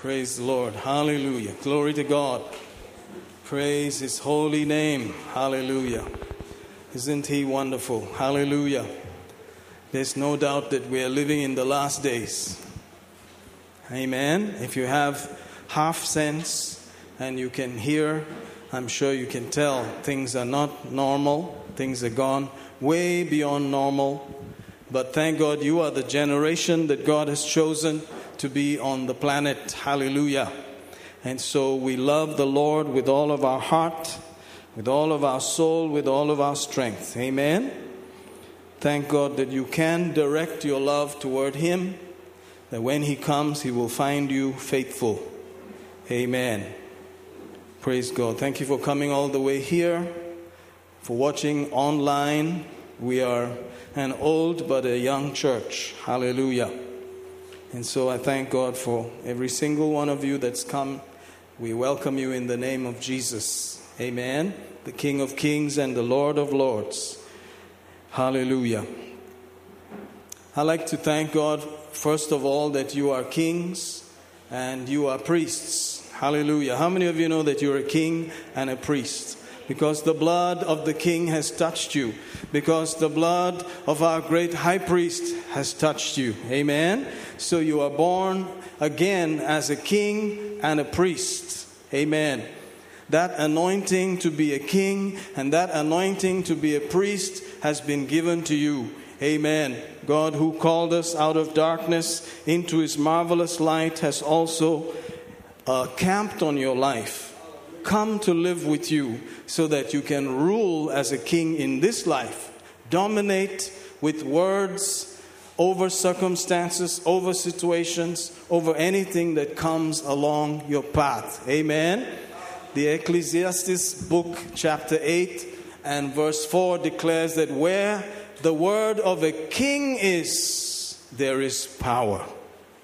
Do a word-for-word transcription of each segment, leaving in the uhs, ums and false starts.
Praise the Lord. Hallelujah. Glory to God. Praise his holy name. Hallelujah. Isn't he wonderful? Hallelujah. There's no doubt that we are living in the last days. Amen. If you have half sense and you can hear, I'm sure you can tell things are not normal. Things are gone way beyond normal. But thank God you are the generation that God has chosen to be on the planet. Hallelujah. And so we love the Lord with all of our heart, with all of our soul, with all of our strength. Amen. Thank God that you can direct your love toward him, that when he comes, he will find you faithful. Amen. Praise God. Thank you for coming all the way here, for watching online. We are an old but a young church. Hallelujah. And so I thank God for every single one of you that's come. We welcome you in the name of Jesus. Amen. The King of Kings and the Lord of Lords. Hallelujah. I'd like to thank God, first of all, that you are kings and you are priests. Hallelujah. How many of you know that you're a king and a priest? Because the blood of the King has touched you. Because the blood of our great high priest has touched you. Amen. So you are born again as a king and a priest. Amen. That anointing to be a king and that anointing to be a priest has been given to you. Amen. God, who called us out of darkness into his marvelous light, has also uh, camped on your life. Come to live with you so that you can rule as a king in this life. Dominate with words over circumstances, over situations, over anything that comes along your path. Amen. The Ecclesiastes book, chapter eight and verse four declares that where the word of a king is, there is power.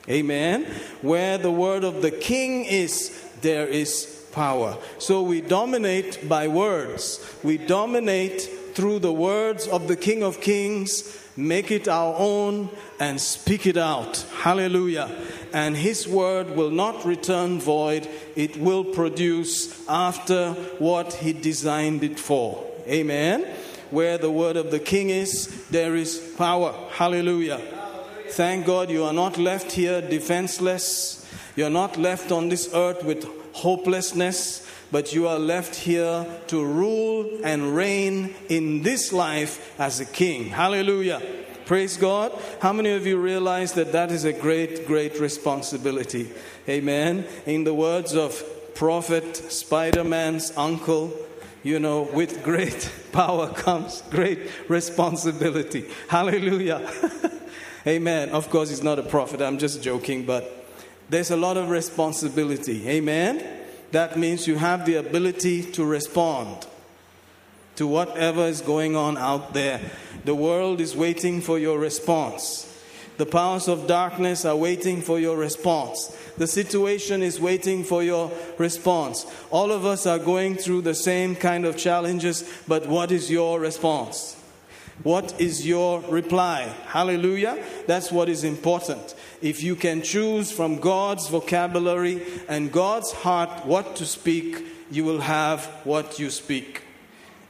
Amen. Where the word of the king is, there is power. So we dominate by words. We dominate through the words of the King of Kings. Make it our own and speak it out. Hallelujah. And his word will not return void. It will produce after what he designed it for. Amen. Where the word of the king is, there is power. Hallelujah. Hallelujah. Thank God you are not left here defenseless. You're not left on this earth with hopelessness, but you are left here to rule and reign in this life as a king. Hallelujah. Praise God. How many of you realize that that is a great, great responsibility? Amen. In the words of Prophet Spider-Man's uncle, you know, with great power comes great responsibility. Hallelujah. Amen. Of course, he's not a prophet. I'm just joking, but there's a lot of responsibility. Amen. That means you have the ability to respond to whatever is going on out there. The world is waiting for your response. The powers of darkness are waiting for your response. The situation is waiting for your response. All of us are going through the same kind of challenges, but what is your response? What is your reply? Hallelujah. That's what is important. If you can choose from God's vocabulary and God's heart what to speak, you will have what you speak.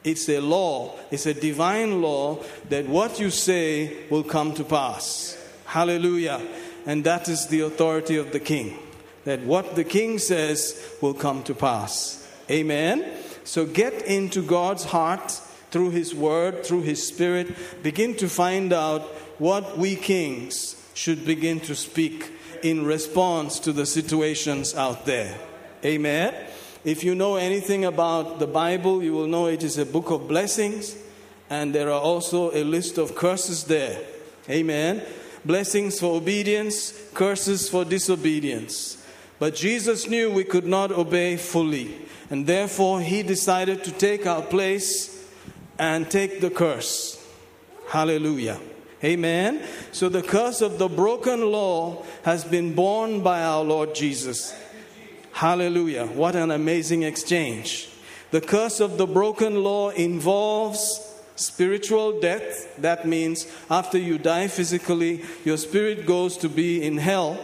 It's a law. It's a divine law that what you say will come to pass. Hallelujah. And that is the authority of the king. That what the king says will come to pass. Amen. So get into God's heart through his word, through his spirit. Begin to find out what we kings should begin to speak in response to the situations out there. Amen. If you know anything about the Bible, you will know it is a book of blessings, and there are also a list of curses there. Amen. Blessings for obedience, curses for disobedience. But Jesus knew we could not obey fully, and therefore he decided to take our place and take the curse. Hallelujah. Amen. So the curse of the broken law has been borne by our Lord Jesus. Hallelujah. What an amazing exchange. The curse of the broken law involves spiritual death. That means after you die physically, your spirit goes to be in hell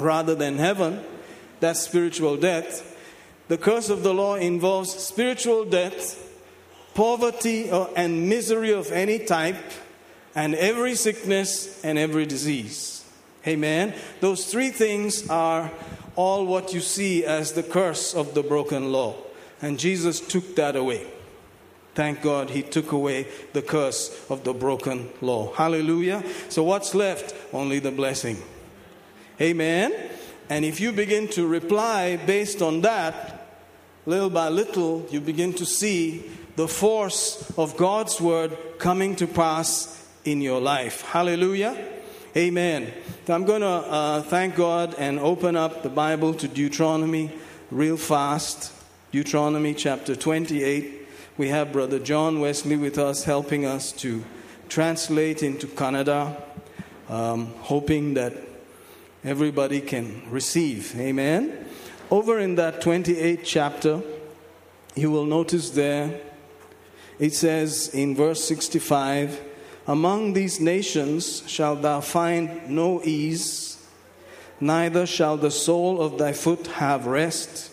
rather than heaven. That's spiritual death. The curse of the law involves spiritual death, poverty and misery of any type, and every sickness and every disease. Amen. Those three things are all what you see as the curse of the broken law. And Jesus took that away. Thank God he took away the curse of the broken law. Hallelujah. So what's left? Only the blessing. Amen. And if you begin to reply based on that, little by little, you begin to see the force of God's word coming to pass in your life. Hallelujah. Amen. So I'm going to uh, thank God and open up the Bible to Deuteronomy real fast. Deuteronomy chapter twenty-eight. We have Brother John Wesley with us, helping us to translate into Kannada, um, hoping that everybody can receive. Amen. Over in that twenty-eighth chapter, you will notice there, it says in verse sixty-five, "Among these nations shalt thou find no ease, neither shall the sole of thy foot have rest."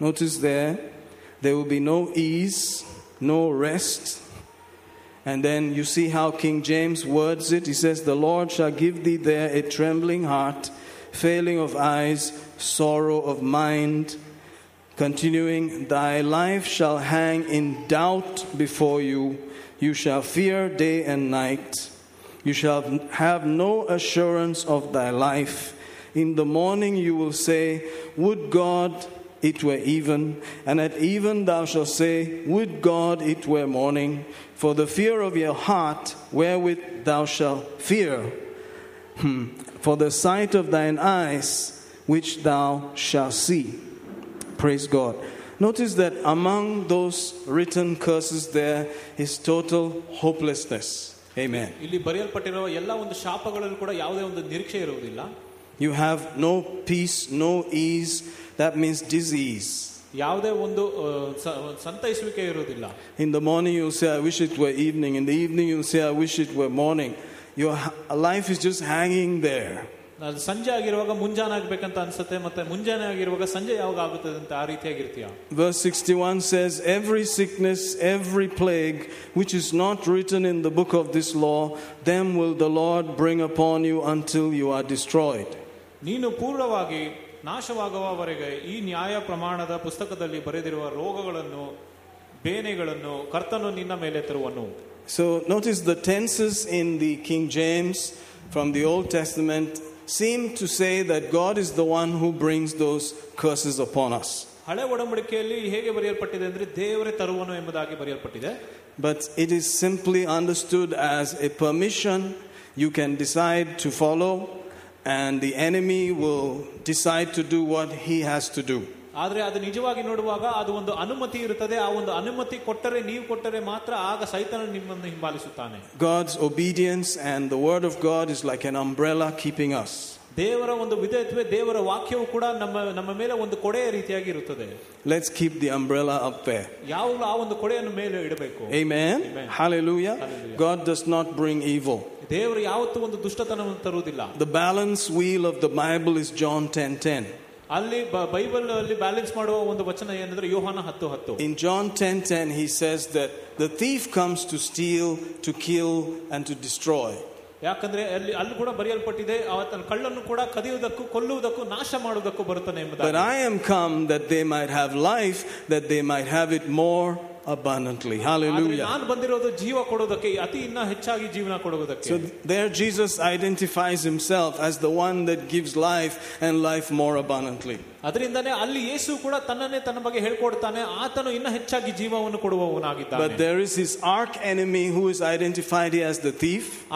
Notice there, there will be no ease, no rest. And then you see how King James words it. He says, "The Lord shall give thee there a trembling heart, failing of eyes, sorrow of mind." Continuing, "Thy life shall hang in doubt before you. You shall fear day and night. You shall have no assurance of thy life. In the morning you will say, Would God it were even, and at even thou shalt say, Would God it were morning, for the fear of your heart, wherewith thou shalt fear, for the sight of thine eyes, which thou shalt see." Praise God. Notice that among those written curses there is total hopelessness. Amen. You have no peace, no ease. That means disease. In the morning you'll say, "I wish it were evening." In the evening you'll say, "I wish it were morning." Your life is just hanging there. Verse sixty-one says, "Every sickness, every plague, which is not written in the book of this law, them will the Lord bring upon you until you are destroyed." ನಾಶವಾಗುವವರೆಗೆ ಈ ನ್ಯಾಯ ಪ್ರಮಾಣದ ಪುಸ್ತಕದಲ್ಲಿ ಬರೆದಿರುವ ರೋಗಗಳನ್ನು ಬೇನೆಗಳನ್ನು ಕರ್ತನು ನಿನ್ನ ಮೇಲೆ ತರುವನು. So notice the tenses in the King James from the Old Testament seem to say that God is the one who brings those curses upon us. ಹಳೆ ಒಡಂಬಡಿಕೆಯಲ್ಲಿ ಹೇಗೆ ಬರೆಯಲ್ಪಟ್ಟಿದೆ ಅಂದ್ರೆ ದೇವರೇ ತರುವನು ಎಂಬುದಾಗಿ ಬರೆಯಲ್ಪಟ್ಟಿದೆ. But it is simply understood as a permission you can decide to follow. And the enemy will decide to do what he has to do. God's obedience and the word of God is like an umbrella keeping us. Let's keep the umbrella up there. Amen. Amen. Hallelujah. Hallelujah. God does not bring evil. The balance wheel of the Bible is John ten ten. In John ten ten he says that the thief comes to steal, to kill and to destroy. But I am come that they might have life, that they might have it more abundantly. Hallelujah. So there Jesus identifies himself as the one that gives life and life more abundantly. But there is his arch enemy who is identified as the thief.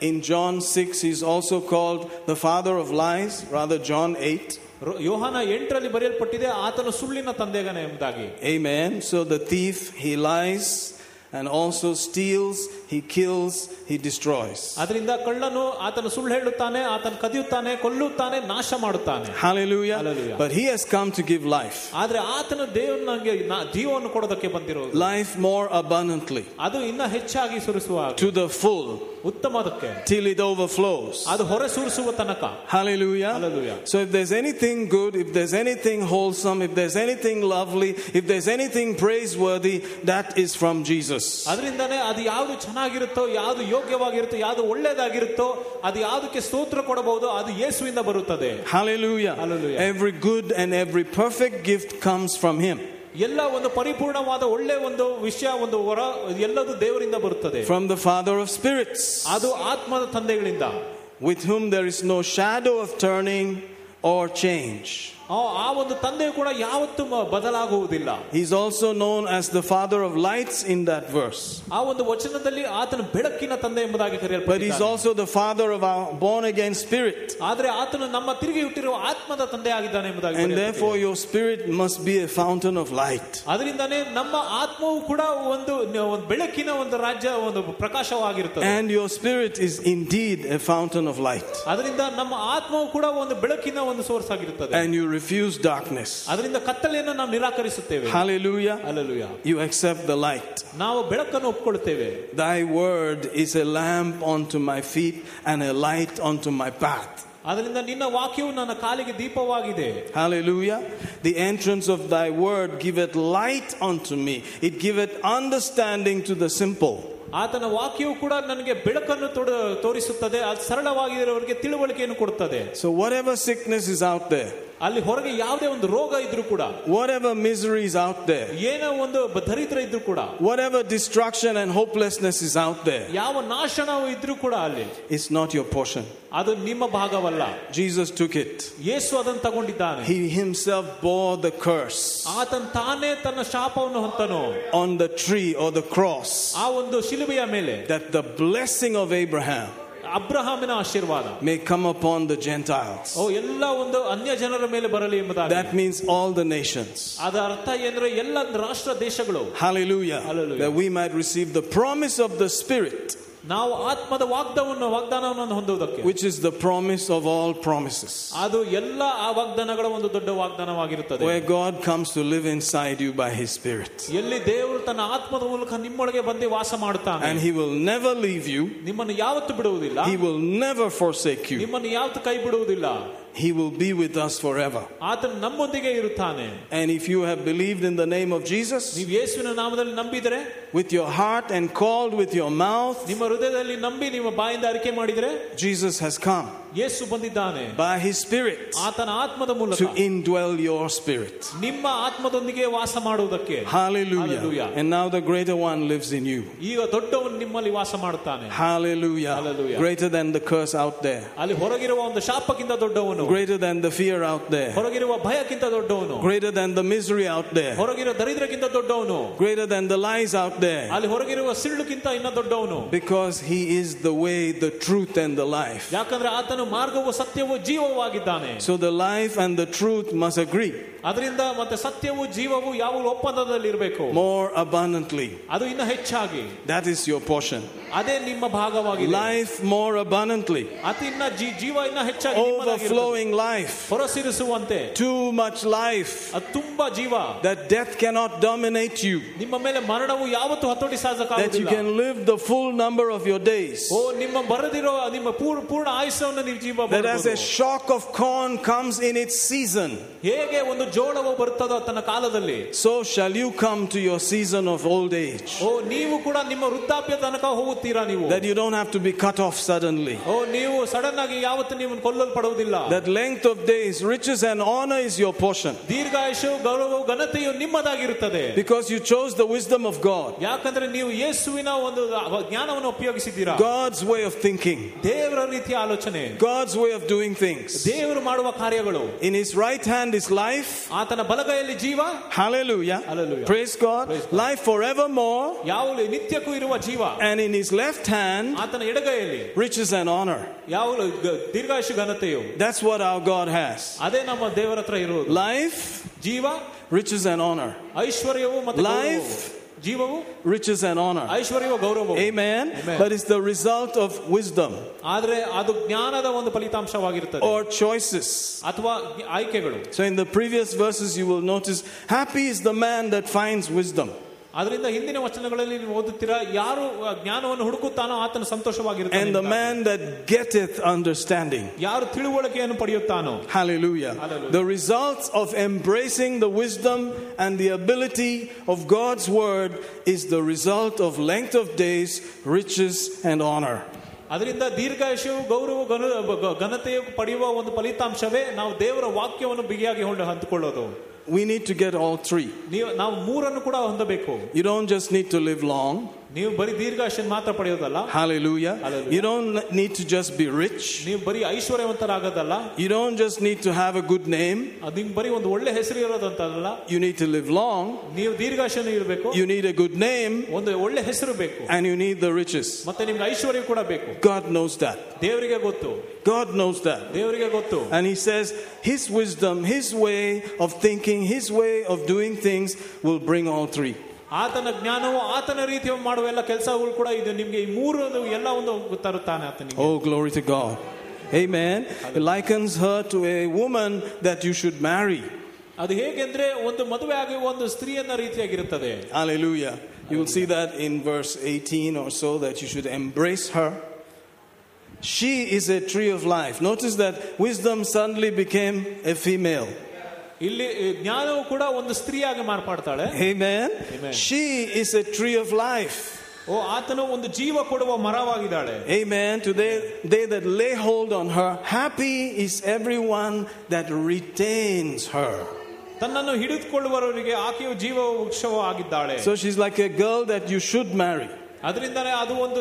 In John six he is also called the father of lies, rather John eight. Amen. So the thief, he lies and also steals he kills, he destroys. Hallelujah. But he has come to give life. Life more abundantly. To the full. Till it overflows. Hallelujah. Hallelujah. So if there's anything good, if there's anything wholesome, if there's anything lovely, if there's anything praiseworthy, that is from Jesus. Hallelujah. Hallelujah. Every good and every perfect gift comes from Him. From the Father of spirits, with whom there is no shadow of turning or change. He is also known as the Father of lights in that verse. But he is also the Father of our born again spirit. And therefore your spirit must be a fountain of light. And your spirit is indeed a fountain of light. And you refuse darkness. Hallelujah. Hallelujah. You accept the light. Thy word is a lamp unto my feet and a light unto my path. Hallelujah. The entrance of thy word giveth light unto me. It giveth understanding to the simple. So whatever sickness is out there, whatever misery is out there, whatever destruction and hopelessness is out there, it's not your portion. Jesus took it. He himself bore the curse on the tree or the cross, that the blessing of Abraham may come upon the Gentiles. That means all the nations. Hallelujah. Hallelujah. That we might receive the promise of the Spirit, which is the promise of all promises, where God comes to live inside you by His Spirit. And He will never leave you. He will never forsake you. He will be with us forever. And if you have believed in the name of Jesus, with your heart and called with your mouth, Jesus has come by His Spirit to indwell your spirit. Hallelujah. Hallelujah. And now the greater one lives in you. Hallelujah. Hallelujah. Greater than the curse out there, greater than the fear out there, greater than the misery out there, greater than the lies out there, because He is the way, the truth and the life. So the life and the truth must agree more abundantly. That is your portion. Life more abundantly. Overflowing life. Too much life that death cannot dominate you. That you can live the full number of your days. That as a shock of corn comes in its season, so shall you come to your season of old age. That you don't have to be cut off suddenly. That length of days, riches and honor is your portion, because you chose the wisdom of God, God's way of thinking, God's way of doing things. In His right hand is life. Hallelujah. Hallelujah. Praise God. Praise God. Life forevermore. And in His left hand, riches and honor. That's what our God has. Life, riches and honor. Life, riches and honor. Amen. Amen. But it's the result of wisdom or choices. So in the previous verses you will notice, happy is the man that finds wisdom. And the man that getteth understanding. Hallelujah. The results of embracing the wisdom and the ability of God's word is the result of length of days, riches and honor. ಅದರಿಂದ ದೀರ್ಘಾಯುಷ್ಯವು ಗೌರವ ಘನತೆಯು ಪಡೆಯುವ ಒಂದು ಫಲಿತಾಂಶವೇ ನಾವು ದೇವರ ವಾಕ್ಯವನ್ನು ಬಿಗಿಯಾಗಿ ಹಂಚಿಕೊಳ್ಳೋದು. We need to get all three. You don't just need to live long. Hallelujah. Hallelujah. You don't need to just be rich. You don't just need to have a good name. You need to live long. You need a good name. And you need the riches. God knows that. God knows that. And He says His wisdom, His way of thinking, His way of doing things will bring all three. ಆತನ ಜ್ಞಾನವು ಆತನ ರೀತಿಯ ಮಾಡುವ ಎಲ್ಲ ಕೆಲಸಗಳು ಕೂಡ ಇದು ನಿಮಗೆ ಈ ಮೂರು ಎಲ್ಲ ಒಂದು ತರುತ್ತಾನೆ ಆತನಿಗೆ. Oh, glory to God. Amen. It likens her to a woman that you should marry. ಅದು ಹೇಗೆಂದ್ರೆ ಒಂದು ಮದುವೆ ಆಗಿ ಒಂದು ಸ್ತ್ರೀಯನ್ನ ರೀತಿಯಾಗಿರುತ್ತದೆ. Hallelujah. You will see that in verse eighteen or so, that you should embrace her. She is a tree of life. Notice that wisdom suddenly became a female. ಇಲ್ಲಿ ಜ್ಞಾನವು ಕೂಡ ಒಂದು ಸ್ತ್ರೀಯಾಗಿ ಮಾರ್ಪಡ್ತಾಳೆ. Amen. She is a tree of life. ಓ ಆತನು ಒಂದು ಜೀವ ಕೊಡುವ ಮರವಾಗಿದ್ದಾಳೆ. Amen. Today they that lay hold on her, happy is everyone that retains her. ತನ್ನನ್ನು ಹಿಡಿದುಕೊಳ್ಳುವವರಿಗೆ ಆಕೆಯು ಜೀವ ವೃಕ್ಷವೂ ಆಗಿದ್ದಾಳೆ. So she is like a girl that you should marry. ಅದರಿಂದಲೇ ಅದು ಒಂದು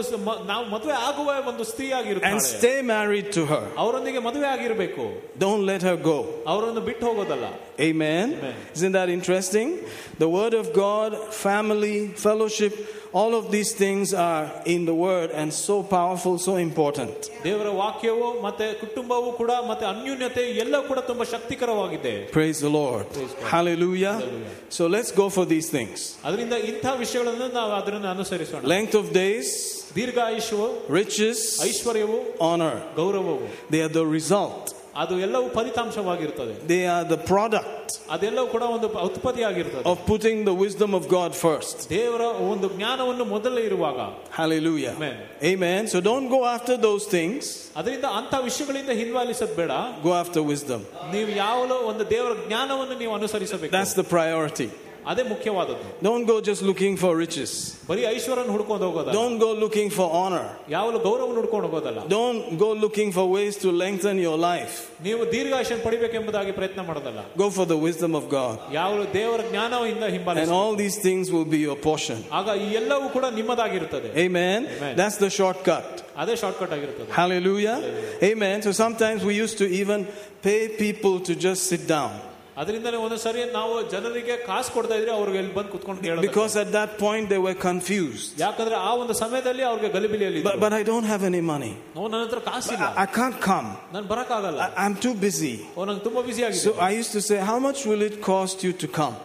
ನಾವು ಮದುವೆ ಆಗುವ ಒಂದು ಸ್ತ್ರೀ ಆಗಿರುತ್ತಾಳೆ. And stay married to her. ಅವರೊಂದಿಗೆ ಮದುವೆ ಆಗಿರಬೇಕು. Don't let her go. ಅವರನ್ನು ಬಿಟ್ಟು ಹೋಗೋದಲ್ಲ. Amen. Amen. Isn't that interesting? The word of God, family, fellowship, all of these things are in the word and so powerful, so important. ದೇವರ ವಾಕ್ಯವು ಮತ್ತೆ ಕುಟುಂಬವು ಕೂಡ ಮತ್ತೆ ಅನ್ಯೋನ್ಯತೆ ಎಲ್ಲ ಕೂಡ ತುಂಬಾ ಶಕ್ತಿಕರವಾಗಿದೆ. Praise the Lord. Praise God. Hallelujah. Hallelujah. So let's go for these things. ಅದರಿಂದ ಇಂಥ ವಿಷಯಗಳನ್ನು ನಾವು ಅದರನ್ನು ಅನುಸರಿಸೋಣ. Length of days, ದೀರ್ಘಾಯುಷ್ಯವು, riches, ಐಶ್ವರ್ಯವು, honor, ಗೌರವವು. They are the result. ಅದು ಎಲ್ಲವೂ ಫಲಿತಾಂಶವಾಗಿರುತ್ತದೆ. They are the product. ಅದೆಲ್ಲವೂ ಕೂಡ ಒಂದು ಉತ್ಪತ್ತಿಯಾಗಿರುತ್ತದೆ. Of putting the wisdom of God first. ದೇವರ ಒಂದು ಜ್ಞಾನವನ್ನು ಮೊದಲೇ ಇರುವಾಗ. Hallelujah. Amen. Amen. So don't go after those things. ಅದರಿಂದ ಅಂತ ವಿಷಯಗಳಿಂದ ಹಿಂವಾಲಿಸಬೇಡ. Go after wisdom. ನೀವು ಯಾವಾಗಲೂ ಒಂದು ದೇವರ ಜ್ಞಾನವನ್ನು ನೀವು ಅನುಸರಿಸಬೇಕು. That's the priority. ಅದೇ ಮುಖ್ಯವಾದದ್ದು. Don't go just looking for riches. ಬರಿ ಐಶ್ವರ್ಯವನ್ನು ಹುಡುಕೊಂಡು ಹೋಗೋದಲ್ಲ. Don't go looking for honor. ಯಾವಾಗಲೂ ಗೌರವವನ್ನು ಹುಡುಕೊಂಡು ಹೋಗೋದಲ್ಲ. Don't go looking for ways to lengthen your life. ನೀವು ದೀರ್ಘಾಯುಷ್ಯ ಪಡೆಯಬೇಕೆಂಬುದಾಗಿ ಪ್ರಯತ್ನ ಮಾಡೋದಲ್ಲ. Go for the wisdom of God. ಯಾವಾಗಲೂ ದೇವರ ಜ್ಞಾನದಿಂದ ಹಿಂಬಾಲಿಸಿ. And all these things will be your portion. ಆಗ ಈ ಎಲ್ಲವೂ ಕೂಡ ನಿಮ್ಮದಾಗಿರುತ್ತದೆ. Amen. That's the shortcut. ಅದೇ ಶಾರ್ಟ್ಕಟ್ ಆಗಿರುತ್ತದೆ. Hallelujah. Amen. So sometimes we used to even pay people to just sit down. ಅದರಿಂದಲೇ ಒಂದು ಸರಿ ನಾವು ಜನರಿಗೆ ಕಾಸು ಕೊಡ್ತಾ ಇದ್ರೆ ಅವ್ರಿಗೆ ಇಲ್ಲಿ ಬಂದು ಕುತ್ಕೊಂಡು ಹೇಳೋದು. Because at that point they were confused. ಯಾಕಂದ್ರೆ ಆ ಒಂದು ಸಮಯದಲ್ಲಿ ಅವರಿಗೆ ಗಲಿಬಿಲಿಯಲ್ಲಿ ಇತ್ತು. But I don't have any money. No ನನ್ನತ್ರ ಕಾಸು ಇಲ್ಲ. I can't come. ನಾನು ಬರಕ ಆಗಲ್ಲ. I'm too busy. ಓ ನಾನು ತುಂಬಾ ಬಿಸಿ ಆಗಿದ್ದೀನಿ. So I used to say, how much will it cost you to come?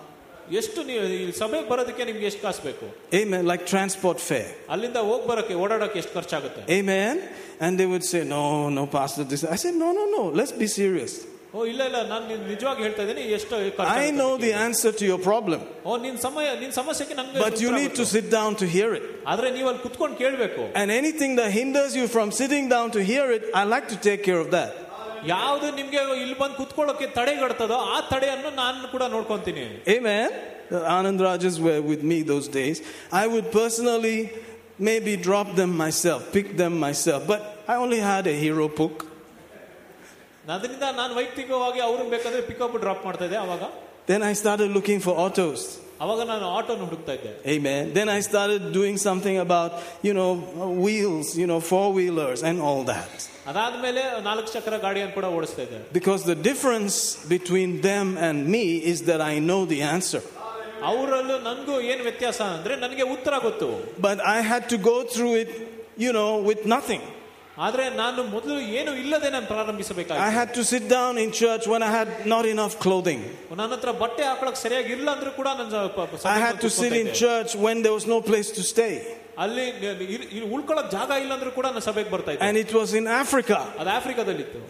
ಎಷ್ಟು ನೀವು ಸಭೆಗೆ ಬರೋದಕ್ಕೆ ನಿಮಗೆ ಎಷ್ಟು ಕಾಸು ಬೇಕು? Amen. Like transport fare. ಅಲ್ಲಿಂದ ಹೋಗಿ ಬರೋಕೆ ಓಡಾಡೋಕೆ ಎಷ್ಟು ಖರ್ಚಾಗುತ್ತೆ? Amen. And they would say, no, no, pastor, this. I said, no, no, no. Let's be serious. ಓ ಇಲ್ಲ ಇಲ್ಲ ನಾನು ನಿಜವಾಗಿ ಹೇಳ್ತಾ ಇದ್ದೀನಿ ಎಷ್ಟು ಕಷ್ಟ. I know the answer to your problem. ಓ ನಿನ್ನ ಸಮಯ ನಿನ್ನ ಸಮಸ್ಯೆಗೆ ನನಗೆ But you need to sit down to hear it. ಆದರೆ ನೀವು ಅಲ್ಲಿ ಕುತ್ಕೊಂಡು ಕೇಳಬೇಕು. And anything that hinders you from sitting down to hear it, I like to take care of that. ಯಾವುದು ನಿಮಗೆ ಇಲ್ಲಿ ಬಂದು ಕುತ್ಕೊಳ್ಳೋಕೆ ತಡೆಗಡ್ತದೋ ಆ ತಡೆಯನ್ನು ನಾನು ಕೂಡ ನೋಡ್ಕೊಂತೀನಿ. Amen. Anand Rajas were with me those days. I would personally maybe drop them myself, pick them myself, but I only had a hero book. ಅದರಿಂದ ನಾನು ವೈಯಕ್ತಿಕವಾಗಿ ಅವ್ರನ್ನ ಬೇಕಾದ್ರೆ ಪಿಕಪ್ ಡ್ರಾಪ್ ಮಾಡ್ತಾ ಇದ್ದೆ ಅವಾಗ. Then I started looking for autos. ಅವಾಗ ನಾನು ಆಟೋನ ಹುಡುಕ್ತಾ ಇದ್ದೆ. Amen. Then I started doing something about, you know, wheels, you know, four wheelers and all that. ಅದಾದ್ಮೇಲೆ ನಾಲ್ಕು ಚಕ್ರ ಗಾಡಿಯನ್ನು ಕೂಡ ಓಡಿಸ್ತಾ ಇದ್ದೆ. Because the difference between them and me is that I know the answer. ಅವರಲ್ಲೂ ನನಗೂ ಏನು ವ್ಯತ್ಯಾಸ ಅಂದ್ರೆ ನನಗೆ ಉತ್ತರ ಗೊತ್ತು. But I had to go through it, you know, with nothing. I had to sit down in church when I had not enough clothing. I had to sit in church when there was no place to stay. And it was in Africa.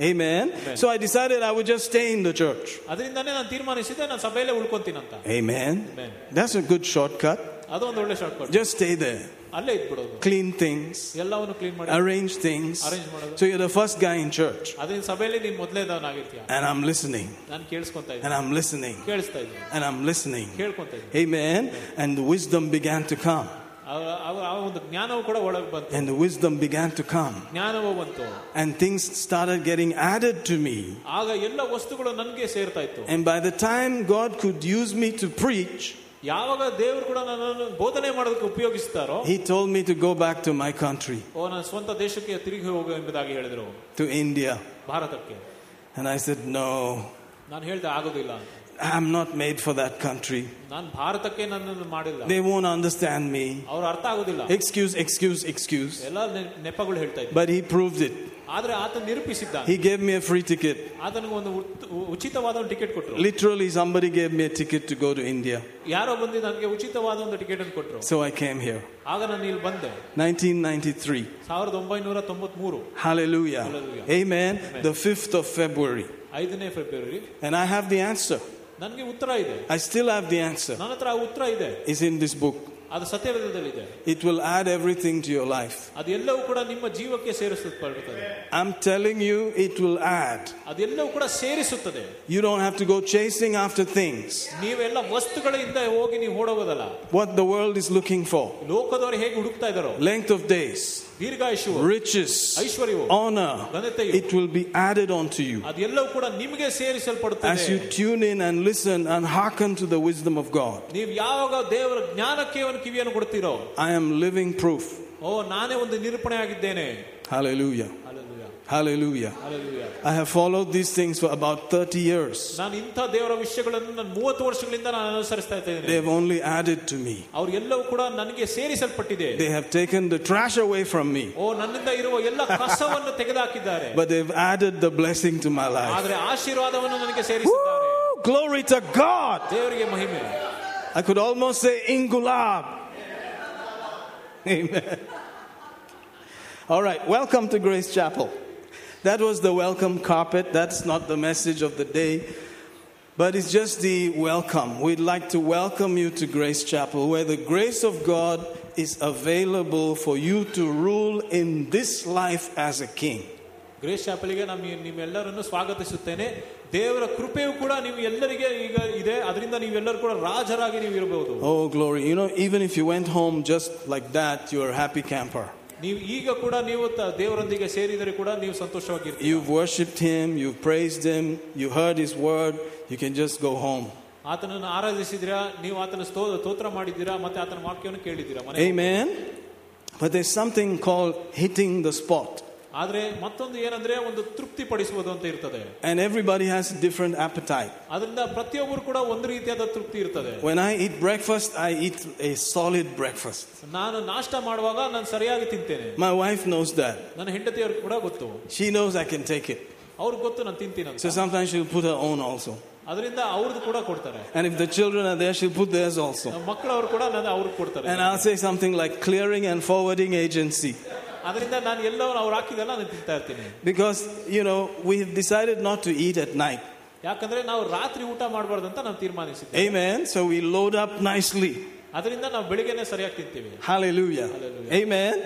Amen. Amen. So I decided I would just stay in the church. Amen. Amen. That's a good shortcut. Just stay there. Clean things, arrange things. So you're the first guy in church. And I'm listening. And I'm listening. And I'm listening. Amen. And the wisdom began to come. And the wisdom began to come. And things started getting added to me. And by the time God could use me to preach, He told me to go back to my country, to India. And I said, no, I'm not made for that country. They won't understand me. Excuse, excuse, excuse. But he proved it. He gave me a free ticket. Literally, somebody gave me a ticket to go to India. So I came here. nineteen ninety-three. Hallelujah. Hallelujah. Amen. Amen. The fifth of February. And I have the answer. I still have the answer. It's in this book. It will add everything to your life. I'm telling you, it will add. You don't have to go chasing after things. What the world is looking for. Length of days. Riches. Honor. It will be added onto you. As you tune in and listen and hearken to the wisdom of God. I am living proof. Hallelujah. Hallelujah. Hallelujah. I have followed these things for about thirty years. They have only added to me. They have taken the trash away from me. But they have added the blessing to my life. Woo! Glory to God. I could almost say Ingulab. Amen. All right, welcome to Grace Chapel. That was the welcome carpet. That's not the message of the day, but it's just the welcome. We'd like to welcome you to Grace Chapel, where the grace of God is available for you to rule in this life as a king. Grace Chapel ige namu nimellaranu swagatisutene. Devara krupeyu kuda nivu ellarige iga ide adrinda nivu ellaru kuda rajaragi nivu irabahudu. Oh glory. You know, even if you went home just like that, you are a happy camper. You've worshipped Him, you've praised Him, you heard His word, you can just go home. Amen. But there's something called hitting the spot. And everybody has a different appetite. When I eat breakfast, I eat a solid breakfast. My wife knows that. She knows I can take it. So sometimes she'll put her own also. And if the children are there, she'll put theirs also. And I'll say something like clearing and forwarding agency. Because, you know, we have decided not to eat at night. Amen. So we load up nicely. Hallelujah. Hallelujah. Amen. Amen.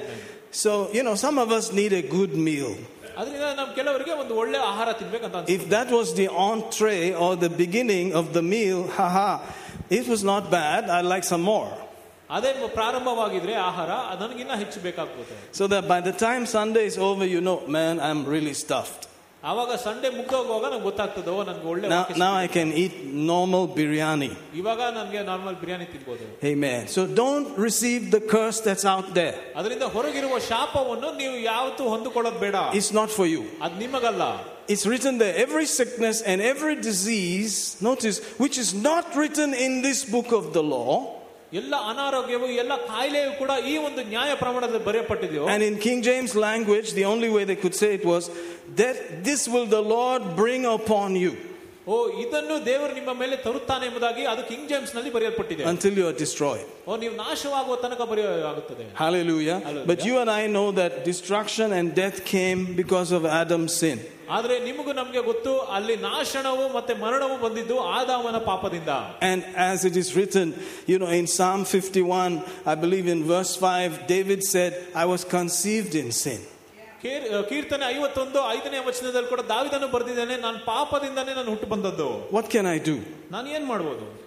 So, you know, some of us need a good meal. If that was the entree or the beginning of the meal, haha, it was not bad. I'd like some more. So that by the time Sunday is over, you know, man, I'm really stuffed. Now, now I can eat normal biryani. Amen. So don't receive the curse that's out there. It's not for you. It's written there, every sickness and every disease, notice, which is not written in this book of the law. And in King James language, the only way they could say it was, that this will the Lord bring upon you. Until you are destroyed. Hallelujah. Hallelujah. But you and I know that destruction and death came because of Adam's sin. And as it is written, you know, in Psalm fifty-one, I believe in verse five, David said, I was conceived in sin. What can I do?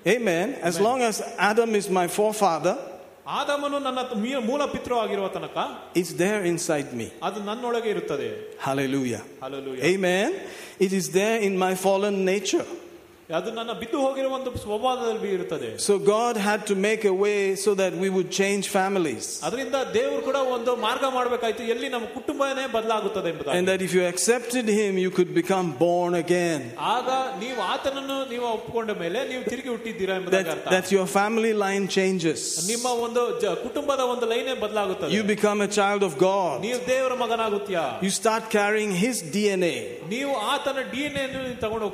Amen. As long as Adam is my forefather, it's there inside me. Hallelujah. Hallelujah. Amen. It is there in my fallen nature. So God had to make a way so that we would change families. And that if you accepted Him, you could become born again. That, that your family line changes. You become a child of God. You start carrying His D N A.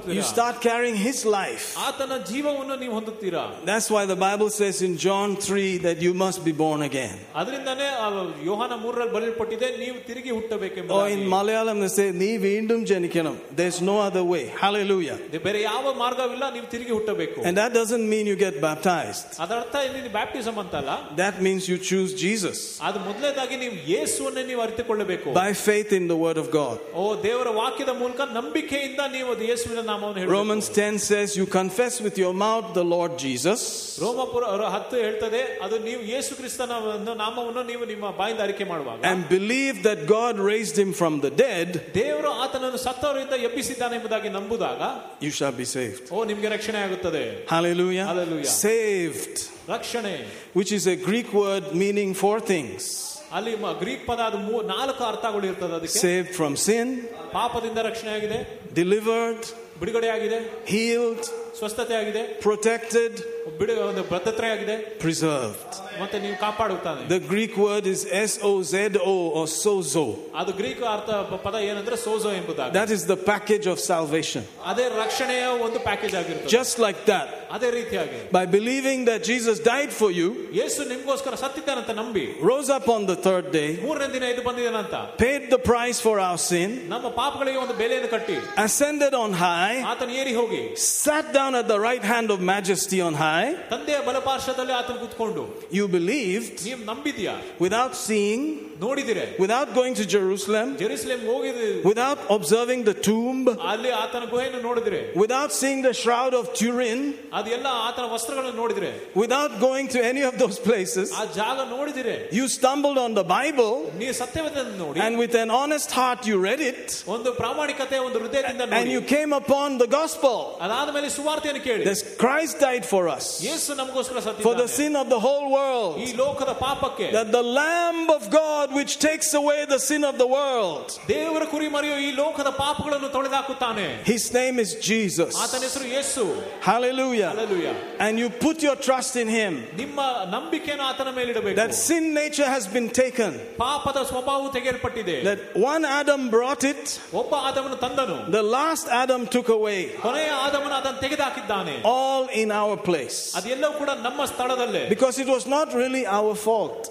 You start carrying His life. That's why the Bible says in John three that you must be born again. Or in Malayalam they say, Ni Vindum Jenikanam. There's no other way. Hallelujah. And that doesn't mean you get baptized. That means you choose Jesus by faith in the Word of God. Romans ten says, you confess with your mouth the Lord Jesus and believe that God raised Him from the dead, you shall be saved. Hallelujah. Hallelujah. Saved, which is a Greek word meaning four things. Saved from sin, delivered, healed, protected, preserved. The Greek word is S O Z O or Sozo. That is the package of salvation. Just like that. By believing that Jesus died for you, rose up on the third day, paid the price for our sin, ascended on high, sat down at the right hand of majesty on high, you believed without seeing, without going to Jerusalem, without observing the tomb, without seeing the shroud of Turin, without going to any of those places, you stumbled on the Bible, and with an honest heart you read it, and you came upon the gospel that Christ died for us, for the sin of the whole world, that the Lamb of God which takes away the sin of the world. His name is Jesus. Hallelujah. Hallelujah. And you put your trust in Him. That sin nature has been taken. That one Adam brought it. The last Adam took away. All in our place. Because it was not really our fault.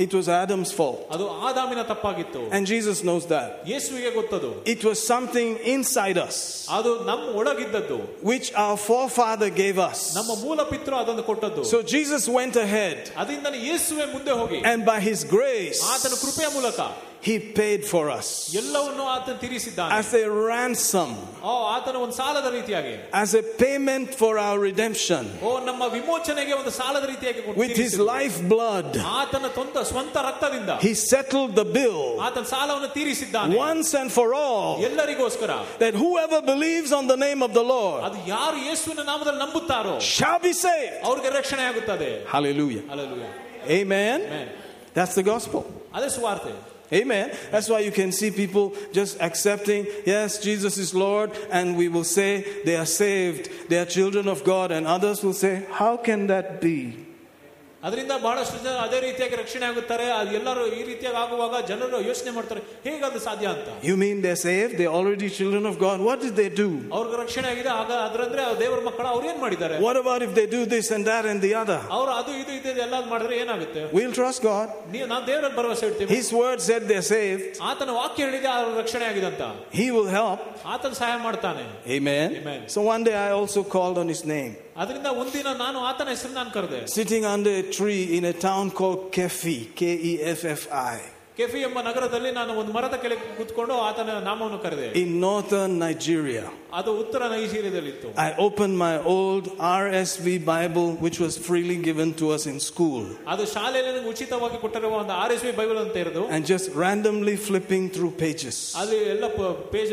It was Adam's fault. And Jesus knows that. It was something inside us, which our forefather gave us. So Jesus went ahead, and by His grace, He paid for us as a ransom, as a payment for our redemption, with His lifeblood. He settled the bill once and for all, that whoever believes on the name of the Lord shall be saved. Hallelujah. Hallelujah. Amen. Amen. That's the gospel. Amen. That's why you can see people just accepting, yes, Jesus is Lord, and we will say they are saved, they are children of God, and others will say, how can that be? ಅದರಿಂದ ಬಹಳಷ್ಟು ಜನ ಅದೇ ರೀತಿಯಾಗಿ ರಕ್ಷಣೆ ಆಗುತ್ತಾರೆ. ಅದು ಎಲ್ಲರೂ ಈ ರೀತಿಯಾಗಿ ಆಗುವಾಗ ಜನರು ಯೋಚನೆ ಮಾಡ್ತಾರೆ, ಹೇಗದು ಸಾಧ್ಯ ಅಂತ. You mean they save they already children of God, what is they do? ಅವ್ರಿಗೆ ರಕ್ಷಣೆ ಆಗಿದೆ, ಆಗ ಅದರಂದ್ರೆ ದೇವರ ಮಕ್ಕಳು, ಅವ್ರು ಏನ್ ಮಾಡಿದ್ದಾರೆ? What about if they do this and that and the other? ಅವರು ಅದು ಇದು ಇದೆ ಎಲ್ಲ ಮಾಡಿದ್ರೆ ಏನಾಗುತ್ತೆ? We will trust God. ನಾವು ದೇವರಲ್ಲಿ ಭರವಸೆ ಇಡ್ತೀವಿ. His word said they save, ಆತನ ವಾಕ್ಯ ಹೇಳಿದೆ ಅವರು ರಕ್ಷಣೆ ಆಗಿದೆ ಅಂತ. ಹಿ ವಿಲ್ ಹೆಲ್ಪ್, ಆತನ ಸಹಾಯ ಮಾಡ್ತಾನೆ. Amen. So one day I also called on his name. ಅದರಿಂದ ಒಂದಿನ ನಾನು ಆತನ ಹೆಸರನ್ನ ನಾನು ಕರೆದೆ. Sitting under a tree in a town called Keffi, K E F F I, Keffi ಎಂಬ ನಗರದಲ್ಲಿ ನಾನು ಒಂದು ಮರದ ಕೆಳಗೆ ಕೂತ್ಕೊಂಡು ಆತನ ನಾಮವನ್ನು ಕರೆದೆ. ಇನ್ ನಾರ್ಥನ್ ನೈಜೀರಿಯಾ, ಅದು ಉತ್ತರ ನೈಜೀರಿಯಾದಲ್ಲಿ ಇತ್ತು. I open my old R S V Bible which was freely given to us in school. ಅದು ಶಾಲೆಯಲ್ಲಿ ನನಗೆ ಉಚಿತವಾಗಿ ಕೊಟ್ಟಿರುವ ಒಂದು ಆರ್ ಎಸ್ ವಿ ಬೈಬಲ್ ಅಂತ ಇರೋದು. And just randomly flipping through pages, ಅಲ್ಲಿ ಎಲ್ಲ ಪೇಜ್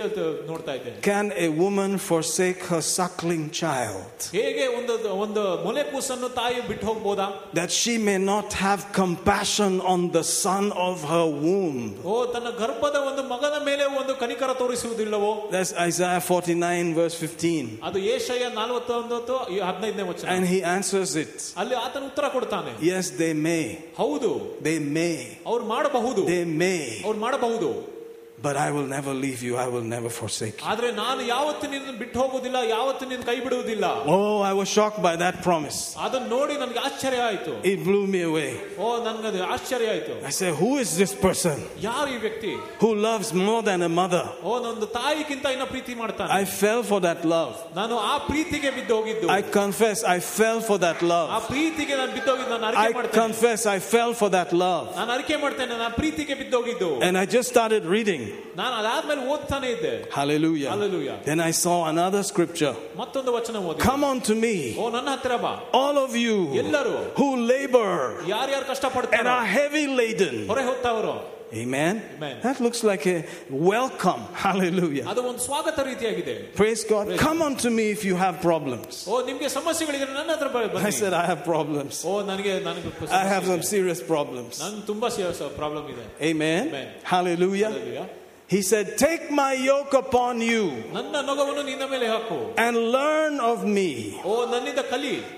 ನೋಡ್ತಾ ಇದ್ದೆ. Can a woman forsake her suckling child, ಹೇಗೆ ಒಂದು ಒಂದು ಮೊಲೆ ಕೂಸನ್ನು ತಾಯಿ ಬಿಟ್ಟು ಹೋಗಬಹುದಾ? That she may not have compassion on the son of her womb. ಓ, ತನ್ನ ಗರ್ಭದ ಒಂದು ಮಗನ ಮೇಲೆ ಒಂದು ಕನಿಕರ ತೋರಿಸುವುದಿಲ್ಲವೋ? That's Isaiah forty-nine verse fifteen. ಅದು ಯೆಶಾಯ forty-one fifteen ನೇ ವಚನ. And he answers it. ಅಲ್ಲಿ ಆತನ ಉತ್ತರ ಕೊಡ್ತಾನೆ. Yes, they may. ಹೌದು, they may. ಅವರು ಮಾಡಬಹುದು. They may. ಅವರು ಮಾಡಬಹುದು. But I will never leave you, I will never forsake you. ಆದರೆ ನಾನು ಯಾವತ್ತೂ ನಿನ್ನನ್ನು ಬಿಟ್ಟು ಹೋಗೋದಿಲ್ಲ, ಯಾವತ್ತೂ ನಿನ್ನನ್ನು ಕೈ ಬಿಡುವುದಿಲ್ಲ. Oh, I was shocked by that promise. ಅದನ್ನ ನೋಡಿ ನನಗೆ ಆಶ್ಚರ್ಯ ಆಯಿತು. It blew me away. ಓ, ನನಗೆ ಅದು ಆಶ್ಚರ್ಯ ಆಯಿತು. I said, who is this person? ಯಾರು ಈ ವ್ಯಕ್ತಿ? Who loves more than a mother? ಓ, ಒಂದು ತಾಯಿಗಿಂತ ಇನ್ನ ಪ್ರೀತಿ ಮಾಡ್ತಾನೆ. I fell for that love. ನಾನು ಆ ಪ್ರೀತಿಗೆ ಬಿದ್ದು ಹೋಗಿದ್ದು. I confess I fell for that love. ಆ ಪ್ರೀತಿಗೆ ನಾನು ಬಿದ್ದು ಹೋಗಿದ್ದು. ನಾನು ಅರಿಕೆ ಮಾಡ್ತೇನೆ. I confess I fell for that love. ನಾನು ಅರಿಕೆ ಮಾಡ್ತೇನೆ, ನಾನು ಆ ಪ್ರೀತಿಗೆ ಬಿದ್ದು ಹೋಗಿದ್ದು. And I just started reading. ನಾನು ಅದಾದ್ಮೇಲೆ ಓದ್ತಾನೆ ಇದ್ದೆ. Hallelujah. Hallelujah. Then I saw another scripture. ಮತ್ತೊಂದು ವಚನ ಓದಿ. Come unto me. ಓ, ನನ್ನ ಹತ್ರ ಬಾ. All of you. ಎಲ್ಲರೂ. Who labor. ಯಾರು ಯಾರು ಕಷ್ಟಪಡ್ತಾರೋ. And are heavy laden. ಹೊರೆ ಹೊತ್ತವರು. Amen. Amen. That looks like a welcome. Hallelujah. ಅದು ಒಂದು ಸ್ವಾಗತ ರೀತಿಯಾಗಿದೆ. Praise God. Praise Come unto me if you have problems. ಓ, ನಿಮಗೆ ಸಮಸ್ಯೆಗಳಿದ್ದರೆ ನನ್ನ ಹತ್ರ ಬನ್ನಿ. I said I have problems. ಓ, ನನಗೆ ನನಗೆ I have some serious problems. ನನಗೆ ತುಂಬಾ serious problem ಇದೆ. Amen. Amen. Hallelujah. Hallelujah. He said, take my yoke upon you and learn of me,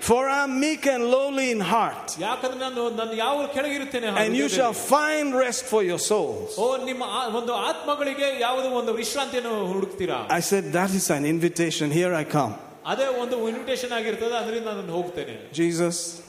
for I am meek and lowly in heart, and you shall find rest for your souls. I said, that is an invitation. Here I come. Jesus,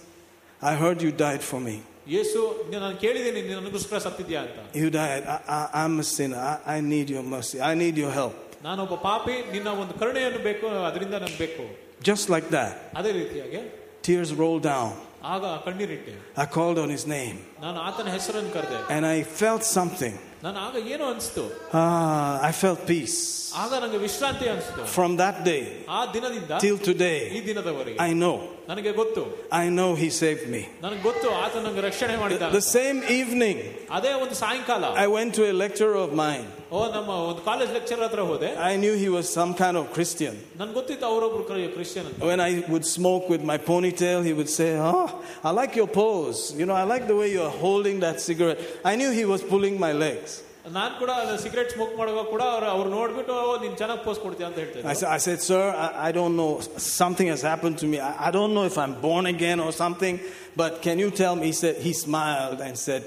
I heard you died for me. ಯೇಸು, ನಾನು ಕೇಳಿದ್ದೀನಿ ನೀನು ನನಗೋಸ್ಕರ ಸತ್ತಿದ್ಯಾ ಅಂತ. You died. I, I, I'm a sinner. I, I need your mercy. I need your help. ನಾನೊಬ್ಬ ಪಾಪಿ, ನಿನ್ನ ಒಂದು ಕರುಣೆಯನ್ನು ಬೇಕು, ಅದರಿಂದ ನನಗೆ ಬೇಕು. Just like that. ಅದೇ ರೀತಿಯಾಗಿ tears rolled down. ಆಗ ಕಣ್ಣೀರಿಟ್ಟೆ. I called on his name. ನಾನು ಆತನ ಹೆಸರನ್ನು ಕರೆದೆ. And I felt something. ನಾನು ಆಗ ಏನೋ ಅನಿಸ್ತು. Ah, I felt peace. ಆಗ ನನಗೆ ವಿಶ್ರಾಂತಿ ಅನಿಸ್ತು. From that day. ಆ ದಿನದಿಂದ till today. ಈ ದಿನದವರೆಗೆ. I know. ನನಗೆ ಗೊತ್ತು. I know he saved me. ನನಗೆ ಗೊತ್ತು ಆತ ನನಗೆ ರಕ್ಷಣೆ ಮಾಡಿದ. The same evening. ಅದೇ ಒಂದು ಸಾಯಂಕಾಲ. I went to a lecture of mine. ಓ, ನಮ್ಮ ಒಂದು ಕಾಲೇಜ್ ಲೆಕ್ಚರರ್ ಹತ್ರ ಹೋದೆ. I knew he was some kind of Christian. ನನಗೆ ಗೊತ್ತಿತ್ತು ಅವರೊಬ್ಬರು ಕ್ರಿಶ್ಚಿಯನ್ ಅಂತ. When I would smoke with my ponytail, he would say, "Oh, I like your pose. You know, I like the way you are holding that cigarette." I knew he was pulling my legs. ನಾನು ಕೂಡ cigarette smoke ಮಾಡುವಾಗ ಕೂಡ ಅವರು ನೋಡ್ಬಿಟ್ಟು ನೀನು ಚೆನ್ನಾಗಿ pose ಕೊಡ್ತೀಯ ಅಂತ ಹೇಳ್ತಾರೆ. I said, sir, I don't know, something has happened to me. I don't know if I'm born again or something, but can you tell me? He said, he smiled and said,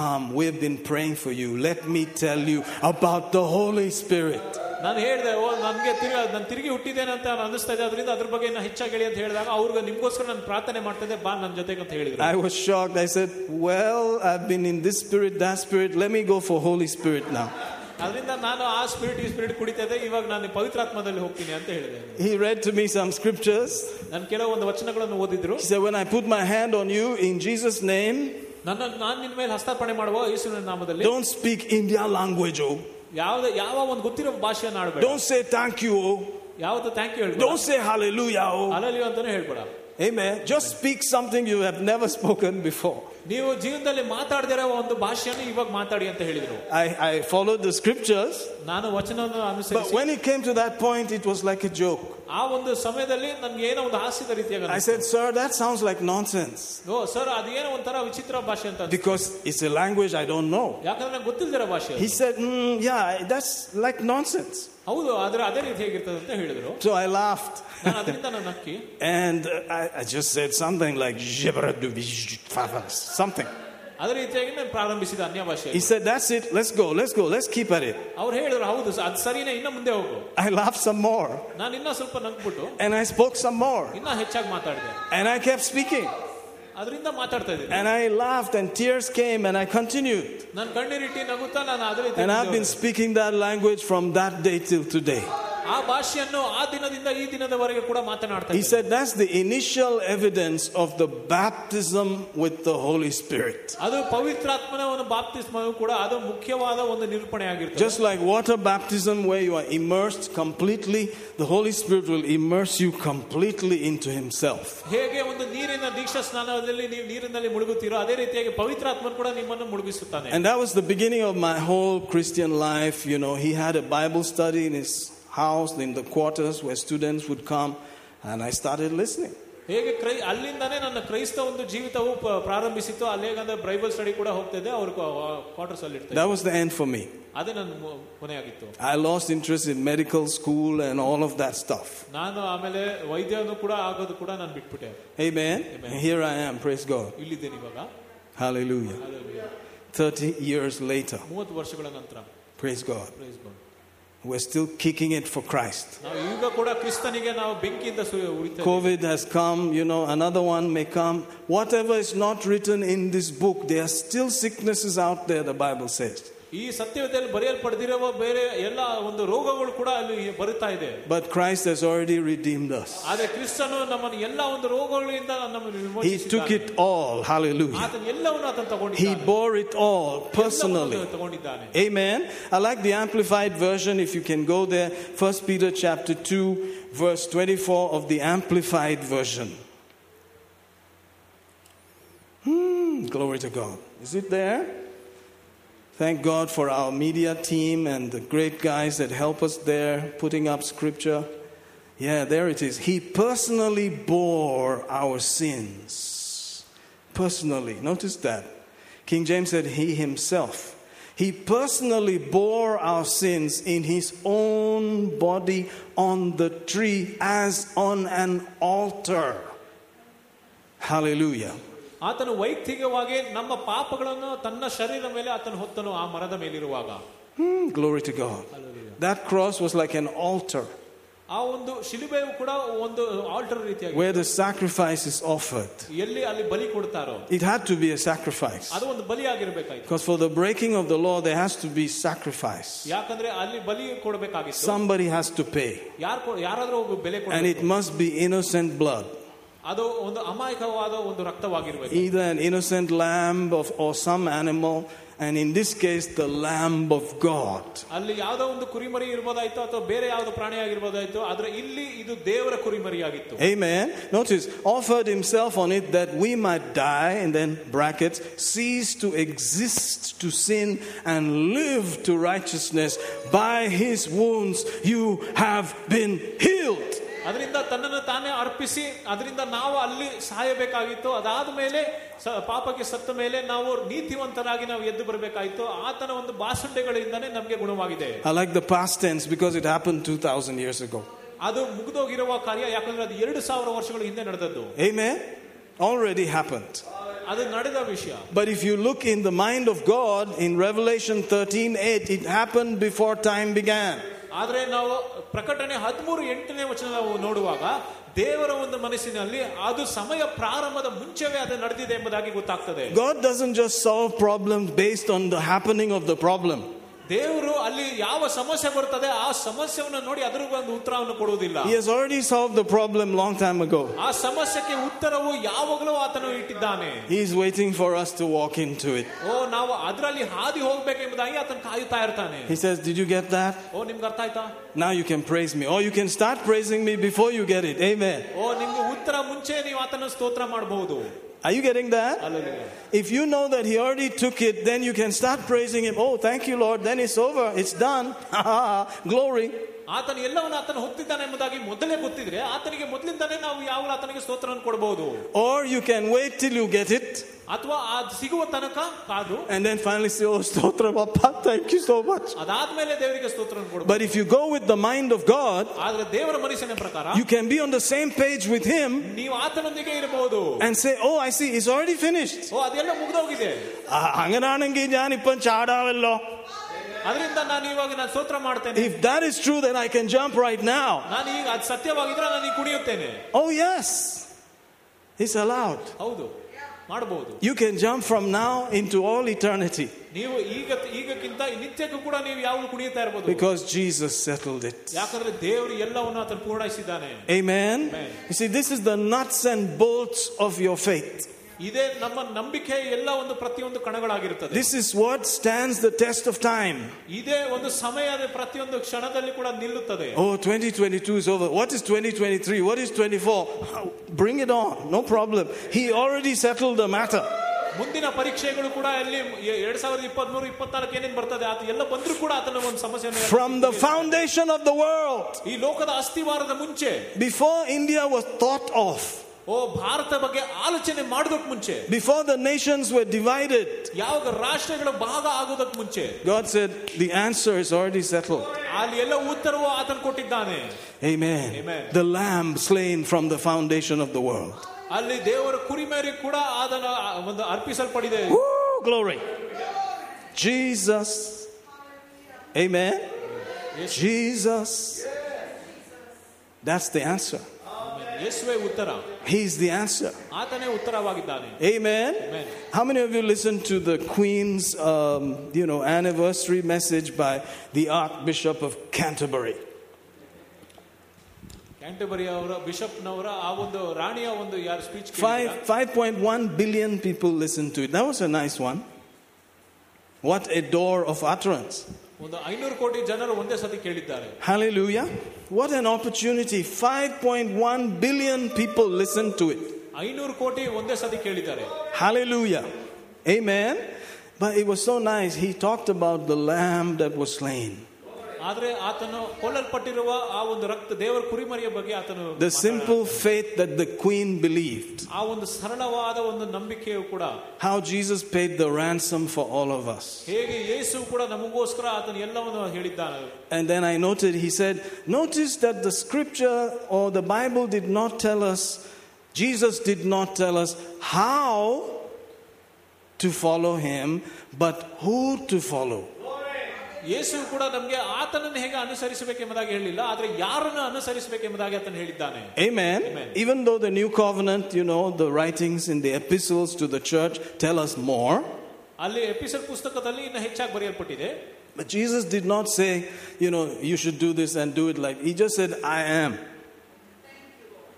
come, we've been praying for you. Let me tell you about the Holy Spirit. ನಾನು ಹೇಳಿದೆ, ಓ, ನನಗೆ ತಿರ್ಗಿ ನಾನು ತಿರುಗಿ ಹುಟ್ಟಿದ್ದೇನೆ ಅಂತ ಅನಿಸ್ತಾ ಇದೆ, ಅದರಿಂದ ಅದ್ರ ಬಗ್ಗೆ ಇನ್ನೂ ಹೆಚ್ಚಾಗಿ ಹೇಳಿ ಅಂತ ಹೇಳಿದಾಗ ಅವ್ರಿಗೆ ನಿಮಗೋಸ್ಕರ ನಾನು ಪ್ರಾರ್ಥನೆ ಮಾಡ್ತಿದ್ದೆ, ಬಾ ನನ್ನ ಜೊತೆಗೆ ಅಂತ ಹೇಳಿದ್ರು. I was shocked. I said, well, I've been in this spirit, that spirit. Let me go for Holy Spirit now. ಅದರಿಂದ ನಾನು ಆ ಸ್ಪಿರಿಟ್ ಈ ಸ್ಪಿರಿಟ್ ಕುಡಿತಾ ಇದ್ದೆ, ಇವಾಗ ನಾನು ಪವಿತ್ರಾತ್ಮದಲ್ಲಿ ಹೋಗ್ತೀನಿ ಅಂತ ಹೇಳಿದೆ. He read to me some scriptures. ನಾನು ಕೆಲವೊಂದು ವಚನಗಳನ್ನು ಓದಿದ್ರು. He said, when I put my hand on you in Jesus name, ನನ್ನ ನಾನು ನಿನ್ನ ಮೇಲೆ ಹಸ್ತಾರ್ಪಣೆ ಮಾಡುವ ಯೇಸುವಿನ ನಾಮದಲ್ಲಿ. Don't speak India language. Oh, ಯಾವ ಯಾವ ಒಂದು ಗೊತ್ತಿರೋ ಭಾಷೆಯನ್ನು ಆಡಬೇಡ. Don't say thank you. ಯಾವುದು thank you ಹೇಳಬೇಡ. Don't say hallelujah. hallelujah ಅಂತಾನೆ ಹೇಳಬೇಡ. Amen. Just speak something you have never spoken before. ನೀವು ಜೀವನದಲ್ಲಿ ಮಾತಾಡದಿರೋ ಒಂದು ಭಾಷೆಯನ್ನು ಇವಾಗ ಮಾತಾಡಿ ಅಂತ ಹೇಳಿದರು. I I followed the scriptures. But when it came to that point, it was like a joke. I said, sir, that sounds like nonsense. Because it's a language I don't know. He said, mm, yeah, that's like nonsense. So I laughed. And I, I just said something like, something. He said, that's it, let's go, let's go, let's keep at it. I laughed some more. And I spoke some more. And I kept speaking. And I laughed and tears came and I continued. And I've been speaking that language from that day till today. He said that's the initial evidence of the baptism with the Holy Spirit. Just like water baptism, where you are immersed completely, the Holy Spirit will immerse you completely into Himself. And that was the beginning of my whole Christian life. You know, he had a Bible study in his house, in the quarters where students would come, and I started listening. That was the end for me. I lost interest in medical school and all of that stuff. Amen. Amen. Here I am, praise God. Hallelujah. Hallelujah. thirty years later. Praise God. Praise God. We're still kicking it for Christ. COVID has come, you know, another one may come. Whatever is not written in this book, there are still sicknesses out there, the Bible says. But Christ has already redeemed us. He took it all. Hallelujah. He bore it all personally. Amen. I like the Amplified Version, if you can go there. First Peter chapter two verse twenty-four of the Amplified Version. Hmm, glory to God. Is it there? Thank God for our media team and the great guys that help us there, putting up scripture. Yeah, there it is. He personally bore our sins. Personally. Notice that. King James said he himself. He personally bore our sins in his own body on the tree as on an altar. Hallelujah. Hmm, glory to God. Hallelujah. That cross was like an altar where the sacrifice is offered. It had to be a sacrifice, because for the breaking of the law there has to be sacrifice. Somebody has to pay, and it must be innocent blood. Either an innocent lamb of, or some animal, and in this case the Lamb of God. Amen. Notice, offered himself on it that we might die, and then brackets, cease to exist to sin and live to righteousness. By his wounds you have been healed. I like the past tense because it happened two thousand years ago. Amen. Already happened. But if you look in the mind of God, in Revelation thirteen eight, it happened before time began. God doesn't just solve problems based on the happening of the problem. He has already solved the problem long time ago. He is waiting for us to walk into it. He says, did you get that? Now you can praise me. Or you can start praising me before you get it. Amen. Are you getting that? Hallelujah. If you know that he already took it, then you can start praising him. Oh, thank you, Lord. Then it's over. It's done. Glory. Or you can wait till you get it. And then finally say, oh, Stotra Bappa, thank you so much. But if you go with the mind of God, you can be on the same page with him and say, oh, I see, it's already finished. If that is true, then I can jump right now. Oh, yes. It's allowed. You can jump from now into all eternity. Because Jesus settled it. Amen. Amen. You see, this is the nuts and bolts of your faith. This is what stands the test of time. Oh, twenty twenty-two is over. What is twenty twenty-three? What is twenty-four? Oh, bring it on. No problem. He already settled the matter. From the foundation of the world, before India was thought of, before the nations were divided, God said, the answer is already settled. Amen. Amen. The lamb slain from the foundation of the world. Woo, glory. Jesus. Amen. Jesus. That's the answer. He's the answer. Amen. Amen. How many of you listened to the Queen's, um, you know, anniversary message by the Archbishop of Canterbury? Canterbury, Bishop Raniya speech. five point one billion people listened to it. That was a nice one. What a door of utterance. Hallelujah. What an opportunity. five point one billion people listen to it. Hallelujah. Amen. But it was so nice. He talked about the lamb that was slain. The simple faith that the Queen believed. How Jesus paid the ransom for all of us. And then I noted, he said, notice that the scripture or the Bible did not tell us, Jesus did not tell us how to follow him, but who to follow. Amen. Amen. Even though the New Covenant, you know, the writings in the epistles to the church tell us more. But Jesus did not say, you know, you should do this and do it like. He just said, I am.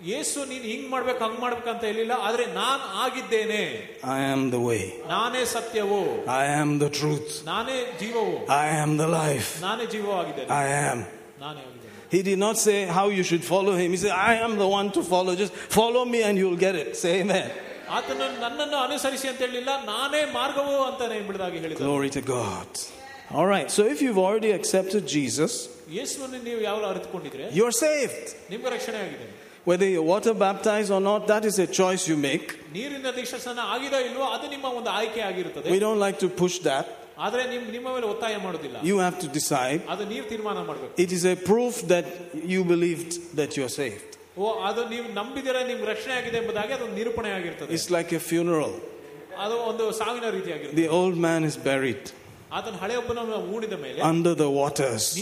I am the way. I am the truth. I am the life. I am. He did not say how you should follow him. He said, I am the one to follow. Just follow me and you'll get it. Say amen. Glory to God. All right. So if you've already accepted Jesus, you're saved. Whether you're water baptized or not, that is a choice you make. We don't like to push that. You have to decide. It is a proof that you believed that you're saved. It's like a funeral. The old man is buried under the waters.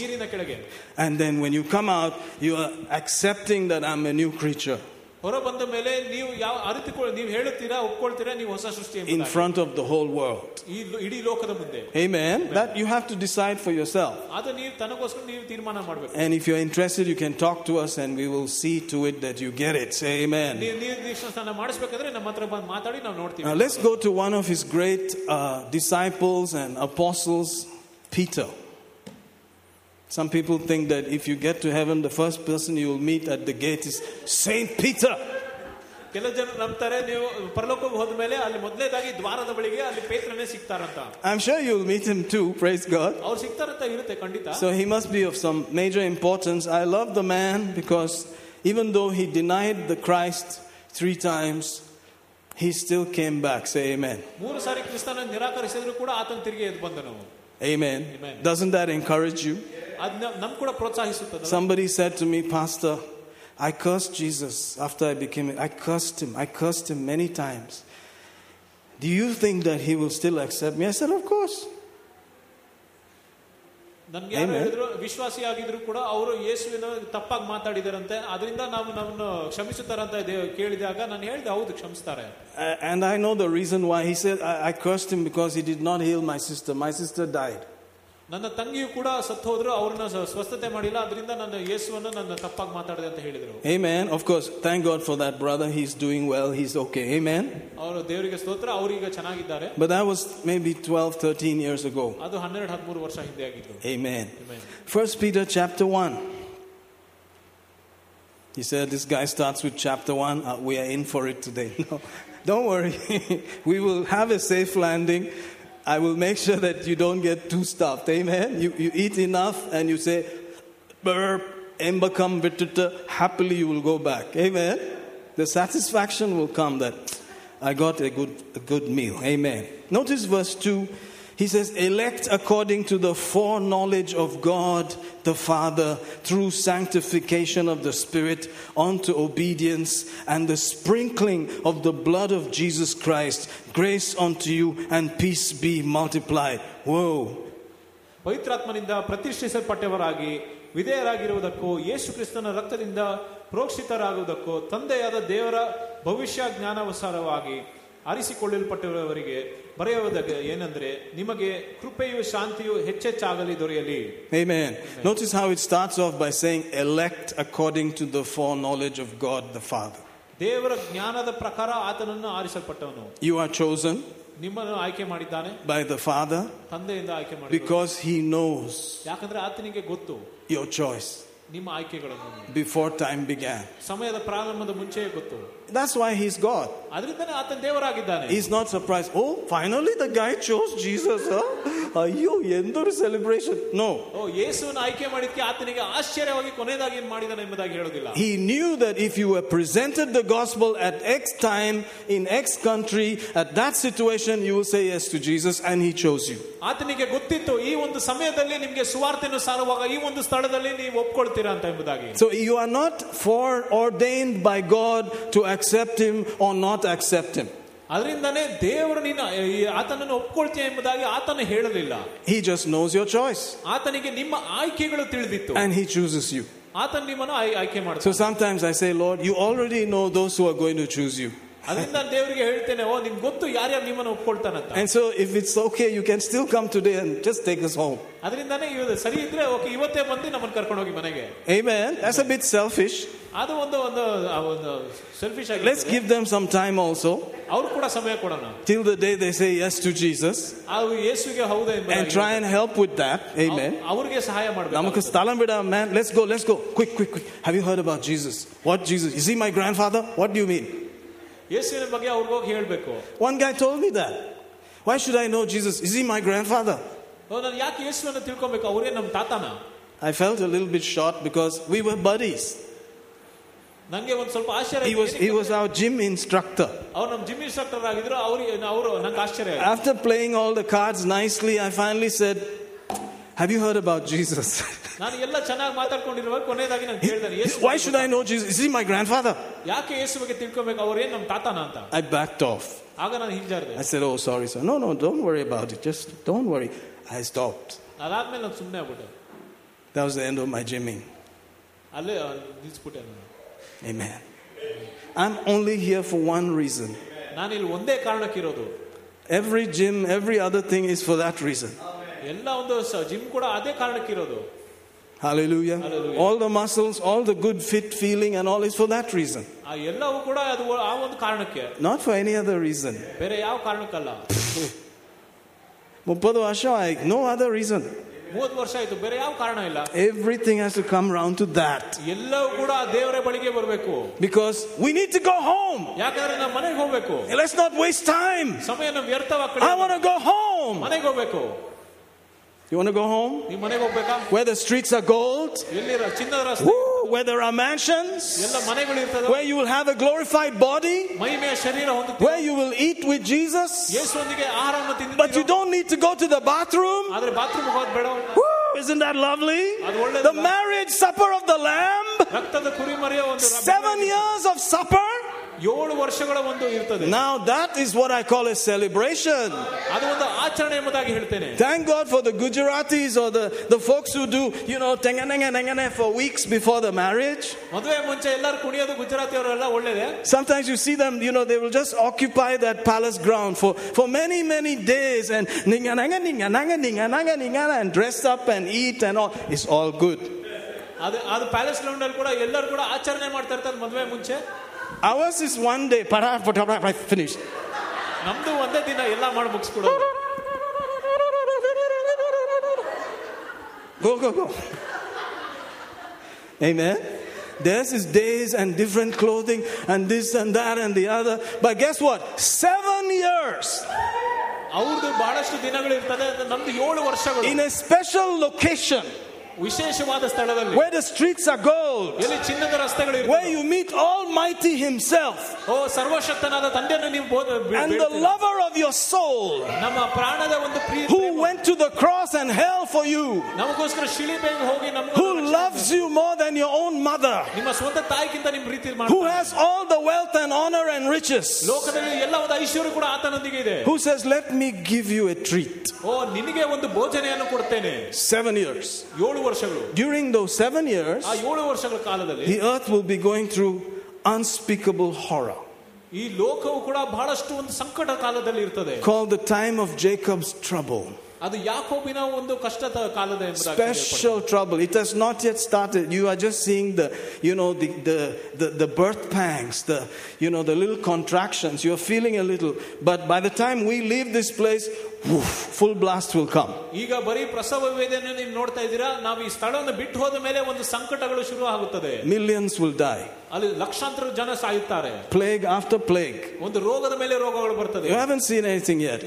And then when you come out, you are accepting that I'm a new creature. In front of the whole world. Amen. That you have to decide for yourself. And if you're interested, you can talk to us and we will see to it that you get it. Say amen. Now let's go to one of his great uh, disciples and apostles, Peter. Some people think that if you get to heaven, the first person you will meet at the gate is Saint Peter. I'm sure you'll meet him too, praise God. So he must be of some major importance. I love the man because even though he denied the Christ three times, he still came back. Say amen. Amen. Amen. Doesn't that encourage you? Yeah. Somebody said to me, Pastor, I cursed Jesus after I became, I cursed him. I cursed him many times. Do you think that he will still accept me? I said, of course. Amen. And I know the reason why. He said, I, I cursed him because he did not heal my sister. My sister died. Amen. Of course, thank God for that brother. He's doing well. He's okay. Amen. But that was maybe twelve, thirteen years ago. Amen. First Peter chapter one. He said, this guy starts with chapter one. Uh, we are in for it today. No, don't worry. We will have a safe landing. I will make sure that you don't get too stuffed. Amen. You you eat enough and you say, burp, embakam vitutta, happily you will go back. Amen. The satisfaction will come that I got a good a good meal. Amen. Notice verse two. He says, elect according to the foreknowledge of God the Father, through sanctification of the Spirit, unto obedience and the sprinkling of the blood of Jesus Christ. Grace unto you and peace be multiplied. Whoa. ಪವಿತ್ರಾತ್ಮನಿಂದ ಪ್ರತಿಷ್ಠಿಸಲ್ಪಟ್ಟವರಾಗಿ ವಿಧೇಯರಾಗಿರುವುದಕ್ಕೂ ಯೇಸು ಕ್ರಿಸ್ತನ ರಕ್ತದಿಂದ ಪ್ರೋಕ್ಷಿತರಾಗುವುದಕ್ಕೂ ತಂದೆಯಾದ ದೇವರ ಭವಿಷ್ಯ ಜ್ಞಾನವಸಾರವಾಗಿ ಆರಿಸಿಕೊಳ್ಳಲ್ಪಟ್ಟವರಿಗೆ ಬರೆಯುವುದಾಗಿ ಏನಂದ್ರೆ ನಿಮಗೆ ಕೃಪೆಯು ಶಾಂತಿಯು ಹೆಚ್ಚೆಚ್ಚಾಗಲಿ ದೊರೆಯಲಿ. Amen. Notice how it starts off by saying elect according to the foreknowledge of God the Father. ದೇವರ ಜ್ಞಾನದ ಪ್ರಕಾರ ಆತನನ್ನು ಆರಿಸಲ್ಪಟ್ಟವನು. You are chosen ನಿಮ್ಮನ್ನು ಆಯ್ಕೆ ಮಾಡಿದ್ದಾನೆ by the Father ತಂದೆಯಿಂದ ಆಯ್ಕೆ ಮಾಡಿದ್ದಾನೆ because he knows ಯಾಕಂದ್ರೆ ಆತನಿಗೆ ಗೊತ್ತು your choice ನಿಮ್ಮ ಆಯ್ಕೆಗಳನ್ನು before time began ಸಮಯದ ಪ್ರಾರಂಭದ ಮುಂಚೆಯೇ ಗೊತ್ತು. That's why he's God. He's not surprised. Oh, finally the guy chose Jesus. Huh? Are you yendur celebration? No. He knew that if you were presented the gospel at X time, in X country, at that situation, you will say yes to Jesus, and he chose you. So you are not foreordained by God to accept accept him or not accept him. He just knows your choice. And he chooses you. So sometimes I say, Lord, you already know those who are going to choose you. And so if it's okay, you can still come today and just take us home. Amen. That's a bit selfish. Let's give them some time also till the day they say yes to Jesus and try and help with that. Amen. Man, let's go, let's go. Quick, quick, quick. Have you heard about Jesus? What Jesus? Is he my grandfather? What do you mean? One guy told me that. Why should I know Jesus? Is he my grandfather? I felt a little bit short because we were buddies. He was, he was our gym instructor. After playing all the cards nicely, I finally said, have you heard about Jesus? Why should I know Jesus? Is he my grandfather? I backed off. I said, oh, sorry, sir. No, no, don't worry about it. Just don't worry. I stopped. That was the end of my gymming. Amen. I'm only here for one reason. Every gym, every other thing is for that reason. Hallelujah. Hallelujah. All the muscles, all the good fit feeling and all is for that reason. Not for any other reason. No other reason. Everything has to come round to that. Because we need to go home. Let's not waste time. I want to go home. You want to go home? Where the streets are gold? Woo, where there are mansions? Where you will have a glorified body? Where you will eat with Jesus? But you don't need to go to the bathroom? Woo, isn't that lovely? The marriage supper of the Lamb? Seven years of supper? Now that is what I call a celebration. Thank God for the Gujaratis or the, the folks who do, you know, for weeks before the marriage. Sometimes you see them, you know, they will just occupy that palace ground for, for many, many days and and dress up and eat and all. It's all good. Ours is one day. I finished. Go, go, go. Amen. Theirs is days and different clothing and this and that and the other. But guess what? Seven years. In a special location. Where the streets are gold, where you meet Almighty Himself and the lover of your soul who went to the cross and hell for you, who loves you more than your own mother, who has all the wealth and honor and riches, who says, let me give you a treat. Seven years. During those seven years, the earth will be going through unspeakable horror, called the time of Jacob's trouble. Special trouble. It has not yet started. You are just seeing the, you know, the the, the, the birth pangs, the, you know, the little contractions. You are feeling a little, but by the time we leave this place, woof, full blast will come. Millions will die. Plague after plague. You haven't seen anything yet.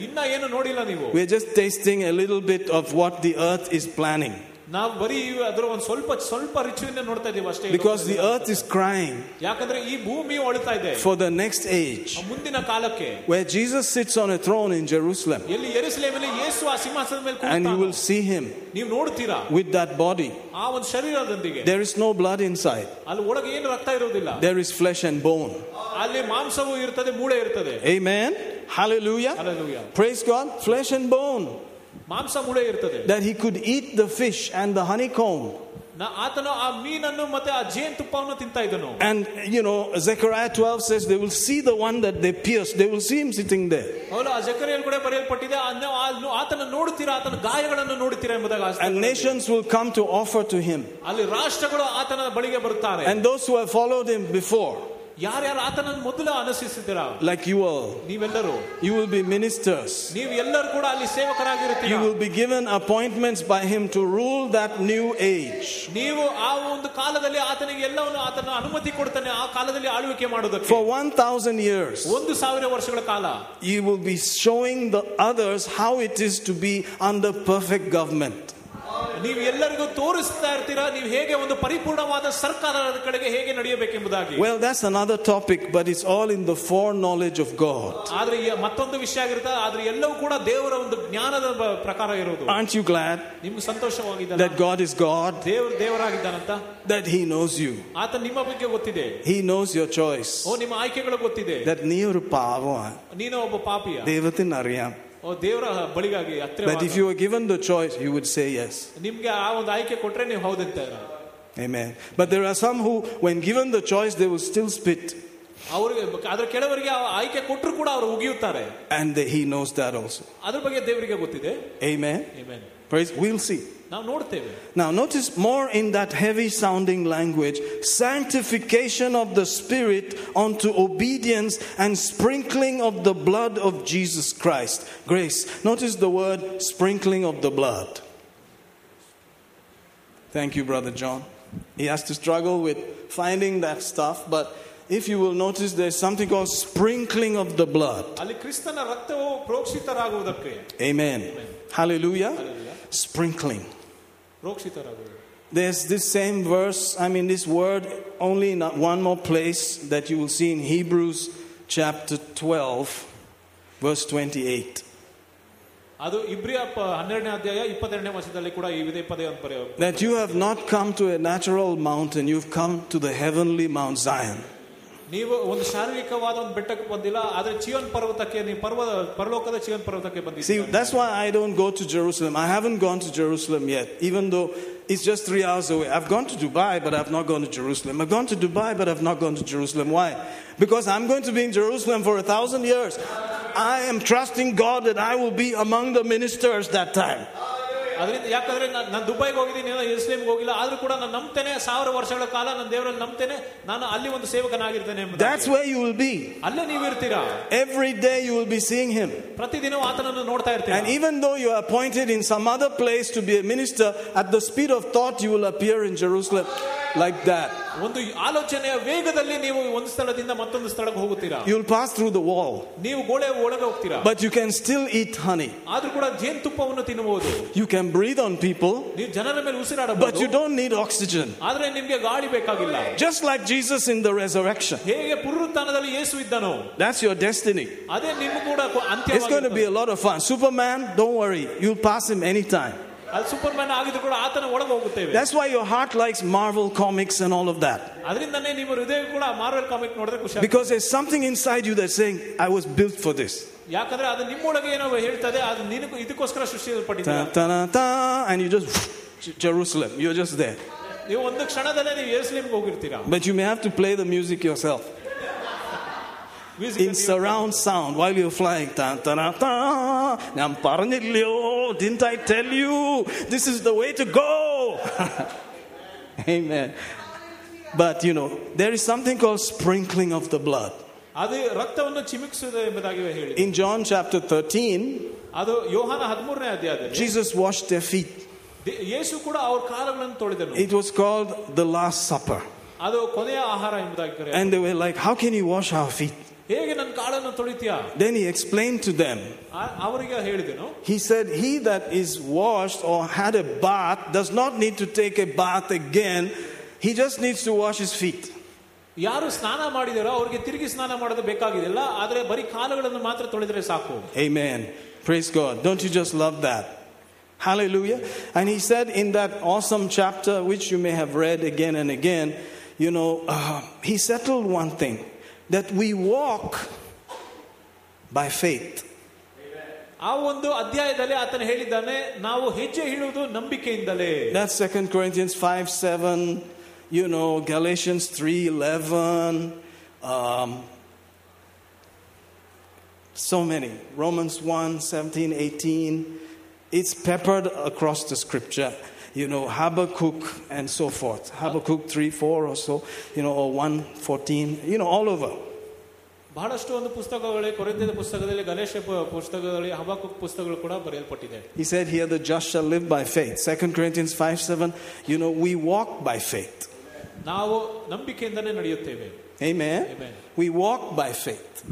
We're just tasting a little bit of what the earth is planning. Because the earth is crying for the next age where Jesus sits on a throne in Jerusalem, and you will see Him with that body. There is no blood inside. There is flesh and bone. Amen. Hallelujah. Hallelujah. Praise God. Flesh and bone. That He could eat the fish and the honeycomb. And you know, Zechariah twelve says they will see the one that they pierced. They will see Him sitting there. And nations will come to offer to Him. And those who have followed Him before, like you all, you will be ministers. You will be given appointments by Him to rule that new age. For one thousand years, you will be showing the others how it is to be under perfect government. Well, that's another topic, but it's all in the foreknowledge of God. Aren't you glad that God is God? That He knows you. He knows your choice. That But if you were given the choice, you would say yes. Amen. But there are some who, when given the choice, they will still spit. And He knows that also. Amen. Amen. Praise. We'll see. Now notice more in that heavy sounding language. Sanctification of the Spirit unto obedience and sprinkling of the blood of Jesus Christ. Grace. Notice the word sprinkling of the blood. Thank you, Brother John. He has to struggle with finding that stuff, but if you will notice, there's something called sprinkling of the blood. Amen. Amen. Hallelujah. Hallelujah. Sprinkling. There's this same verse, I mean this word, only in one more place that you will see in Hebrews chapter twelve, verse twenty-eight. That you have not come to a natural mountain, you've come to the heavenly Mount Zion. See, that's why I don't go to Jerusalem. I haven't gone to Jerusalem yet, even though it's just three hours away. I've gone to Dubai, but I've not gone to Jerusalem. I've gone to Dubai, but I've not gone to Jerusalem. Why? Because I'm going to be in Jerusalem for a thousand years. I am trusting God that I will be among the ministers that time. That's where you will be. Every day you will be seeing him. And even though you are appointed in some other place to be a minister, at the speed of thought you will appear in Jerusalem like that. You'll pass through the wall, but you can still eat honey. You can breathe on people, but you don't need oxygen. Just like Jesus in the resurrection. That's your destiny. It's going to be a lot of fun. Superman, don't worry, you'll pass him anytime. That's why your heart likes Marvel comics and all of that. Because there's something inside you that's saying, I was built for this. Ta, ta, ta, and you just, Jerusalem, you're just there. But you may have to play the music yourself. In surround sound while you're flying. Ta, ta, ta, ta. Didn't I tell you? This is the way to go. Amen. But you know, there is something called sprinkling of the blood. In John chapter thirteen, Jesus washed their feet. It was called the Last Supper. And they were like, how can you wash our feet? Then he explained to them. He said, he that is washed or had a bath does not need to take a bath again. He just needs to wash his feet. Amen. Praise God. Don't you just love that? Hallelujah. And he said in that awesome chapter, which you may have read again and again, you know, uh, he settled one thing. That we walk by faith. That's Second Corinthians five, seven, you know, Galatians three, eleven, um, so many. Romans one, seventeen, eighteen. It's peppered across the scripture. You know, Habakkuk and so forth. Habakkuk three four or so, you know, or one fourteen, you know, all over. He said here, the just shall live by faith. Second Corinthians five seven, you know, we walk by faith. Amen. Amen. We walk by faith.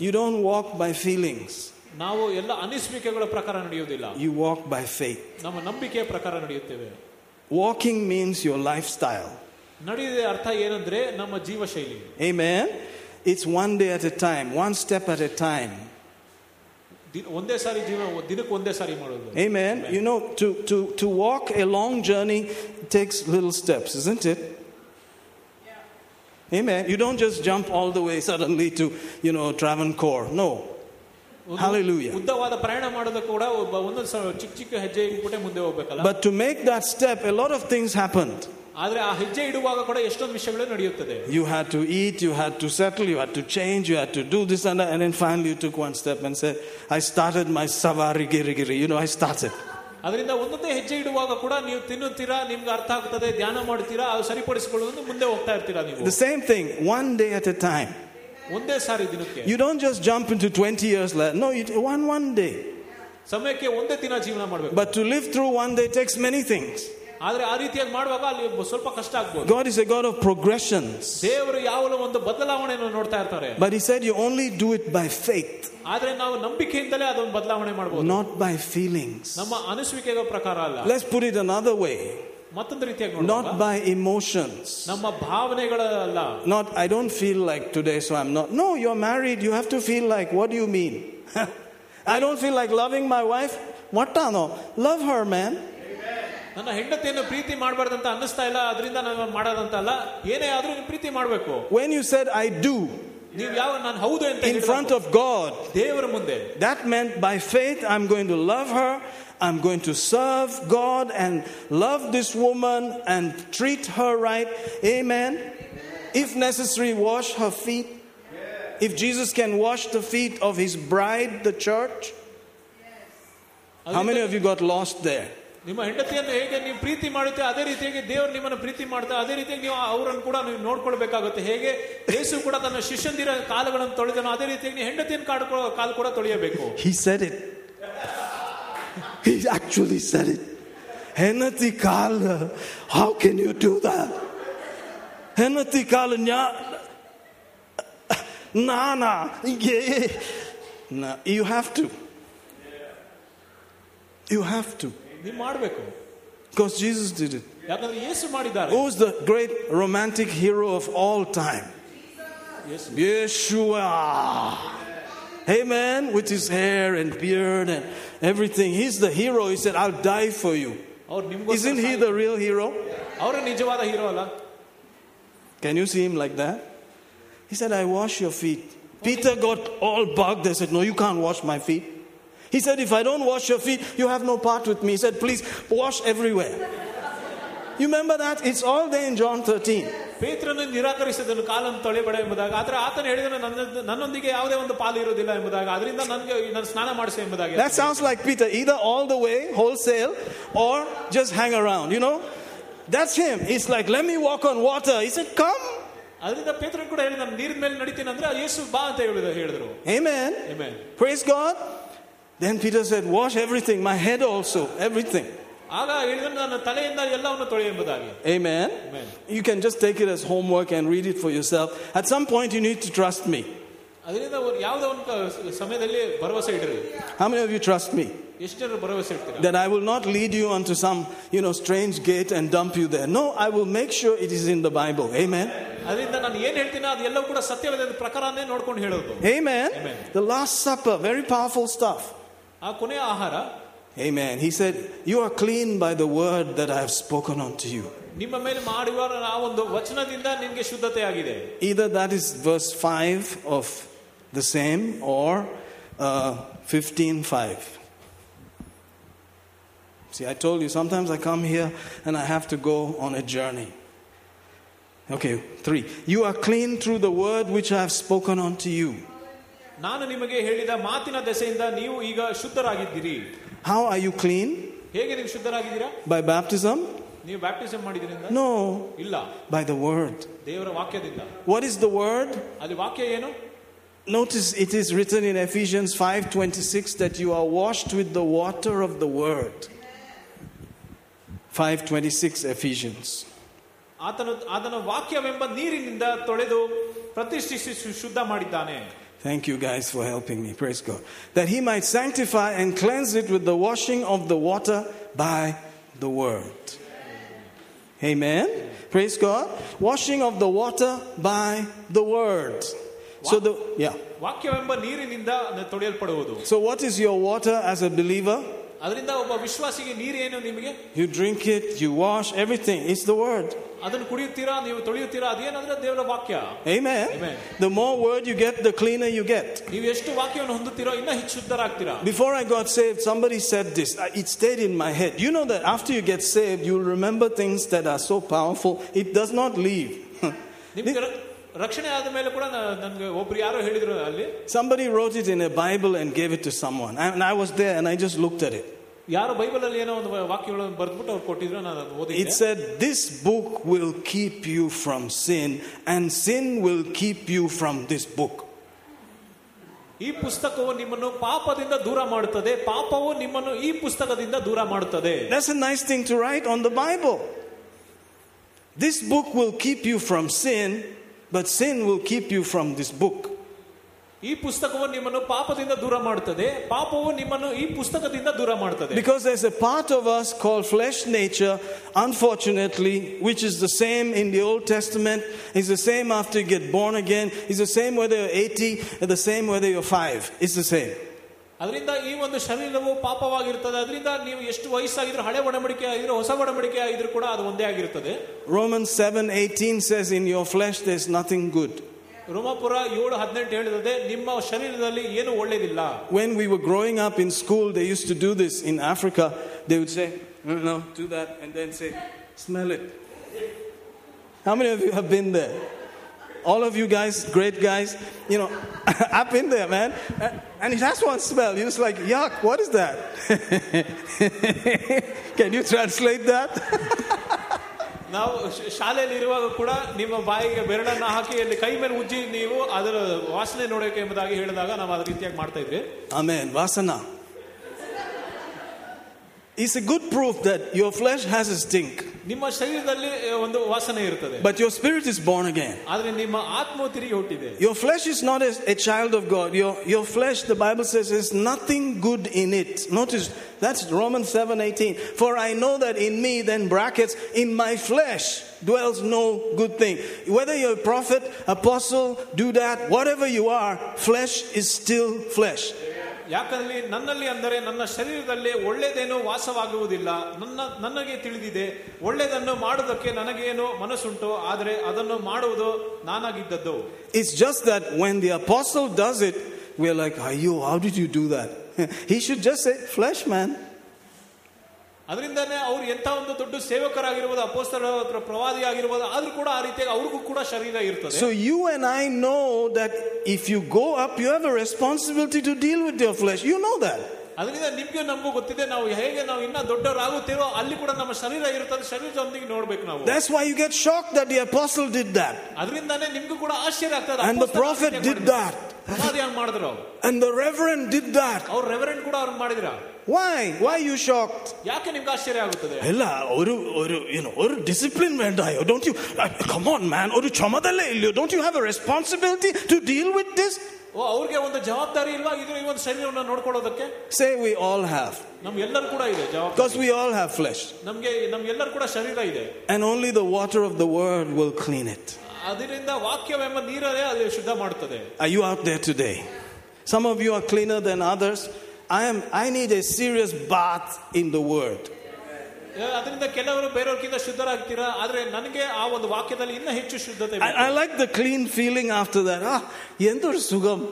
You don't walk by feelings. You walk by faith. Walking means your lifestyle. Amen. It's one day at a time, one step at a time. Amen. You know, to, to, to walk a long journey takes little steps, isn't it? Amen. You don't just jump all the way suddenly to, you know, Travancore. No. Hallelujah. But to make that step, a lot of things happened. You had to eat, you had to settle, you had to change, you had to do this and that, and then finally you took one step and said, I started my savarigirigiri. You know, I started. The same thing, one day at a time. You don't just jump into twenty years later. No, you, one one day. ಸಮಯಕ್ಕೆ ಒಂದೇ ದಿನ ಜೀವನ ಮಾಡಬೇಕು. But to live through one day takes many things. ಆದರೆ ಆ ರೀತಿಯಾಗಿ ಮಾಡುವಾಗ ಅಲ್ಲಿ ಸ್ವಲ್ಪ ಕಷ್ಟ ಆಗಬಹುದು. God is a God of progressions. ದೇವರು ಯಾವಾಗಲೂ ಒಂದು ಬದಲಾವಣೆಯನ್ನು ನೋಡ್ತಾ ಇರ್ತಾರೆ. But he said you only do it by faith. ಆದರೆ ನಾವು ನಂಬಿಕೆಯಿಂದಲೇ ಅದೊಂದು ಬದಲಾವಣೆ ಮಾಡಬಹುದು. Not by feelings. ನಮ್ಮ ಅನಿಸುವಿಕೆಗಳ ಪ್ರಕಾರ ಅಲ್ಲ. Let's put it another way. ಮತ್ತೊಂದು ರೀತಿಯಾಗಿ ನೋಡೋಣ. Not by emotions. ನಮ್ಮ ಭಾವನೆಗಳಲ್ಲ. Not I don't feel like today so I'm not. No, you're married, you have to feel like. What do you mean? I don't feel like loving my wife. Wattano love her man. ನನ್ನ ಹೆಂಡತಿಯನ್ನು ಪ್ರೀತಿ ಮಾಡಬಾರದು ಅಂತ ಅನ್ನಿಸ್ತಾ ಇಲ್ಲ, ಅದರಿಂದ ನಾನು ಮಾಡೋದಂತಲ್ಲ. ಏನೇ ಆದ್ರೂ ನೀವು ಪ್ರೀತಿ ಮಾಡಬೇಕು. When you said I do, ನೀವು ಯಾವ ನಾನು ಹೌದು ಅಂತ ಹೇಳಿದ in front of God, ದೇವರ ಮುಂದೆ, that meant by faith I'm going to love her, I'm going to serve God and love this woman and treat her right. Amen. If necessary, wash her feet. If Jesus can wash the feet of his bride, the church, yes. How many of you got lost there? ನಿಮ್ಮ ಹೆಂಡತಿಯನ್ನು ಹೇಗೆ ನೀವು ಪ್ರೀತಿ ಮಾಡುತ್ತೆ ಅದೇ ರೀತಿಯಾಗಿ ದೇವರು ನಿಮ್ಮನ್ನು ಪ್ರೀತಿ ಮಾಡ್ತಾ ಅದೇ ರೀತಿಯಾಗಿ ನೀವು ಅವರನ್ನು ಕೂಡ ನೀವು ನೋಡ್ಕೊಳ್ಬೇಕಾಗುತ್ತೆ. ಹೇಗೆ ಯೇಸು ಕೂಡ ತನ್ನ ಶಿಷ್ಯಂದಿರ ಕಾಲಗಳನ್ನು ತೊಳೆದನು ಅದೇ ರೀತಿಯಾಗಿ ನೀವು ಹೆಂಡತಿಯನ್ನು ಕಾಡ್ಕೋ ಕಾಲು ಕೂಡ ತೊಳೆಯಬೇಕು. He said it. He actually said it. ಹೆಂಡತಿ ಕಾಲು, how can you do that? ಹೆಂಡತಿ ಕಾಲು ನ್ಯಾ Na na, yeah. No, you have to. You have to. You ಮಾಡಬೇಕು. Because Jesus did it. ಯಾಕಂದ್ರೆ ಯೇಸು ಮಾಡಿದ್ದಾರೆ. Who is the great romantic hero of all time? Jesus. Yeshua. Amen. With his hair and beard and everything, he's the hero. He said, "I'll die for you." Isn't he the real hero? ಅವರ ನಿಜವಾದ hero ಅಲ್ಲ. Can you see him like that? He said, I wash your feet. Peter got all bugged. He said, no, you can't wash my feet. He said, if I don't wash your feet, you have no part with me. He said, please, wash everywhere. You remember that? It's all there in John thirteen. ಪೇತ್ರನು ನಿರಾಕರಿಸಿದನು ಕಾಲನ್ನು ತೊಳೆಯಬೇಡ ಎಂಬುದಾಗಿ. ಆದರೆ ಆತನು ಹೇಳಿದನು ನನ್ನೊಂದಿಗೆ ಯಾವುದೇ ಒಂದು ಪಾಲು ಇರೋದಿಲ್ಲ ಎಂಬುದಾಗಿ, ಅದರಿಂದ ನನಗೆ ನಾನು ಸ್ನಾನ ಮಾಡಿಸು ಎಂಬುದಾಗಿ. That sounds like Peter, either all the way, wholesale, or just hang around, you know. That's him. He's like, let me walk on water. He said, come. ಅದರಿಂದ ಪೇತ್ರ ಕೂಡ ಹೇಳಿದ ನೀರಿನ ಮೇಲೆ ನಡೀತೀನಿ ಅಂದ್ರೆ ಯೇಸು ಬಾ ಅಂತ ಹೇಳಿದ್ರು. Amen. Amen. Praise God. Then Peter said, wash everything, my head also, everything. ಆಗ ಹೇಳಿದನು ನನ್ನ ತಲೆಯಿಂದ ಎಲ್ಲವನ್ನು ತೊಳೆಯು ಎಂಬುದಾಗಿ. Amen. You can just take it as homework and read it for yourself. At some point you need to trust me. ಅದರಿಂದ ಯಾವುದೋ ಒಂದು ಸಮಯದಲ್ಲಿ ಭರವಸೆ ಇಡ್ರಿ. How many of you trust me? That I will not lead you onto some, you know, strange gate and dump you there. No, I will make sure it is in the Bible. Amen. ಅದರಿಂದ ನಾನು ಏನು ಹೇಳ್ತೀನಿ ಅದು ಎಲ್ಲವೂ ಕೂಡ ಸತ್ಯವಾದ ಪ್ರಕಾರನೇ ನೋಡ್ಕೊಂಡು ಹೇಳೋದು. Amen. The last supper, very powerful stuff. ಆ ಕೊನೆಯ ಆಹಾರ. Amen. He said, you are clean by the word that I have spoken unto you. ನಿಮ್ಮ ಮೇಲೆ ಮಾಡುವ ಆ ಒಂದು ವಚನದಿಂದ ನಿಮಗೆ ಶುದ್ಧತೆಯಾಗಿದೆ. Either that is verse five of the same or fifteen five. See, I told you, sometimes I come here and I have to go on a journey. Okay, three. You are clean through the word which I have spoken unto you. ನಾನು ನಿಮಗೆ ಹೇಳಿದ ಮಾತಿನ ದೆಸೆಯಿಂದ ನೀವು ಈಗ ಶುದ್ಧರಾಗಿದ್ದೀರಿ. How are you clean? ಹೇಗೆ ನೀವು ಶುದ್ಧರಾಗಿದ್ದೀರಾ? By baptism? ನೀವು baptism ಮಾಡಿದ್ರಿಂದ? No. ಇಲ್ಲ. By the word. ದೇವರ ವಾಕ್ಯದಿಂದ. What is the word? ಅಲ್ಲಿ ವಾಕ್ಯ ಏನು? Notice it is written in Ephesians five twenty-six that you are washed with the water of the word. five twenty-six Ephesians. ಆತನು ಆತನ ವಾಕ್ಯವೆಂಬ ನೀರಿನಿಂದ ತೊಳೆದು ಪ್ರತಿಷ್ಠಿಸಿ ಶುದ್ಧ ಮಾಡಿದ್ದಾನೆ. Thank you guys for helping me. Praise God. That he might sanctify and cleanse it with the washing of the water by the word. Amen. Praise God. Washing of the water by the word. So the yeah. ವಾಕ್ಯವೆಂಬ ನೀರಿನಿಂದ ತೊಳೆಯಲ್ಪಡುವುದು. So what is your water as a believer? ಅದರಿಂದ ಒಬ್ಬ ವಿಶ್ವಾಸಿಗೆ ನೀರು ಏನು ನಿಮಗೆ? You drink it, you wash everything. It's the word. ಅದನ್ನು ಕುಡಿಯುತ್ತೀರಾ, ನೀವು ತೊಳೆಯುತ್ತೀರಾ, ಅದೇನಂದ್ರೆ ದೇವರ ವಾಕ್ಯ. Amen. The more word you get, the cleaner you get. ನೀವು ಎಷ್ಟು ವಾಕ್ಯವನ್ನು ಹೊಂದುತ್ತೀರೋ ಇನ್ನ ಹೆಚ್ಚು ಶುದ್ಧರಾಗ್ತೀರಾ. Before I got saved, somebody said this. It stayed in my head. You know that after you get saved, you'll remember things that are so powerful. It does not leave. ನಿಮಗೆ ರಕ್ಷಣೆ ಆದ ಮೇಲೆ ಕೂಡ ನನಗೆ ಒಬ್ರು ಯಾರೋ ಹೇಳಿದ್ರು ಅಲ್ಲಿ. Somebody wrote it in a Bible and gave it to someone. And I was there and I just looked at it. ಯಾರೋ ಬೈಬಲ್ ಅಲ್ಲಿ ಏನೋ ಒಂದು ವಾಕ್ಯಗಳನ್ನು ಬರೆದುಬಿಟ್ಟು ಅವರು ಕೊಟ್ಟಿದ್ರು, ನಾನು ಅದನ್ನ ಓದಿದೆ. It said this book will keep you from sin and sin will keep you from this book. ಈ ಪುಸ್ತಕವು ನಿಮ್ಮನ್ನು ಪಾಪದಿಂದ ದೂರ ಮಾಡುತ್ತದೆ, ಪಾಪವು ನಿಮ್ಮನ್ನು ಈ ಪುಸ್ತಕದಿಂದ ದೂರ ಮಾಡುತ್ತದೆ. That's a nice thing to write on the Bible. This book will keep you from sin, but sin will keep you from this book. ಈ ಪುಸ್ತಕವು ನಿಮ್ಮನ್ನು ಪಾಪದಿಂದ ದೂರ ಮಾಡುತ್ತದೆ, ಪಾಪವು ನಿಮ್ಮನ್ನು ಈ ಪುಸ್ತಕದಿಂದ ದೂರ ಮಾಡುತ್ತದೆ. Because there's a part of us called flesh nature, unfortunately, which is the same in the Old Testament, is the same after you get born again, is the same whether you're eighty, the same whether you're five, it's the same. ಅದರಿಂದ ಈ ಒಂದು ಶರೀರವು ಪಾಪವಾಗಿರುತ್ತದೆ. ಅದರಿಂದ ನೀವು ಎಷ್ಟು ವಯಸ್ಸಾಗಿದ್ರು, ಹಳೆ ಒಡಂಬಡಿಕೆ ಆಗಿದ್ರು, ಹೊಸ ಒಡಂಬಡಿಕೆ ಆಗಿದ್ರು ಕೂಡ ಅದು ಒಂದೇ ಆಗಿರುತ್ತದೆ. Romans seven eighteen says, in your flesh there's nothing good. ರೋಮಾಪುರ ಏಳು ಹದಿನೆಂಟು ಹೇಳಿದೆ, ನಿಮ್ಮ ಶರೀರದಲ್ಲಿ ಏನು ಒಳ್ಳೆಯದಿಲ್ಲ. When we were growing up in school, they used to do this in Africa. They would say, no, no, do that, and then say, smell it. How many of you have been there? All of you guys, great guys, you know, I've been there, man. And it has one smell. You're just like, yuck, what is that? Can you translate that? ನಾವು ಶಾಲೆಯಲ್ಲಿ ಇರುವಾಗ ಕೂಡ ನಿಮ್ಮ ಬಾಯಿಗೆ ಬೆರಳನ್ನು ಹಾಕಿ ಅಲ್ಲಿ ಕೈ ಮೇಲೆ ಉಜ್ಜಿ ನೀವು ಅದರ ವಾಸನೆ ನೋಡೋಕೆ ಎಂಬುದಾಗಿ ಹೇಳಿದಾಗ ನಾವು ಅದ ರೀತಿಯಾಗಿ ಮಾಡ್ತಾ ಇದ್ವಿ. ಆಮೇನ್ ವಾಸನಾ. It's a good proof that your flesh has a stink. ನಿಮ್ಮ ಶರೀರದಲ್ಲಿ ಒಂದು ವಾಸನೆ ಇರುತ್ತದೆ. But your spirit is born again. ಆದರೆ ನಿಮ್ಮ ಆತ್ಮವು ತಿರುಗಿ ಹುಟ್ಟಿದೆ. Your flesh is not a, a child of God. Your your flesh, the Bible says, is nothing good in it. Notice that's Romans seven eighteen. For I know that in me, then brackets, in my flesh dwells no good thing. Whether you're a prophet, apostle, do that, whatever you are, flesh is still flesh. ಯಾಕಂದ್ರೆ ನನ್ನಲ್ಲಿ ಅಂದರೆ ನನ್ನ ಶರೀರದಲ್ಲಿ ಒಳ್ಳೆಯದೇನೋ ವಾಸವಾಗುವುದಿಲ್ಲ. ನನ್ನ ನನಗೆ ತಿಳಿದಿದೆ ಒಳ್ಳೆಯದನ್ನು ಮಾಡುವುದಕ್ಕೆ ನನಗೇನು ಮನಸ್ಸುಂಟು, ಆದರೆ ಅದನ್ನು ಮಾಡುವುದು ನಾನಾಗಿದ್ದದ್ದು. It's just that when the apostle does it, we're like, "Ayo, how did you do that?" He should just say, "Flesh, man." ಅದರಿಂದನೇ ಅವರು ಎಂಥ ಒಂದು ದೊಡ್ಡ ಸೇವಕರಾಗಿರಬಹುದು, ಅಪೋಸ್ತಲರ ಪ್ರವಾದಿಯಾಗಿರಬಹುದು, ಆದರೂ ಕೂಡ ಆ ರೀತಿಯಾಗಿ ಅವ್ರಿಗೂ ಕೂಡ ಶರೀರ ಇರ್ತದೆ. So you and I know that if you go up, you have a responsibility to deal with your flesh. You know that. ಅದರಿಂದ ನಿಮಗೆ ನಮಗೂ ಗೊತ್ತಿದೆ ನಾವು ಹೇಗೆ ನಾವು ಇನ್ನ ದೊಡ್ಡವರಾಗುತ್ತೇವೋ ಅಲ್ಲಿ ಕೂಡ ನಮ್ಮ ಶರೀರ ಇರುತ್ತದೆ, ಶರೀರದೊಂದಿಗೆ ನೋಡಬೇಕು ನಾವು. That's why you get shocked that the apostle did that. ಅದರಿಂದನೇ ನಿಮಗೂ ಕೂಡ ಆಶ್ಚರ್ಯ ಆಗ್ತದೆ. And the prophet did that. ಪ್ರವಾದಿಯಾಗಿ ಮಾಡಿದ್ರು. And the reverend did that. ಅವ್ರ reverend ಕೂಡ ಅವರು ಮಾಡಿದ್ರು. Why? Why are you shocked? ಯಾಕೆ ನಿಮಗೆ ಆಶ್ಚರ್ಯ ಆಗುತ್ತದೆ? ಇಲ್ಲ ಅವರು ಅವರು ಏನು ಅವರು ಡಿಸಿಪ್ಲಿನ್ ವೇಂಡ ಅಯ್ಯೋ don't you come on man ಅವರು ಕ್ಷಮದಲ್ಲೇ ಇಲ್ಲೋ don't you have a responsibility to deal with this ಓ ಅವರಿಗೆ ಒಂದು ಜವಾಬ್ದಾರಿ ಇಲ್ವಾ ಇದು ಈ ಒಂದು ಶರೀರವನ್ನು ನೋಡಿಕೊಳ್ಳೋದಕ್ಕೆ? Say we all have. ನಮಗೆಲ್ಲರೂ ಕೂಡ ಇದೆ ಜವಾಬ್ದಾರಿ. Because we all have flesh. ನಮಗೆ ನಮಗೆಲ್ಲರೂ ಕೂಡ ಶರೀರ ಇದೆ. And only the water of the word will clean it. ಅದರಿಂದ ವಾಕ್ಯವೆಂಬ ನೀರೇ ಅದು ಶುದ್ಧ ಮಾಡುತ್ತದೆ. Are you out there today? Some of you are cleaner than others. I am I need a serious bath in the word. ಅದರಿಂದ ಕೆಲವರು ಬೇರೆಯವರಿಗಿಂತ ಶುದ್ಧರಾಗ್ತೀರಾ, ಆದರೆ ನನಗೆ ಆ ಒಂದು ವಾಕ್ಯದಲ್ಲಿ ಇನ್ನೂ ಹೆಚ್ಚು ಶುದ್ಧತೆ ಬೇಕು. I like the clean feeling after that. Ah, ಎಂತ ಸುಗಮ್.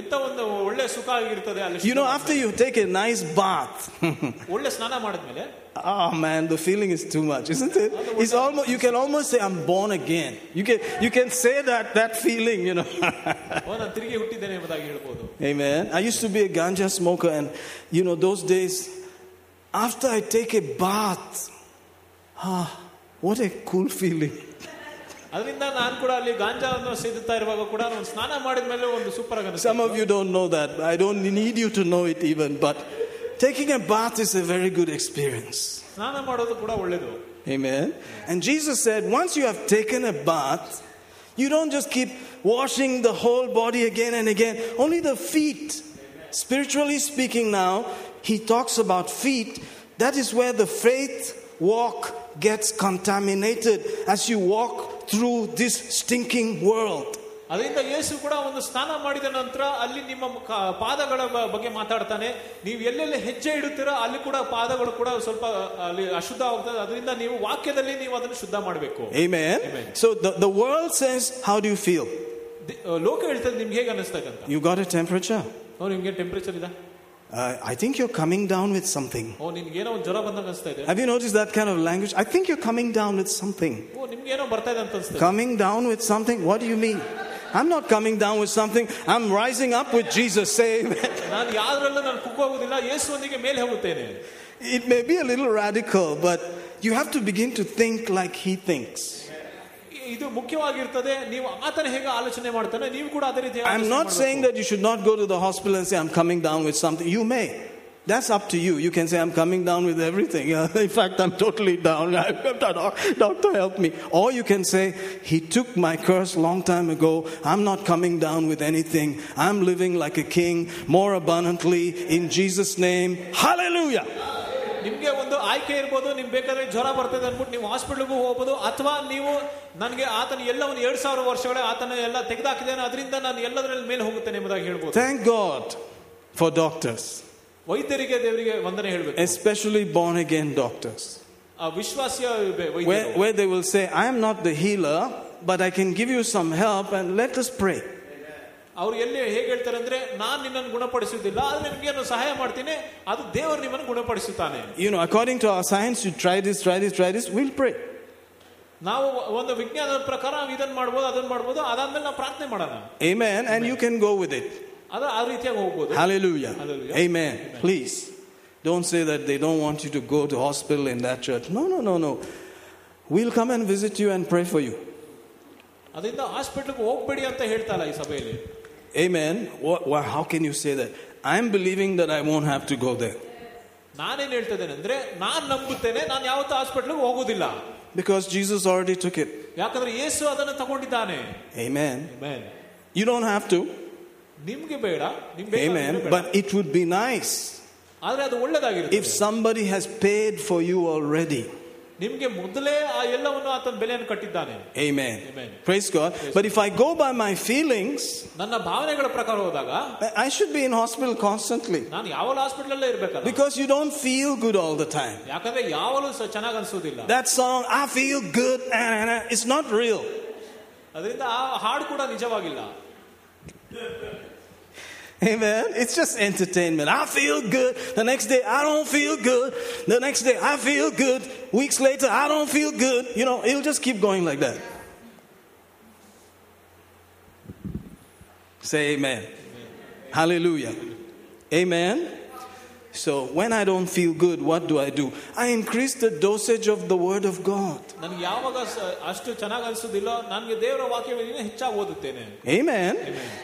ಎಂತ ಒಂದು ಒಳ್ಳೆ ಸುಖ ಆಗಿರ್ತದೆ ಅಲ್ಲಿ. You know, after you take a nice bath. ಒಳ್ಳೆ ಸ್ನಾನ ಮಾಡಿದ್ಮೇಲೆ ah man, the feeling is too much, isn't it? It's almost, you can almost say I'm born again. You can you can say that that feeling, you know. ಓ ನಾನು ತಿರುಗಿ ಹುಟ್ಟಿದ್ದೇನೆ ಎಂಬುದಾಗಿ ಹೇಳಬಹುದು. Amen. I used to be a ganja smoker, and you know those days after I take a bath, ah, what a cool feeling. ಅದರಿಂದ ನಾನು ಕೂಡ ಅಲ್ಲಿ ಗಾಂಜಾವನ್ನು ಸೇದುತ್ತಾ ಇರುವಾಗ ಕೂಡ ನಾನು ಸ್ನಾನ ಮಾಡಿದ ಮೇಲೆ ಒಂದು ಸೂಪರ್ ಆಗುತ್ತೆ. Some of you don't know that. I don't need you to know it even, but taking a bath is a very good experience. ಸ್ನಾನ ಮಾಡೋದು ಕೂಡ ಒಳ್ಳೆಯದು. Amen. And Jesus said, once you have taken a bath, you don't just keep washing the whole body again and again, only the feet. Spiritually speaking now, he talks about feet. That is where the faith walk gets contaminated as you walk through this stinking world. ಅದರಿಂದ ಯೇಸು ಕೂಡ ಒಂದು ಸ್ನಾನ ಮಾಡಿದ ನಂತರ ಅಲ್ಲಿ ನಿಮ್ಮ ಪಾದಗಳ ಬಗ್ಗೆ ಮಾತಾಡ್ತಾನೆ. ನೀವು ಎಲ್ಲೆಲ್ಲಿ ಹೆಜ್ಜೆ ಇಡುತ್ತೀರೋ ಅಲ್ಲಿ ಕೂಡ ಪಾದಗಳು ಕೂಡ ಸ್ವಲ್ಪ ಅಲ್ಲಿ ಅಶುದ್ಧ ಆಗುತ್ತದೆ. ಅದರಿಂದ ನೀವು ವಾಕ್ಯದಲ್ಲಿ ನೀವು ಅದನ್ನು ಶುದ್ಧ ಮಾಡಬೇಕು. Amen. So the, the world says, how do you feel? ಲೋಕ ಹೇಳ್ತದೆ ನಿಮಗೆ ಹೇಗೆ ಅನಿಸುತ್ತೆ ಅಂತ. You got a temperature? ಓ ನಿಮಗೆ ಟೆಂಪರೇಚರ್ ಇದೆ. Uh, I think you're coming down with something. Oh, ninge eno jara bandha anustide. Have you noticed that kind of language? I think you're coming down with something. Oh, nimge eno bartide anta anustide. Coming down with something? What do you mean? I'm not coming down with something. I'm rising up with Jesus. Say amen. Nan yadrallu nan kukku agudilla. Yesu ondige mele hoguttene. It may be a little radical, but you have to begin to think like he thinks. I'm not saying that you should not go to the hospital and say, I'm coming down with something. You may. That's up to you. You can say, I'm coming down with everything. In fact, I'm totally down. Doctor, help me. Or you can say, he took my curse long time ago. I'm not coming down with anything. I'm living like a king, more abundantly, in Jesus' name. Hallelujah. ನಿಮಗೆ ಒಂದು ಆಯ್ಕೆ ಇರಬಹುದು ನಿಮ್ ಬೇಕಾದ್ರೆ ಜ್ವರ ಬರ್ತದೆ ಅಂದ್ಬಿಟ್ಟು ನೀವು ಹಾಸ್ಪಿಟಲ್ಗೂ ಹೋಗ್ಬೋದು ಅಥವಾ ನೀವು ನನಗೆ ಆತನ ಎಲ್ಲವನ್ನು ಎರಡು ಸಾವಿರ ವರ್ಷಗಳೇ ಆತನ ಎಲ್ಲ ತೆಗೆದಾಕಿದ್ದೇನೆ ಅದರಿಂದ ನಾನು ಎಲ್ಲದರಲ್ಲಿ ಮೇಲೆ ಹೋಗುತ್ತೇನೆ ಎಂಬುದಾಗಿ ಹೇಳ್ಬೋದು. Thank God for doctors. ವೈದ್ಯರಿಗೆ ದೇವರಿಗೆ ವಂದನೆ ಹೇಳಬೇಕು. Especially born again doctors. ಆ ವಿಶ್ವಾಸಿಯ ವೈದ್ಯರು where they will say I am not the healer but I can give you some help and let us pray. ಅವರು ಎಲ್ಲಿ ಹೇಗೆ ಹೇಳ್ತಾರೆ ಅಂದ್ರೆ ನಾನು ನಿನ್ನನ್ನು ಗುಣಪಡಿಸುವುದಿಲ್ಲ ಆದರೆ ನಿಮಗೆ ನಾನು ಸಹಾಯ ಮಾಡ್ತೀನಿ ಅದು ದೇವರು ನಿಮ್ಮನ್ನು ಗುಣಪಡಿಸುತ್ತಾನೆ. You know, according to our science, you try this, try this, try this, we'll pray. ನಾವು ಒಂದು ವಿಜ್ಞಾನದ ಪ್ರಕಾರ ಇದನ್ನ ಮಾಡಬಹುದು ಅದನ್ನ ಮಾಡಬಹುದು ಅದಾದ್ಮೇಲೆ ನಾವು ಪ್ರಾರ್ಥನೆ ಮಾಡೋಣ. Amen. And you can go with it. ಅದು ಆ ರೀತಿಯಾಗಿ ಹೋಗಬಹುದು. Hallelujah. Amen. Please don't say that they don't want you to go to hospital in that church. No, no, no, no. We'll come and visit you and pray for you. ಅದರಿಂದ ಹಾಸ್ಪಿಟಲ್ಗೆ ಹೋಗಬೇಡಿ ಅಂತ ಹೇಳ್ತಾಲ್ಲ ಈ ಸಭೆಯಲ್ಲಿ. Amen. What, what, how can you say that? I'm believing that I won't have to go there. ನಾನೇನು ಹೇಳ್ತಿದ್ದೇನೆ ಅಂದ್ರೆ ನಾನು ನಂಬುತ್ತೇನೆ ನಾನು ಯಾವತ್ತೂ ಹಾಸ್ಪಿಟಲ್ಗೆ ಹೋಗೋದಿಲ್ಲ. Because Jesus already took it. ಯಾಕಂದ್ರೆ ಯೇಸು ಅದನ್ನ ತಗೊಂಡಿದ್ದಾನೆ. Amen. Amen. You don't have to. ನಿಮಗೆ ಬೇಡ ನಿಮಗೆ ಬೇಡ. Amen. But it would be nice. ಆದರೆ ಅದು ಒಳ್ಳೆದಾಗಿರುತ್ತೆ. If somebody has paid for you already. ನಿಮಗೆ ಮೊದಲೇ ಆ ಎಲ್ಲವನ್ನು ಆತನ ಬೆಲೆಯನ್ನು ಕಟ್ಟಿದ್ದಾನೆ. Amen. Praise God. But if I go by my feelings, ನನ್ನ ಭಾವನೆಗಳ ಪ್ರಕಾರ ಹೋದಾಗ, I should be in hospital constantly. ನಾನು ಯಾವಾಗಲೂ ಹಾಸ್ಪಿಟಲ್ ಅಲ್ಲೇ ಇರಬೇಕು. Because you don't feel good all the time. ಯಾಕಂದ್ರೆ ಯಾವಾಗಲೂ ಚೆನ್ನಾಗಿ ಅನಿಸುವುದಿಲ್ಲ. That song I feel good and it's not real. ಅದರಿಂದ ಆ ಹಾಡು ಕೂಡ ನಿಜವಾಗಿಲ್ಲ. Amen. It's just entertainment. I feel good. The next day, I don't feel good. The next day, I feel good. Weeks later, I don't feel good. You know, it'll just keep going like that. Say amen. Amen. Hallelujah. Amen. So, when I don't feel good, what do I do? I increase the dosage of the Word of God. ನನಗೆ ಯಾವಾಗ ಅಷ್ಟು ಚೆನ್ನಾಗಿ ಅನಿಸುವುದಿಲ್ಲ ನನಗೆ ದೇವರ ವಾಕ್ಯವನ್ನು ಹೆಚ್ಚಾಗಿ ಓದುತ್ತೇನೆ. Amen.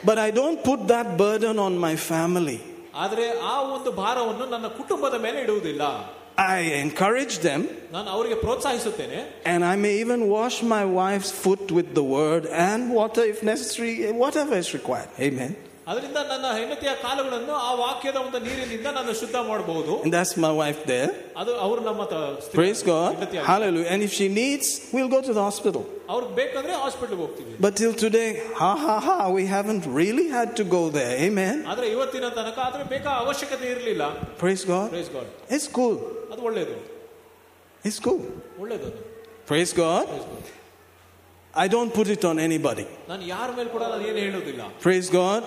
But I don't put that burden on my family. ಆದರೆ ಆ ಒಂದು ಭಾರವನ್ನು ನನ್ನ ಕುಟುಂಬದ ಮೇಲೆ ಇಡುವುದಿಲ್ಲ. I encourage them. ನಾನು ಅವರಿಗೆ ಪ್ರೋತ್ಸಾಹಿಸುತ್ತೇನೆ. And I may even wash my wife's foot with the Word and water if necessary, whatever is required. Amen. ಅದರಿಂದ ನನ್ನ ಹೆಂಡತಿಯ ಕಾಲುಗಳನ್ನು ಆ ವಾಕ್ಯದ ಒಂದು ನೀರಿನಿಂದ ನಾನು ಶುದ್ಧ ಮಾಡಬಹುದು. And that's my wife there. ಅದು ಅವರು ನಮ್ಮ ಸ್ತ್ರೀ. Praise God. Hallelujah. And if she needs, we'll go to the hospital. ಅವರಿಗೆ ಬೇಕಂದ್ರೆ ಹಾಸ್ಪಿಟಲ್ ಹೋಗ್ತೀವಿ. But till today, ha ha ha, we haven't really had to go there. Amen. ಆದರೆ ಇವತ್ತಿನ ತನಕ ಅದರ ಬೇಕಾ ಅವಶ್ಯಕತೆ ಇರಲಿಲ್ಲ. Praise God. Praise God. It's cool. ಅದು ಒಳ್ಳೆಯದು. It's cool. ಒಳ್ಳೆಯದು. Praise God. I don't put it on anybody. ನಾನು ಯಾರ ಮೇಲೆ ಕೂಡ ನಾನು ಏನು ಹೇಳೋದಿಲ್ಲ. Praise God.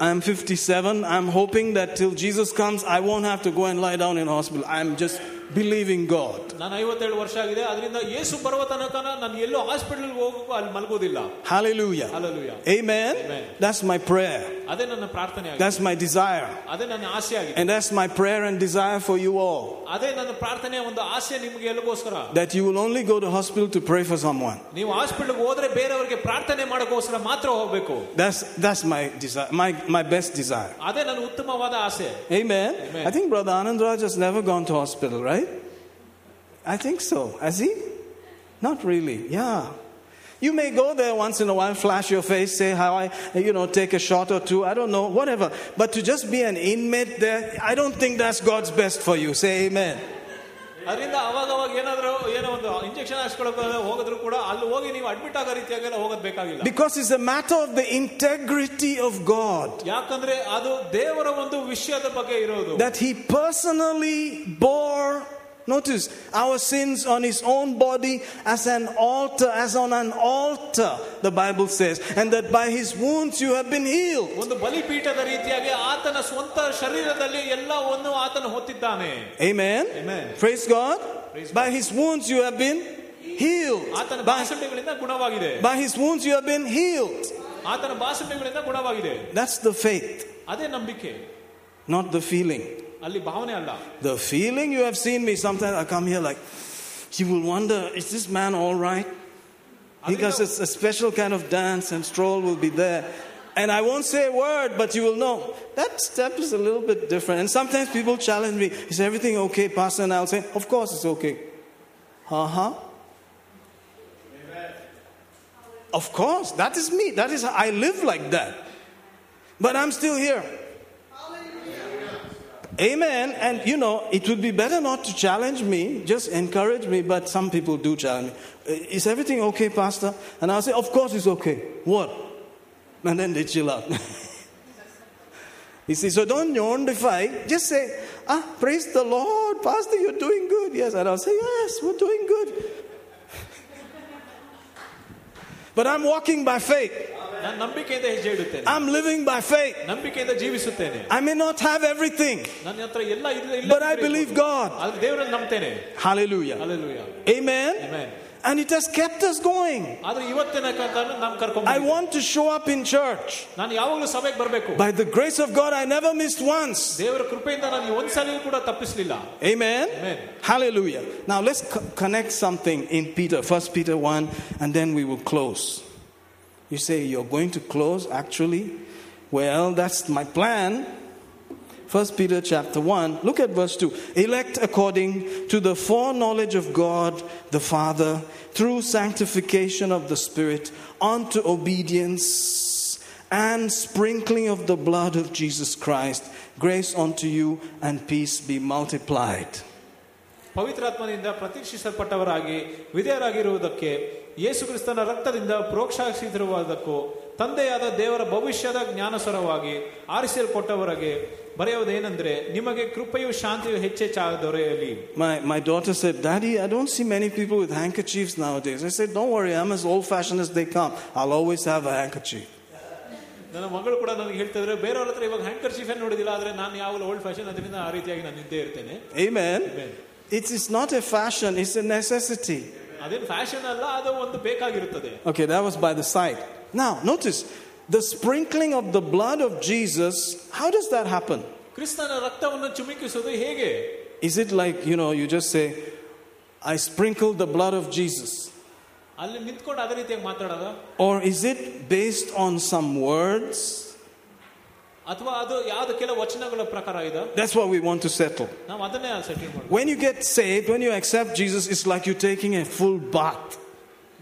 I am fifty-seven. I'm hoping that till Jesus comes I won't have to go and lie down in hospital. I'm just believing God. ನಾನು ಐವತ್ತೇಳು ವರ್ಷ ಆಗಿದೆ ಅದರಿಂದ ಯೇಸು ಬರುವ ತನಕ ನಾನು ಎಲ್ಲೋ ಹಾಸ್ಪಿಟಲ್ ಹೋಗೋಕೆ ಅಲ್ಲಿ ಮಲಗೋದಿಲ್ಲ. Hallelujah. Hallelujah. Amen. Amen. That's my prayer. ಅದೇ ನನ್ನ ಪ್ರಾರ್ಥನೆ ಆಗಿದೆ. That's my desire. ಅದೇ ನನ್ನ ಆಸೆ ಆಗಿದೆ. And that's my prayer and desire for you all. ಅದೇ ನನ್ನ ಪ್ರಾರ್ಥನೆ ಒಂದು ಆಸೆ ನಿಮಗೆ ಎಲ್ಲಗೋಸ್ಕರ. That you will only go to hospital to pray for someone. ನೀವು ಹಾಸ್ಪಿಟಲ್ ಹೋದ್ರೆ ಬೇರೆಯವರಿಗೆ ಪ್ರಾರ್ಥನೆ ಮಾಡೋಕೋಸ್ಕರ ಮಾತ್ರ ಹೋಗಬೇಕು. That's that's my desire. My my best desire. ಅದೇ ನನ್ನ ಉತ್ತಮವಾದ ಆಸೆ. Amen. Amen. I think Brother Anandraj has never gone to hospital, right? I think so. Has he? Not really. Yeah. You may go there once in a while, flash your face, say how I, you know, take a shot or two, I don't know, whatever. But to just be an inmate there, I don't think that's God's best for you. Say amen. ಅದರಿಂದ ಅವಾಗ ಅವಾಗ ಏನಾದರೂ ಏನೋ ಒಂದು injection ಹಾಸ್ಕೊಳ್ಳೋಕೆ ಹೋಗೋದ್ರೂ ಕೂಡ ಅಲ್ಲಿ ಹೋಗಿ ನೀವು ಅಡ್ಮಿಟ್ ಆಗೋ ರೀತಿಯಾಗೆಲ್ಲ ಹೋಗೋದು ಬೇಕಾಗಿಲ್ಲ. Because it's a matter of the integrity of God. ಯಾಕಂದ್ರೆ ಅದು ದೇವರ ಒಂದು ವಿಷಯದ ಬಗ್ಗೆ ಇರೋದು. That he personally bore, notice, our sins on his own body as an altar, as on an altar, the Bible says, and that by his wounds you have been healed. ಒಂದು ಬಲಿಪೀಠದ ರೀತಿಯಾಗಿ ಆತನ ಸ್ವಂತ ಶರೀರದಲ್ಲಿ ಎಲ್ಲವನ್ನು ಆತನ ಹೊತ್ತಿದ್ದಾನೆ. Amen. Amen. Praise God. Praise by God. His wounds you have been healed. ಆತನ ಬಾಸುಟೆಗಳಿಂದ ಗುಣವಾಗಿದೆ. By his wounds you have been healed. ಆತನ ಬಾಸುಟೆಗಳಿಂದ ಗುಣವಾಗಿದೆ. That's the faith. ಅದೇ ನಂಬಿಕೆ. Not the feeling. ಅಲ್ಲಿ ಭಾವನೆ ಅಲ್ಲ. The feeling, you have seen me sometimes I come here like you will wonder, is this man all right? Because it's a special kind of dance and stroll will be there. And I won't say a word, but you will know. That step is a little bit different. And sometimes people challenge me, is everything okay, Pastor? And I'll say, of course it's okay. Uh-huh. Amen. Of course, that is me. That is, I live like that. But I'm still here. Amen. And you know, it would be better not to challenge me, just encourage me, but some people do challenge me. Is everything okay, Pastor? And I'll say, of course it's okay. What? And then they chill out. You see, so don't yondify. Just say, ah, praise the Lord, Pastor, you're doing good. Yes, and I'll say, yes, we're doing good. But I'm walking by faith. I'm living by faith. I may not have everything, but I believe God. Hallelujah. Hallelujah. Amen. Amen. And it has kept us going. I want to show up in church. By the grace of God, I never missed once. Amen. Amen. Hallelujah. Now let's co- connect something in Peter, First Peter one, and then we will close. You say, you're going to close actually? Well, that's my plan. First Peter chapter one, look at verse two. Elect according to the foreknowledge of God the Father, through sanctification of the Spirit, unto obedience and sprinkling of the blood of Jesus Christ. Grace unto you and peace be multiplied. ಪವಿತ್ರಾತ್ಮನಿಂದ ಪ್ರತಿಷ್ಠಿಸಲ್ಪಟ್ಟವರಾಗಿ ವಿಧೇಯರಾಗಿರುವುದಕ್ಕೆ ಯೇಸು ಕ್ರಿಸ್ತನ ರಕ್ತದಿಂದ ಪ್ರೋಕ್ಷಾಕ್ಷಿತರುವುದಕ್ಕೂ ತಂದೆಯಾದ ದೇವರ ಭವಿಷ್ಯದ ಜ್ಞಾನಸ್ವರವಾಗಿ ಆರಿಸಲ್ಪಟ್ಟವರಿಗೆ ಬರೆಯುವುದೇನೆಂದರೆ ನಿಮಗೆ ಕೃಪೆಯು ಶಾಂತಿಯು ಹೆಚ್ಚೆಚ್ಚಾಗಿ ದೊರೆಯಲಿ. My my daughter said, Daddy, I don't see many people with handkerchiefs nowadays. I said, don't worry, I'm as old fashioned as they come. I'll always have a handkerchief. ನನ್ನ ಮಗಳು ಕೂಡ ನನಗೆ ಹೇಳ್ತಿದ್ರೆ ಬೇರೆಯವರ ಹತ್ರ ಇವಾಗ ಹ್ಯಾಂಕರ್ಚೀಫ್ ಏನು ನೋಡಿದಿಲ್ಲ, ಆದ್ರೆ ನಾನು ಯಾವಾಗಲೂ ಓಲ್ಡ್ ಫ್ಯಾಷನ್, ಅದರಿಂದ ಆ ರೀತಿಯಾಗಿ ನಾನು ಇದ್ದೇ ಇರ್ತೇನೆ. Amen. It is not a fashion, it's a necessity. ಅದೇನು ಫ್ಯಾಷನ್ ಅಲ್ಲ, ಅದು ಒಂದು ಬೇಕಾಗಿರುತ್ತದೆ. Okay, that was by the side. Now, notice, the sprinkling of the blood of Jesus, how does that happen? Is it like, you know, you just say, I sprinkle the blood of Jesus? Or is it based on some words? That's what we want to settle. When you get saved, when you accept Jesus, it's like you're taking a full bath.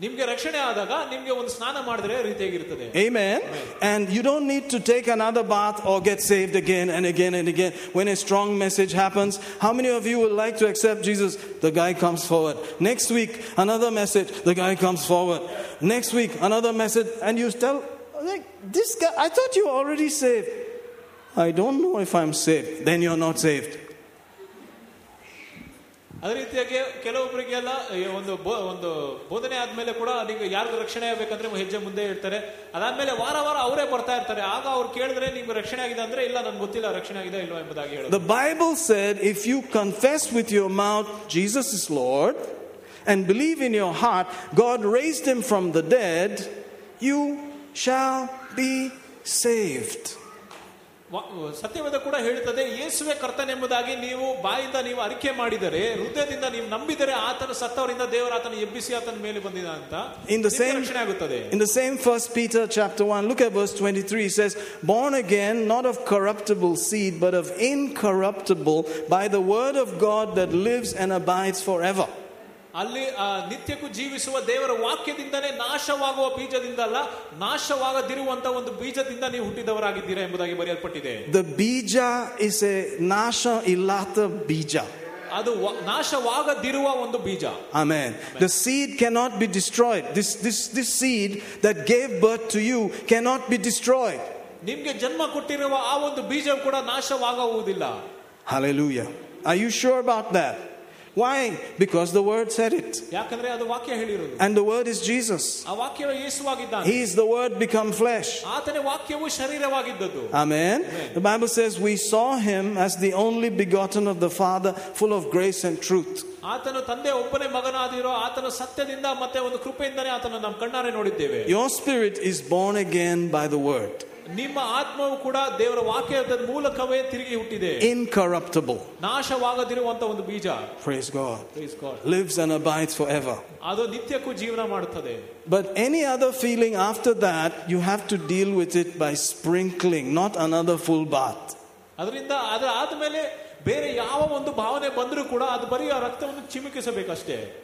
Amen. And you don't need to take another bath or get saved again and again and again. When a strong message happens, how many of you would like to accept Jesus? The guy comes forward. Next week, another message. The guy comes forward. Next week, another message. And you tell, like, this guy, I thought you were already saved. I don't know if I'm saved. Then you're not saved. ಅದೇ ರೀತಿಯಾಗಿ ಕೆಲವೊಬ್ಬರಿಗೆಲ್ಲ ಒಂದು ಒಂದು ಬೋಧನೆ ಆದ್ಮೇಲೆ ಕೂಡ ನಿಮ್ಗೆ ಯಾರು ರಕ್ಷಣೆ ಆಗ್ಬೇಕಂದ್ರೆ ಹೆಜ್ಜೆ ಮುಂದೆ ಇರ್ತಾರೆ. ಅದಾದ್ಮೇಲೆ ವಾರ ವಾರ ಅವರೇ ಬರ್ತಾ ಇರ್ತಾರೆ. ಆಗ ಅವ್ರು ಕೇಳಿದ್ರೆ ನಿಮ್ಗೆ ರಕ್ಷಣೆ ಆಗಿದೆ ಅಂದ್ರೆ, ಇಲ್ಲ ನನ್ಗೆ ಗೊತ್ತಿಲ್ಲ ರಕ್ಷಣೆ ಆಗಿದೆ ಇಲ್ವಾ ಎಂಬುದಾಗಿ ಹೇಳಿ. The Bible said, if you confess with your mouth Jesus is Lord and believe in your heart God raised him from the dead, you shall be saved. ಸತ್ಯವಾದ ಕೂಡ ಹೇಳುತ್ತದೆ, ಯೇಸುವೆ ಕರ್ತನೆಂಬುದಾಗಿ ನೀವು ಬಾಯಿಂದ ನೀವು ಅರಿಕೆ ಮಾಡಿದರೆ, ಹೃದಯದಿಂದ ನೀವು ನಂಬಿದರೆ, ಆತನು ಸತ್ತವರಿಂದ ದೇವರು ಆತನ ಎಬ್ಬಿಸಿ ಆತನ ಮೇಲೆ ಬಂದಿದ್ದಾನೆ ಅಂತ ರಕ್ಷಣೆ ಆಗುತ್ತದೆ. In the same First Peter chapter one, look at verse twenty-three. It says, born again, not of corruptible seed, but of incorruptible, by the word of God that lives and abides forever. ಅಲ್ಲಿ ನಿತ್ಯಕ್ಕೂ ಜೀವಿಸುವ ದೇವರ ವಾಕ್ಯದಿಂದನೇ, ನಾಶವಾಗುವ ಬೀಜದಿಂದ ಅಲ್ಲ, ನಾಶವಾಗದಿರುವಂತಹ ಒಂದು ಬೀಜದಿಂದ ನೀವು ಹುಟ್ಟಿದವರಾಗಿದ್ದೀರಾ ಎಂಬುದಾಗಿ ಬರೆಯಲ್ಪಟ್ಟಿದೆ. The ಬೀಜ is a ನಾಶ ಇಲ್ಲದ ಬೀಜ. ಅದು ನಾಶವಾಗದಿರುವ ಒಂದು ಬೀಜ. Amen. The seed cannot be destroyed. This this this seed that gave birth to you cannot be destroyed. ನಿಮಗೆ ಜನ್ಮ ಕೊಟ್ಟಿರುವ ಆ ಒಂದು ಬೀಜ ಕೂಡ ನಾಶವಾಗುವುದಿಲ್ಲ. Hallelujah. Are you sure about that? Why? Because the word said it. And the word is Jesus. He is the word become flesh. Amen. Amen. The Bible says we saw him as the only begotten of the Father, full of grace and truth. Your spirit is born again by the word. incorruptible. Praise God. Praise God. Lives and abides forever. But any other feeling after that, you have to deal with it by sprinkling, not another full bath. Amen.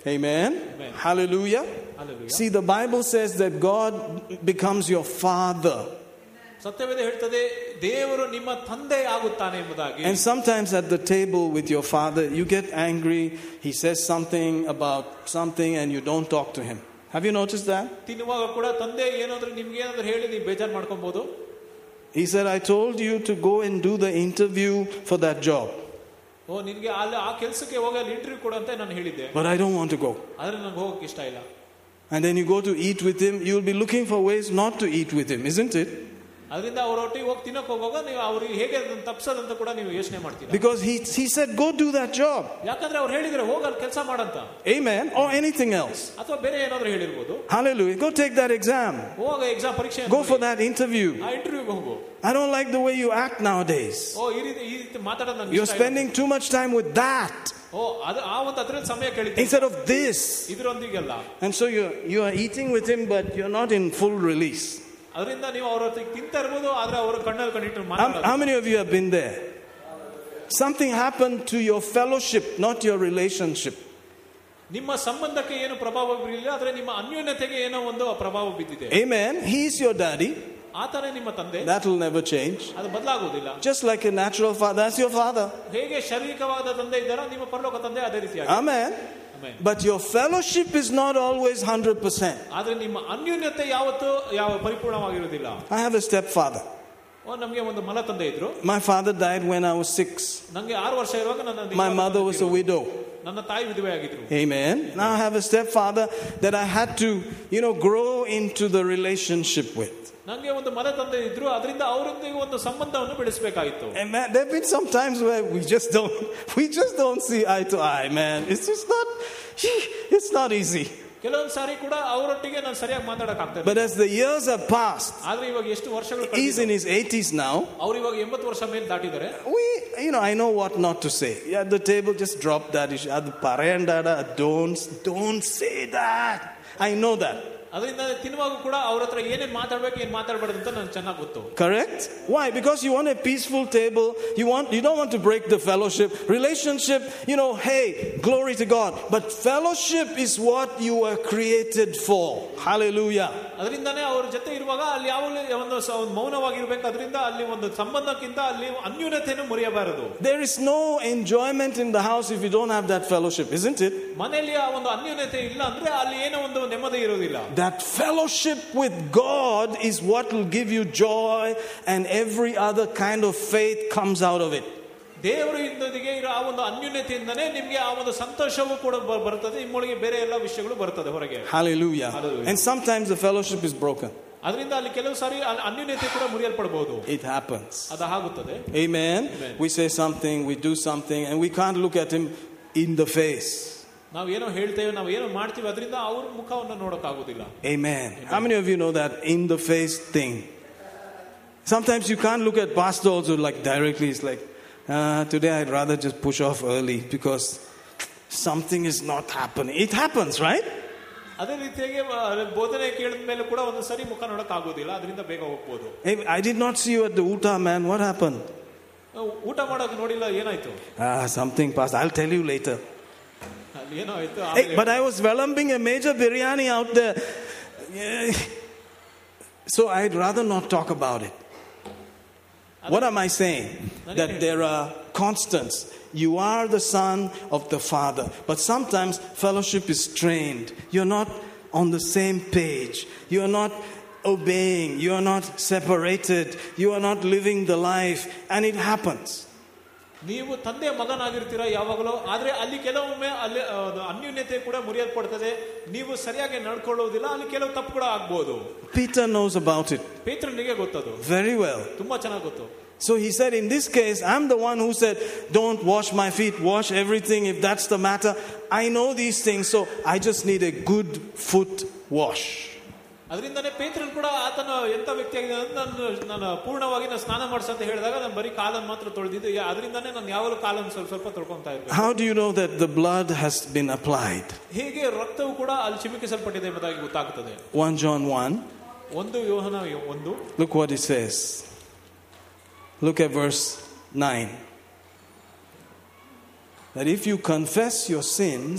Amen. Hallelujah. Hallelujah. See, the Bible says that God becomes your Father. And sometimes at the table with your father, you get angry. He says something about something and you don't talk to him. Have you noticed that? He said, I told you to go and do the interview for that job. But I don't want to go. And then you go to eat with him. You'll be looking for ways not to eat with him, isn't it? Because he, he said, go do that job. Amen. Or anything else. Hallelujah. Go take that exam. Go for that interview. I don't like the way you act nowadays. You're spending too much time with that instead of this. And so you you are eating with him, but you're not in full release. How many of you have been there? Something happened to your fellowship, not your relationship. Amen. He's your daddy. That will never change. Just like a natural father, that's your father. Amen. But your fellowship is not always one hundred percent. I have a stepfather. My father died when I was six. My mother was a widow. Amen. Now I have a stepfather that I had to, you know, grow into the relationship with. Amen. There have been some times where we just don't, we just don't see eye to eye, man. It's just not, it's not easy. But as the years have passed, he's in his eighties now. We, you know, I know what not to say. At the table, just drop that issue. Don't, don't say that. I know that. Correct? Why? Because you want a peaceful table. You want, you don't want to break the fellowship. Relationship, you know, hey, glory to God. But fellowship is what you were created for. Hallelujah. There is no enjoyment in the house if you don't have that fellowship, isn't it? That fellowship with God is what will give you joy, and every other kind of faith comes out of it. Hallelujah. Hallelujah. And sometimes the fellowship is broken. It happens. Amen. Amen. We say something, we do something, and we can't look at him in the face. Amen. Amen. How many of you know that in the face thing? Sometimes you can't look at pastor also like directly. It's like, uh, today I'd rather just push off early because something is not happening. It happens, right? I did not see you at the Uta, man. What happened? Ah, something passed. I'll tell you later. Hey, but I was wellumbing a major biryani out there. Yeah. So I'd rather not talk about it. What am I saying? That there are constants. You are the son of the Father. But sometimes fellowship is strained. You're not on the same page. You're not obeying. You're not separated. You are not living the life. And it happens. Peter knows about it very well. So he said, in this case, I'm the one who said, don't wash my feet, wash everything if that's the matter. I know these things, so I just need a good foot wash. ಅದರಿಂದನೇ ಪೇತ್ರನ್ ಕೂಡ ಆತನ ಎಂಥ ವ್ಯಕ್ತಿಯಾಗಿದೆ ಅಂದ್ರೆ ನಾನು ನಾನು ಪೂರ್ಣವಾಗಿ ನಾನು ಸ್ನಾನ ಮಾಡಿಸ ಅಂತ ಹೇಳಿದಾಗ ನಾನು ಬರೀ ಕಾಲನ್ನು ಮಾತ್ರ ತೊಳೆದಿದ್ದು ಅದರಿಂದನೇ ನಾನು ಯಾವಾಗಲೂ ಕಾಲನ್ನು ಸ್ವಲ್ಪ ಸ್ವಲ್ಪ ತೊಳ್ಕೊಂತಾ ಇರ್ತೀನಿ. How do you know that the blood has been applied? ಹೀಗೆ ರಕ್ತವು ಕೂಡ ಅಲ್ಲಿ ಚಿಮಿಕಿಸಲ್ಪಟ್ಟಿದೆ ಎಂಬುದಾಗಿ ಗೊತ್ತಾಗುತ್ತದೆ. First John one. ಒಂದು ಯೋಹನ ಒಂದು. Look what it says. Look at verse nine. That if you confess your sins,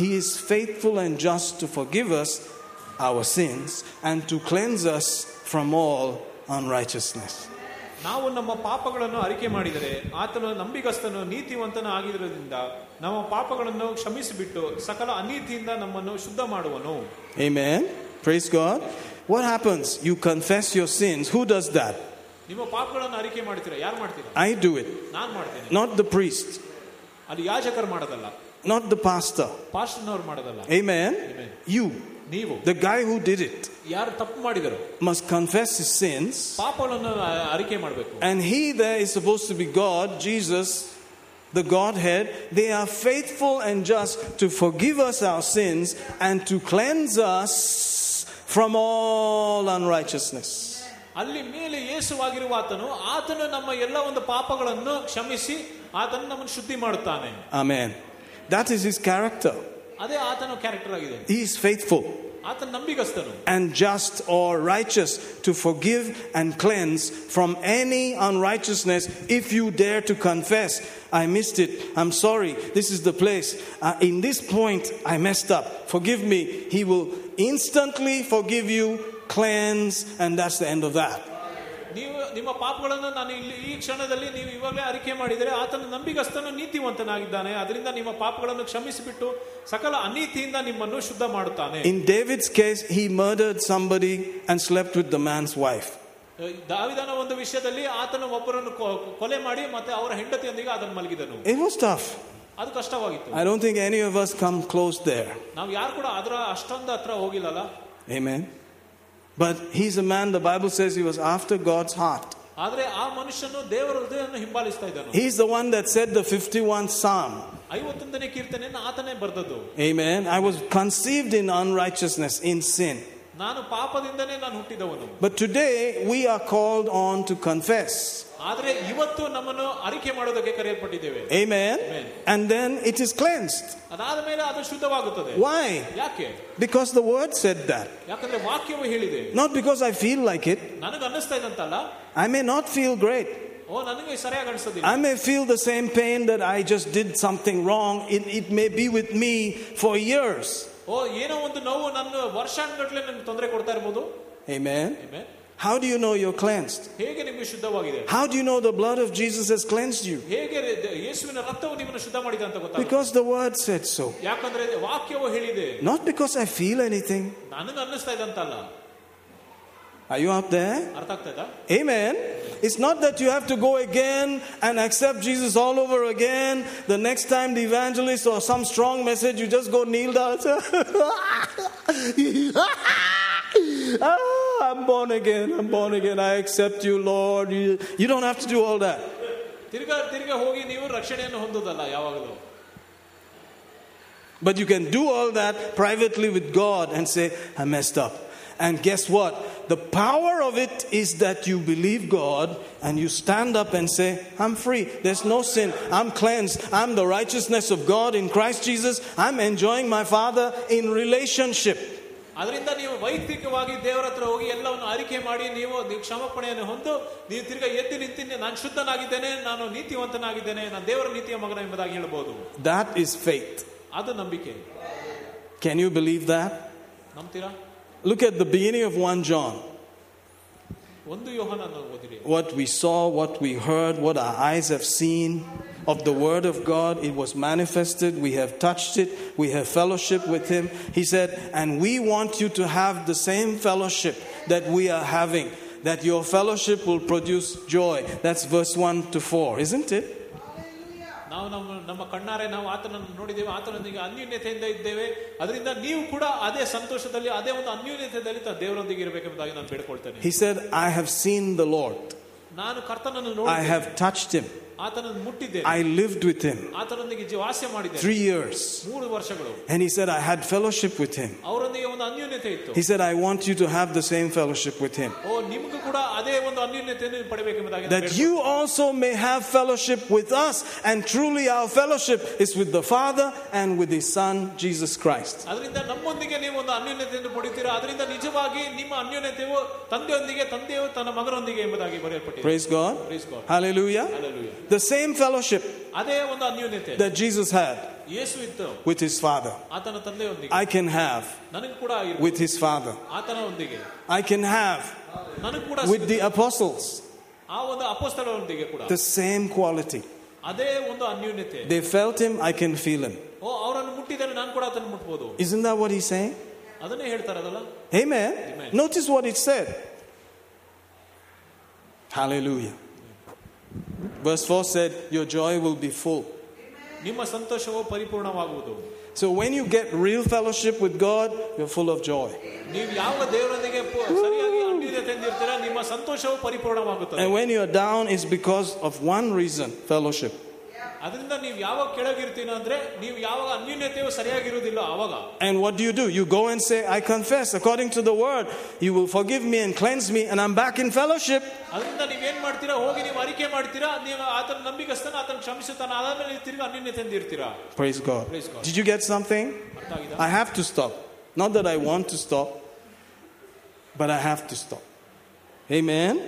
he is faithful and just to forgive us our sins and to cleanse us from all unrighteousness. ನಾವು ನಮ್ಮ ಪಾಪಗಳನ್ನು ಅರಿಕೆ ಮಾಡಿದರೆ ಆತನು ನಂಬಿಗಸ್ತನು ನೀತಿವಂತನ ಆಗಿರುವುದರಿಂದ ನಮ್ಮ ಪಾಪಗಳನ್ನು ಕ್ಷಮಿಸಿಬಿಟ್ಟು ಸಕಲ ಅನೀತಿಯಿಂದ ನಮ್ಮನ್ನು ಶುದ್ಧ ಮಾಡುವನು. Amen. Praise God. What happens? You confess your sins. Who does that? ನಿಮ್ಮ ಪಾಪಗಳನ್ನು ಅರಿಕೆ ಮಾಡ್ತೀರಾ? ಯಾರು ಮಾಡ್ತೀರಾ? I do it. ನಾನು ಮಾಡ್ತೀನಿ. Not the priest. ಅಲ್ಲಿ ಯಾಜಕರು ಮಾಡೋದಲ್ಲ. Not the pastor. ಪಾಸ್ಟರ್ನವರು ಮಾಡೋದಲ್ಲ. Amen. You. The guy who did it must confess his sins, and he there is supposed to be God, Jesus, the Godhead. They are faithful and just to forgive us our sins and to cleanse us from all unrighteousness. ಅಲ್ಲಿ ಮೇಲೆ ಯೇಸುವಾಗಿರುವ ಆತನು ಆತನು ನಮ್ಮ ಎಲ್ಲ ಒಂದು ಪಾಪಗಳನ್ನು ಕ್ಷಮಿಸಿ ಆತನು ನಮ್ಮನ್ನು ಶುದ್ಧಿ ಮಾಡುತ್ತಾನೆ. Amen. That is his character. ಅದೇ ಆತನ ಕ್ಯಾರೆಕ್ಟರ್ ಆಗಿದೆ. He is faithful and just or righteous to forgive and cleanse from any unrighteousness. If you dare to confess, I missed it, I'm sorry, this is the place, uh, in this point I messed up, forgive me, he will instantly forgive you, cleanse, and that's the end of that. ನೀವು ನಿಮ್ಮ ಪಾಪಗಳನ್ನು ನಾನು ಇಲ್ಲಿ ಈ ಕ್ಷಣದಲ್ಲಿ ನೀವು ಇವಾಗಲೇ ಅರಿಕೆ ಮಾಡಿದರೆ ಆತನ ನಂಬಿಗಸ್ತನು ನೀತಿವಂತನಾಗಿದ್ದಾನೆ, ಅದರಿಂದ ನಿಮ್ಮ ಪಾಪಗಳನ್ನು ಕ್ಷಮಿಸಿಬಿಟ್ಟು ಸಕಲ ಅನೀತಿಯಿಂದ ನಿಮ್ಮನ್ನು ಶುದ್ಧ ಮಾಡುತ್ತಾನೆ. In David's case, he murdered somebody and slept with the man's wife. ದಾವಿದನ ಒಂದು ವಿಷಯದಲ್ಲಿ ಆತನು ಒಬ್ಬರನ್ನು ಕೊಲೆ ಮಾಡಿ ಮತ್ತೆ ಅವರ ಹೆಂಡತಿಯೊಂದಿಗೆ ಆತನು ಮಲಗಿದನು. It was tough. ಅದು ಕಷ್ಟವಾಗಿತ್ತು. I don't think any of us come close there. ನಾವು ಯಾರು ಕೂಡ ಅದರ ಅಷ್ಟೊಂದು ಹತ್ರ ಹೋಗಿಲ್ಲಲ್ಲ. Amen. But he's a man, the Bible says he was after God's heart. ಆದರೆ ಆ ಮನುಷ್ಯನು ದೇವರ ಹೃದಯವನ್ನು ಹಿಂಬಾಲಿಸ್ತಾ ಇದ್ದನು. He's the one that said the fifty-first Psalm. ಐವತ್ತೊಂದನೇ ಕೀರ್ತನೆಯನ್ನು ಆತನೇ ಬರೆದದ್ದು. Amen. I was conceived in unrighteousness, in sin. ನಾನು ಪಾಪದಿಂದನೇ ನಾನು ಹುಟ್ಟಿದವನು. But today we are called on to confess. ಆದರೆ ಇವತ್ತು ನಮ್ಮನ್ನು ಅರಿಕೆ ಮಾಡೋದಕ್ಕೆ ಕರೆಯಲ್ಪಟ್ಟಿದ್ದೇವೆ. Amen. And then it is cleansed. ಅದಾದ ಮೇಲೆ ಅದು ಶುದ್ಧವಾಗುತ್ತದೆ. Why? ಯಾಕೆ? Because the word said that. ಯಾಕಂದ್ರೆ ವಾಕ್ಯವು ಹೇಳಿದೆ. Not because I feel like it. ನನಗೆ ಅನಿಸ್ತಾ ಇದೆ ಅಂತಲ್ಲ. I may not feel great. ಓ ನನಗೆ ಸರಿಯಾಗಿ ಅನಿಸೋದಿಲ್ಲ. I may feel the same pain that I just did something wrong. It it may be with me for years. ಓ ಏನೋ ಒಂದು ನೋವು ನನ್ನ ವರ್ಷಾನುಗಟ್ಟಲೆ ನನಗೆ ತೊಂದರೆ ಕೊಡ್ತಾ ಇರಬಹುದು. Amen. Amen. How do you know you're cleansed? ಹೇಗೆ ನೀವು ಶುದ್ಧವಾಗಿದೆ? How do you know the blood of Jesus has cleansed you? ಹೇಗೆ ಯೇಸುವಿನ ರಕ್ತವು ನಿಮ್ಮನ್ನು ಶುದ್ಧ ಮಾಡಿದೆ ಅಂತ ಗೊತ್ತಾಗುತ್ತೆ? Because the word said so. ಯಾಕಂದ್ರೆ ವಾಕ್ಯವು ಹೇಳಿದೆ. Not because I feel anything. ನನಗೆ ಅನ್ನಿಸ್ತಾ ಇದೆ ಅಂತಲ್ಲ. Are you out there? Amen. It's not that you have to go again and accept Jesus all over again. The next time the evangelist or some strong message, you just go kneel down. Ah, I'm born again. I'm born again. I accept you, Lord. You, you don't have to do all that. ತಿರುಗಾ ತಿರುಗಾ ಹೋಗಿ ನೀವು ರಕ್ಷಣೆಯನ್ನು ಹೊಂದೋದಲ್ಲ ಯಾವಾಗಲೂ. But you can do all that privately with God and say, I messed up. And guess what? The power of it is that you believe God and you stand up and say, I'm free. There's no sin. I'm cleansed. I'm the righteousness of God in Christ Jesus. I'm enjoying my Father in relationship. ಅದರಿಂದ ನೀವು ವೈಯಕ್ತಿಕವಾಗಿ ದೇವರ ಹತ್ರ ಹೋಗಿ ಎಲ್ಲವನ್ನು ಅರಿಕೆ ಮಾಡಿ ನೀವು ಕ್ಷಮಾಪಣೆಯನ್ನು ಹೊಂದು ನೀವು ತಿರ್ಗಾ ಎದ್ದು ನಿಂತಿನಿ ನಾನು ಶುದ್ಧನಾಗಿದ್ದೇನೆ, ನಾನು ನೀತಿವಂತನಾಗಿದ್ದೇನೆ, ನಾನು ದೇವರ ನೀತಿಯ ಮಗನ ಎಂಬುದಾಗಿ ಹೇಳಬಹುದು. That is faith. ಅದು ನಂಬಿಕೆ. Can you believe that? ನಂಬ್ತೀರಾ? Look at the beginning of First John. What we saw, what we heard, what our eyes have seen of the word of God, it was manifested, we have touched it, we have fellowship with him. He said, and we want you to have the same fellowship that we are having, that your fellowship will produce joy. That's verse one to four, isn't it? ನಾವು ನಮ್ಮ ನಮ್ಮ ಕಣ್ಣಾರೆ ನಾವು ಆತನನ್ನು ನೋಡಿದ್ದೇವೆ, ಆತನೊಂದಿಗೆ ಅನ್ಯೂನ್ಯತೆಯಿಂದ ಇದ್ದೇವೆ, ಅದರಿಂದ ನೀವು ಕೂಡ ಅದೇ ಸಂತೋಷದಲ್ಲಿ ಅದೇ ಒಂದು ಅನ್ಯೂನ್ಯತೆಯಲ್ಲಿ ದೇವರೊಂದಿಗೆ ಇರಬೇಕೆಂಬುದಾಗಿ ನಾನು ಬೇಡಿಕೊಳ್ತೇನೆ. He said, I have seen the Lord. ನಾನು ಕರ್ತನನ್ನು ನೋಡಿದ್ದೇನೆ. I have touched him. I lived with him three years. And he said, I had fellowship with him. He said, I want you to have the same fellowship with him, that you also may have fellowship with us. And truly our fellowship is with the Father and with his Son, Jesus Christ. Praise God. Praise God. Hallelujah. Hallelujah. The same fellowship that Jesus had with his Father, I can have with his Father. I can have with the apostles. The same quality. They felt him, I can feel him. Isn't that what he's saying? Amen. Amen. Notice what it said. Hallelujah. Verse four said, your joy will be full. Amen. So when you get real fellowship with God, you're full of joy. Woo. And when you're down, it's because of one reason, fellowship. And what do you do? You go and say, I confess according to the word, you will forgive me and cleanse me, and I'm back in fellowship. Praise God. Praise God. Did you get something? I have to stop. Not that I want to stop, but I have to stop. Amen.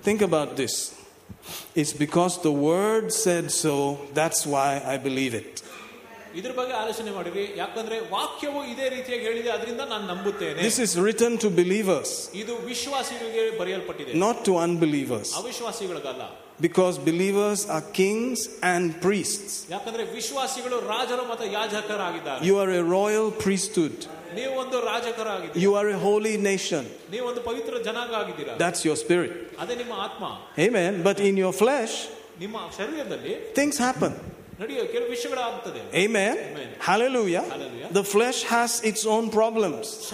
Think about this. It's because the word said so, that's why I believe it. This is written to believers, not to unbelievers. Because believers are kings and priests. You are a royal priesthood. You are a holy nation. That's your spirit. Amen. But in your flesh, things happen. Amen. Amen. Hallelujah. Hallelujah. The flesh has its own problems.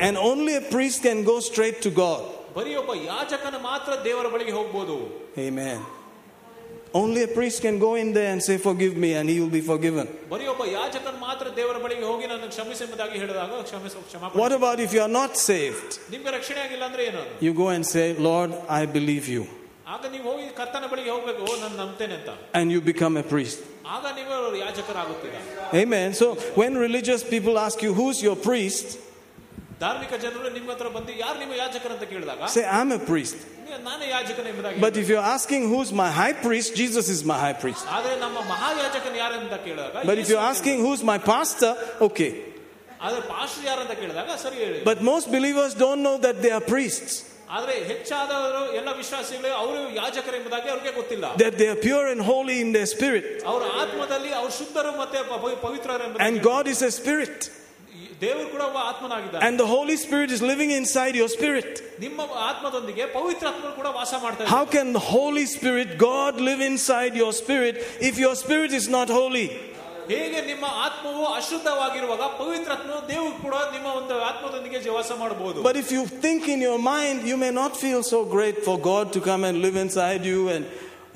And only a priest can go straight to God. Amen. Only a priest can go in there and say, forgive me, and he will be forgiven. What about if you are not saved? You go and say, Lord, I believe you. And you become a priest. Amen. So when religious people ask you, who's your priest? Say, I'm a priest. But if you're asking who's my high priest, Jesus is my high priest. But if you're asking who's my pastor, okay. But most believers don't know that they are priests. That they are pure and holy in their spirit. And God is a spirit. And the Holy Spirit is living inside your spirit. How can the Holy Spirit, God, live inside your spirit if your spirit is not holy? But if you think in your mind, you may not feel so great for God to come and live inside you, and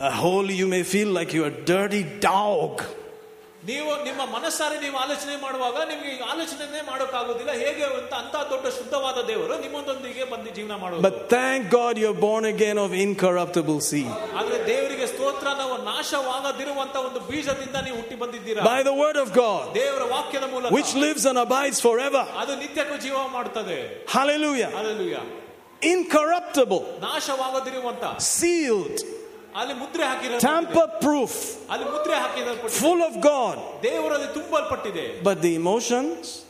uh, holy, you may feel like you're a dirty dog. But thank God you're born again of incorruptible seed. By the word of God, which lives and abides forever. Hallelujah. Hallelujah. Incorruptible. Sealed. Tamper proof. Full of God. But the emotions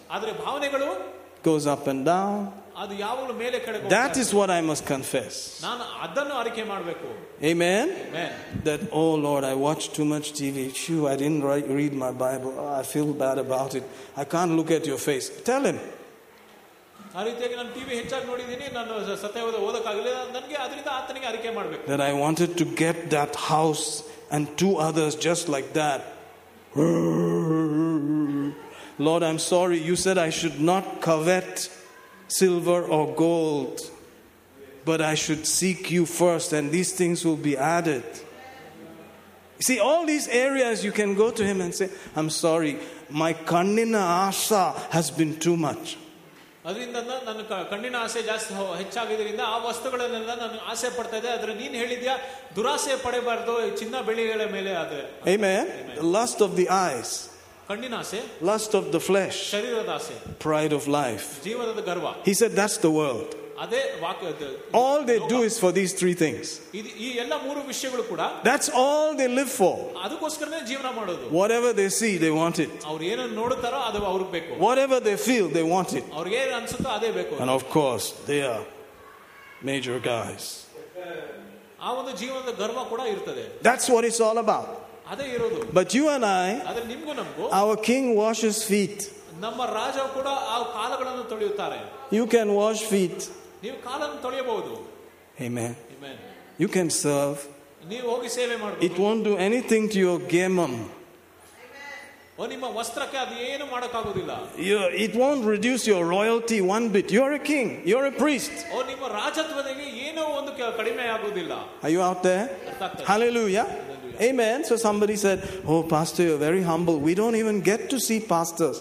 goes up and down. That is what I must confess. Amen. Amen. That, oh Lord, I watch too much T V. Phew, I didn't read my Bible. Oh, I feel bad about it. I can't look at your face. Tell him. That I wanted to get that house and two others just like that. Lord, I'm sorry. You said I should not covet silver or gold. but I should seek you first, and these things will be added. See, all these areas you can go to him and say, I'm sorry, my kannina asa has been too much. ಅದರಿಂದ ನನ್ನ ಕಣ್ಣಿನ ಆಸೆ ಜಾಸ್ತಿ ಹೆಚ್ಚಾಗಿದ್ದರಿಂದ ಆ ವಸ್ತುಗಳನ್ನೆಲ್ಲ ನಾನು ಆಸೆ ಪಡ್ತಾ ಇದ್ದೆ. ಆದ್ರೆ ನೀನು ಹೇಳಿದ್ಯಾ ದುರಾಸೆ ಪಡೆಬಾರದು ಚಿನ್ನ ಬೆಳ್ಳಿಗಳ ಮೇಲೆ. ಆದ್ರೆ amen. Lust of the eyes, ಕಣ್ಣಿನ ಆಸೆ. Lust of the flesh, ಶರೀರದ ಆಸೆ. Pride of life, ಜೀವನದ ಗರ್ವ. He said that's the world. ಅದೇ ವಾಕ್ಯ. All they do is for these three things. ಈ ಎಲ್ಲ ಮೂರು ವಿಷಯಗಳು ಕೂಡ. That's all they live for. ಅದಕ್ಕೋಸ್ಕರನೇ ಜೀವನ ಮಾಡೋದು. Whatever they see they want it. ಅವರು ಏನನ್ನ ನೋಡುತ್ತಾರೋ ಅದು ಅವರಿಗೆ ಬೇಕು. Whatever they feel they want it. ಅವರಿಗೆ ಏನು ಅನ್ಸುತ್ತೋ ಅದೇ ಬೇಕು. And of course they are major guys. ಆ ಒಂದು ಜೀವನದ ಗರ್ವ ಕೂಡ ಇರ್ತದೆ. That's what it's all about. ಅದೇ ಇರೋದು. But you and I, ಅದೇ ನಿಮಗೂ ನಮಗೂ, our king washes feet. ನಮ್ಮ ರಾಜ ಕೂಡ ಆ ಕಾಲಗಳನ್ನು ತೊಳೆಯುತ್ತಾರೆ. You can wash feet. ನೀವು ಕಾಲನ್ನು ತೊಳೆಯಬಹುದು. Amen. Amen. You can serve. ನೀವು ಹೋಗಿ ಸೇವೆ ಮಾಡಬಹುದು. It won't do anything to your gemum. Amen. ಓ ನಿಮ್ಮ ವಸ್ತ್ರಕ್ಕೆ ಅದು ಏನು ಮಾಡಕಾಗೋದಿಲ್ಲ. It won't reduce your royalty one bit. You're a king. You're a priest. ಓ ನಿಮ್ಮ ರಾಜತ್ವಕ್ಕೆ ಏನೋ ಒಂದು ಕಡಿಮೆ ಆಗೋದಿಲ್ಲ. Are you out there? Hallelujah. Amen. So somebody said, "Oh pastor, you're very humble. We don't even get to see pastors."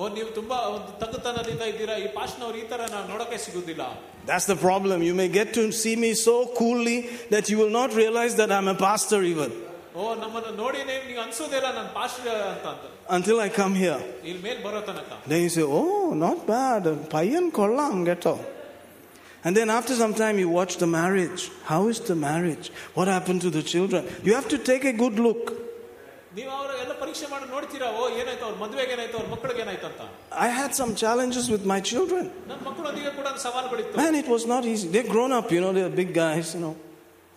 ಓ ನೀವು ತುಂಬಾ ಒಂದು ತಗ್ಗತನದಿಂದ ಇದ್ದೀರಾ. ಈ ಪಾಸ್ಟ್ನವರು ಈ ತರ ನಾನು ನೋಡೋಕೆ ಸಿಗುವುದಿಲ್ಲ. That's the problem. You may get to see me so coolly that you will not realize that I'm a pastor even. ಓ ನಮ್ಮನ್ನು ನೋಡಿ ನಿಮಗೆ ಅನ್ಸೋದಿಲ್ಲ ನಾನು ಪಾಸ್ಟರ್ ಅಂತ ಅಂತ. Until I come here. ಇಲ್ಲಿ ಮೇಲೆ ಬರೋ ತನಕ. Then you say, "Oh, not bad. ಪಯ್ಯನ್ ಕೊಲ್ಲಾಂ ಗೆಟೋ." And then after some time you watch the marriage. How is the marriage? What happened to the children? You have to take a good look. ನೀವು ಅವರ ಎಲ್ಲ ಪರೀಕ್ಷೆ ಮಾಡಿ ನೋಡ್ತೀರಾ. ಓ ಏನಾಯ್ತು ಅವ್ರ ಮದುವೆಗೆ, ಏನಾಯ್ತು ಅವ್ರ ಮಕ್ಕಳಿಗೆ, ಏನಾಯ್ತು ಅಂತ. I had some challenges with my children. ನನ್ನ ಮಕ್ಕಳೊಂದಿಗೆ ಕೂಡ ಸವಾಲುಗಳಿತ್ತು. Man, it was not easy. They're grown up, you know, they're big guys, you know.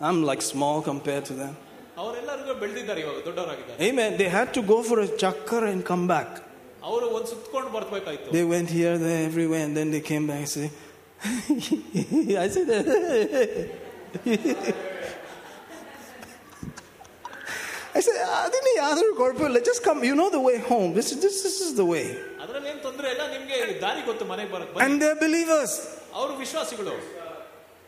I'm like small compared to them. ಅವರೆಲ್ಲರೂ ಬೆಳೆದಿದ್ದಾರೆ, ಇವಾಗ ದೊಡ್ಡವರಾಗಿದ್ದಾರೆ. Amen. They had to go for a chakkar and come back. ಅವರು ಒಂದು ಸುತ್ತಕೊಂಡು ಬರಬೇಕಾಯಿತು. They went here, there, everywhere, and then they came back and say I said I said, adini yadru korpu, let's just come, you know the way home. This is this, this is the way. Adralli en tondre illa nimge daari gottu mane barake. And they are believers. Avaru vishwasigalu.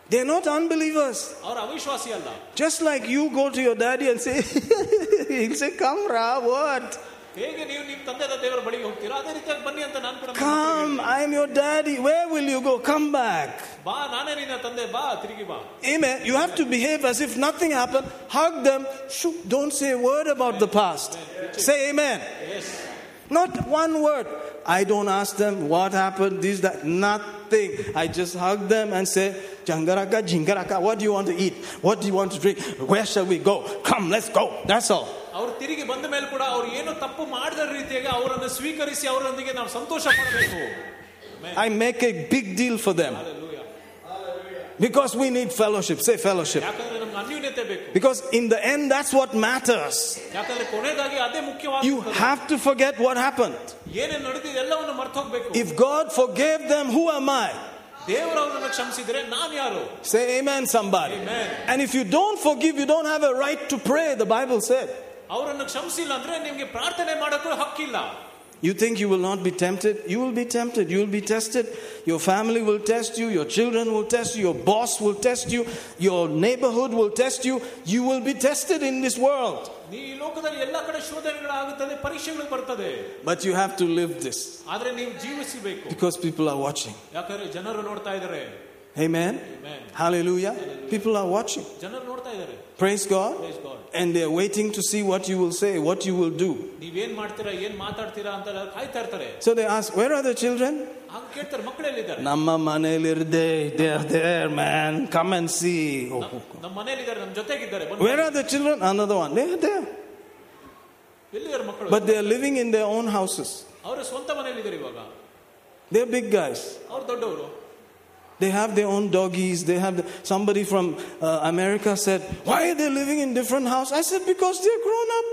They are not unbelievers. Avaru avishwasi alla. Just like you go to your daddy and say he'll say come ra what. Hege neevu nim tande devara balige hogtira adhe reethi banni anta naan kuda. Come, I am your daddy. Where will you go? Come back. Ba nane nina tande ba tirigi ba. Amen. You have to behave as if nothing happened. Hug them. Shoot. Don't say a word about the past. Say amen. Yes. Not one word. I don't ask them what happened, this, that, nothing. I just hug them and say jangaraka jingaraka, what do you want to eat, what do you want to drink, where shall we go, come let's go. That's all. ಅವರು ತಿರುಗಿ ಬಂದ ಮೇಲೆ ಕೂಡ ಅವರು ಏನು ತಪ್ಪು ಮಾಡಿದ ರೀತಿಯಾಗಿ ಅವರನ್ನು ಸ್ವೀಕರಿಸಿ ಅವರೊಂದಿಗೆ ನಾವು ಸಂತೋಷ ಪಡಬೇಕು. I make a big deal for them. Hallelujah. Because we need fellowship. Say fellowship. ಯಾಕಂದ್ರೆ ನಮಗೆ ಅನ್ಯೋನ್ಯತೆ ಬೇಕು. Because in the end that's what matters. ಯಾಕಂದ್ರೆ ಕೊನೆಯದಾಗಿ ಅದೇ ಮುಖ್ಯವಾಗಿದೆ. You have to forget what happened. ಏನೇ ನಡೆದಿದೆ ಎಲ್ಲವನ್ನೂ ಮರೆತು ಹೋಗಬೇಕು. If God forgave them, who am I? ದೇವರು ಅವರನ್ನು ಕ್ಷಮಿಸಿದರೆ ನಾನು ಯಾರು? Say amen somebody. Amen. And if you don't forgive, you don't have a right to pray, the Bible said. ಅವರನ್ನು ಕ್ಷಮಿಸಿಲ್ಲ ಅಂದ್ರೆ ನಿಮಗೆ ಪ್ರಾರ್ಥನೆ ಮಾಡೋಕ್ಕೂ ಹಕ್ಕಿಲ್ಲ. You think you will not be tempted? You will be tempted. You will be tested. Your family will test you. Your children will test you. Your boss will test you. Your neighborhood will test you. You will be tested in this world. ಈ ಲೋಕದಲ್ಲಿ ಎಲ್ಲ ಕಡೆ ಶೋಧನೆಗಳು ಆಗುತ್ತದೆ, ಪರೀಕ್ಷೆಗಳು ಬರ್ತದೆ. But you have to live this. ಆದರೆ ನೀವು ಜೀವಿಸಬೇಕು. Because people are watching. ಯಾಕಂದ್ರೆ ಜನರು ನೋಡ್ತಾ ಇದ್ದಾರೆ. Amen. Amen. Hallelujah. Hallelujah. People are watching. ಜನರು ನೋಡ್ತಾ ಇದ್ದಾರೆ. Praise God. Praise God. And they are waiting to see what you will say, what you will do. ನೀವು ಏನು ಮಾಡ್ತೀರಾ, ಏನು ಮಾತಾಡ್ತೀರಾ ಅಂತ ಎಲ್ಲರೂ ಕಾಯ್ತಾ ಇರ್ತಾರೆ. So they ask, where are the children? ಆಗ ಕೇಳ್ತಾರೆ, ಮಕ್ಕಳು ಎಲ್ಲಿದ್ದಾರೆ? ನಮ್ಮ ಮನೆಯಲ್ಲಿ ಇರದೆ, they are there man, come and see. ನಮ್ಮ ಮನೆಯಲ್ಲಿ ಇದ್ದಾರೆ, ನಮ್ಮ ಜೊತೆಗೆ ಇದ್ದಾರೆ. Where are the children? Another one. They are there. ಎಲ್ಲಿದ್ದಾರೆ ಮಕ್ಕಳು? But they are living in their own houses. ಅವರ ಸ್ವಂತ ಮನೆಯಲ್ಲಿ ಇದ್ದಾರೆ ಇವಾಗ. They are big guys. ಅವರು ದೊಡ್ಡವರು. They have their own doggies. They have the, somebody from uh, America said, why are they living in different house? I said, because they're grown up.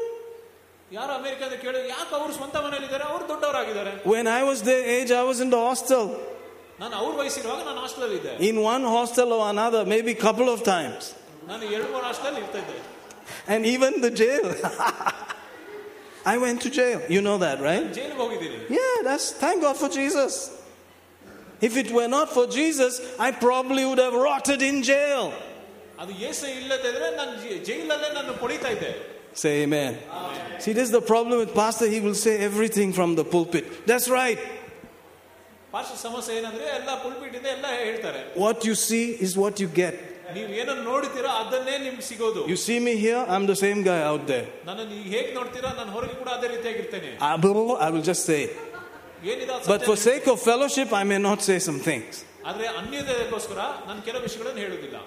Yar America da kelu yak avaru swanta manali idare avaru doddavaru agidare. When I was their age, I was in the hostel. Nan avaru vayisiruvaga nan hostel alli idde. In one hostel or another, maybe couple of times. Nan erdu moru hostel irta idde. And even the jail. I went to jail. You know that, right? Jail ge hogidini. Yeah, that's thank God for Jesus. If it were not for Jesus, I probably would have rotted in jail. Say amen. Amen. See, this is the problem with pastor. He will say everything from the pulpit. That's right. What you see is what you get. You see me here, I'm the same guy out there. I will, I will just say it. But for sake of fellowship, I may not say some things.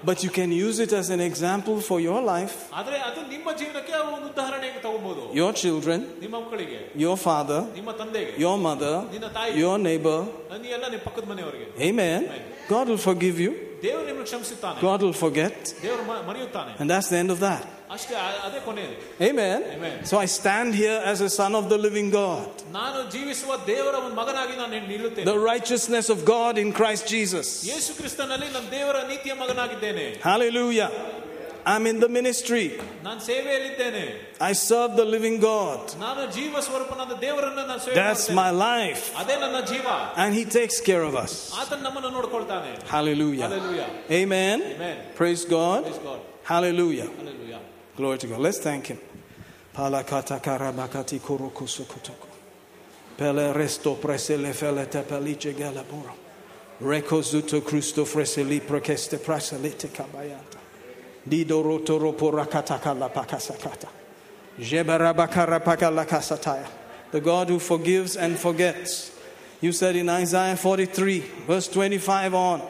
But you can use it as an example for your life, your children, your father, your mother, your neighbor. Amen. God will forgive you. God will forget. And that's the end of that. Amen. Amen. So I stand here as a son of the living God, the righteousness of God in Christ Jesus. Hallelujah. I'm in the ministry. I serve the living God. That's my life. And He takes care of us. Hallelujah. Hallelujah. Amen. Amen. Praise God. Praise God. Hallelujah. Hallelujah. Glory to God. Let's thank Him. The God who forgives and forgets. You said in Isaiah forty-three, verse twenty-five on,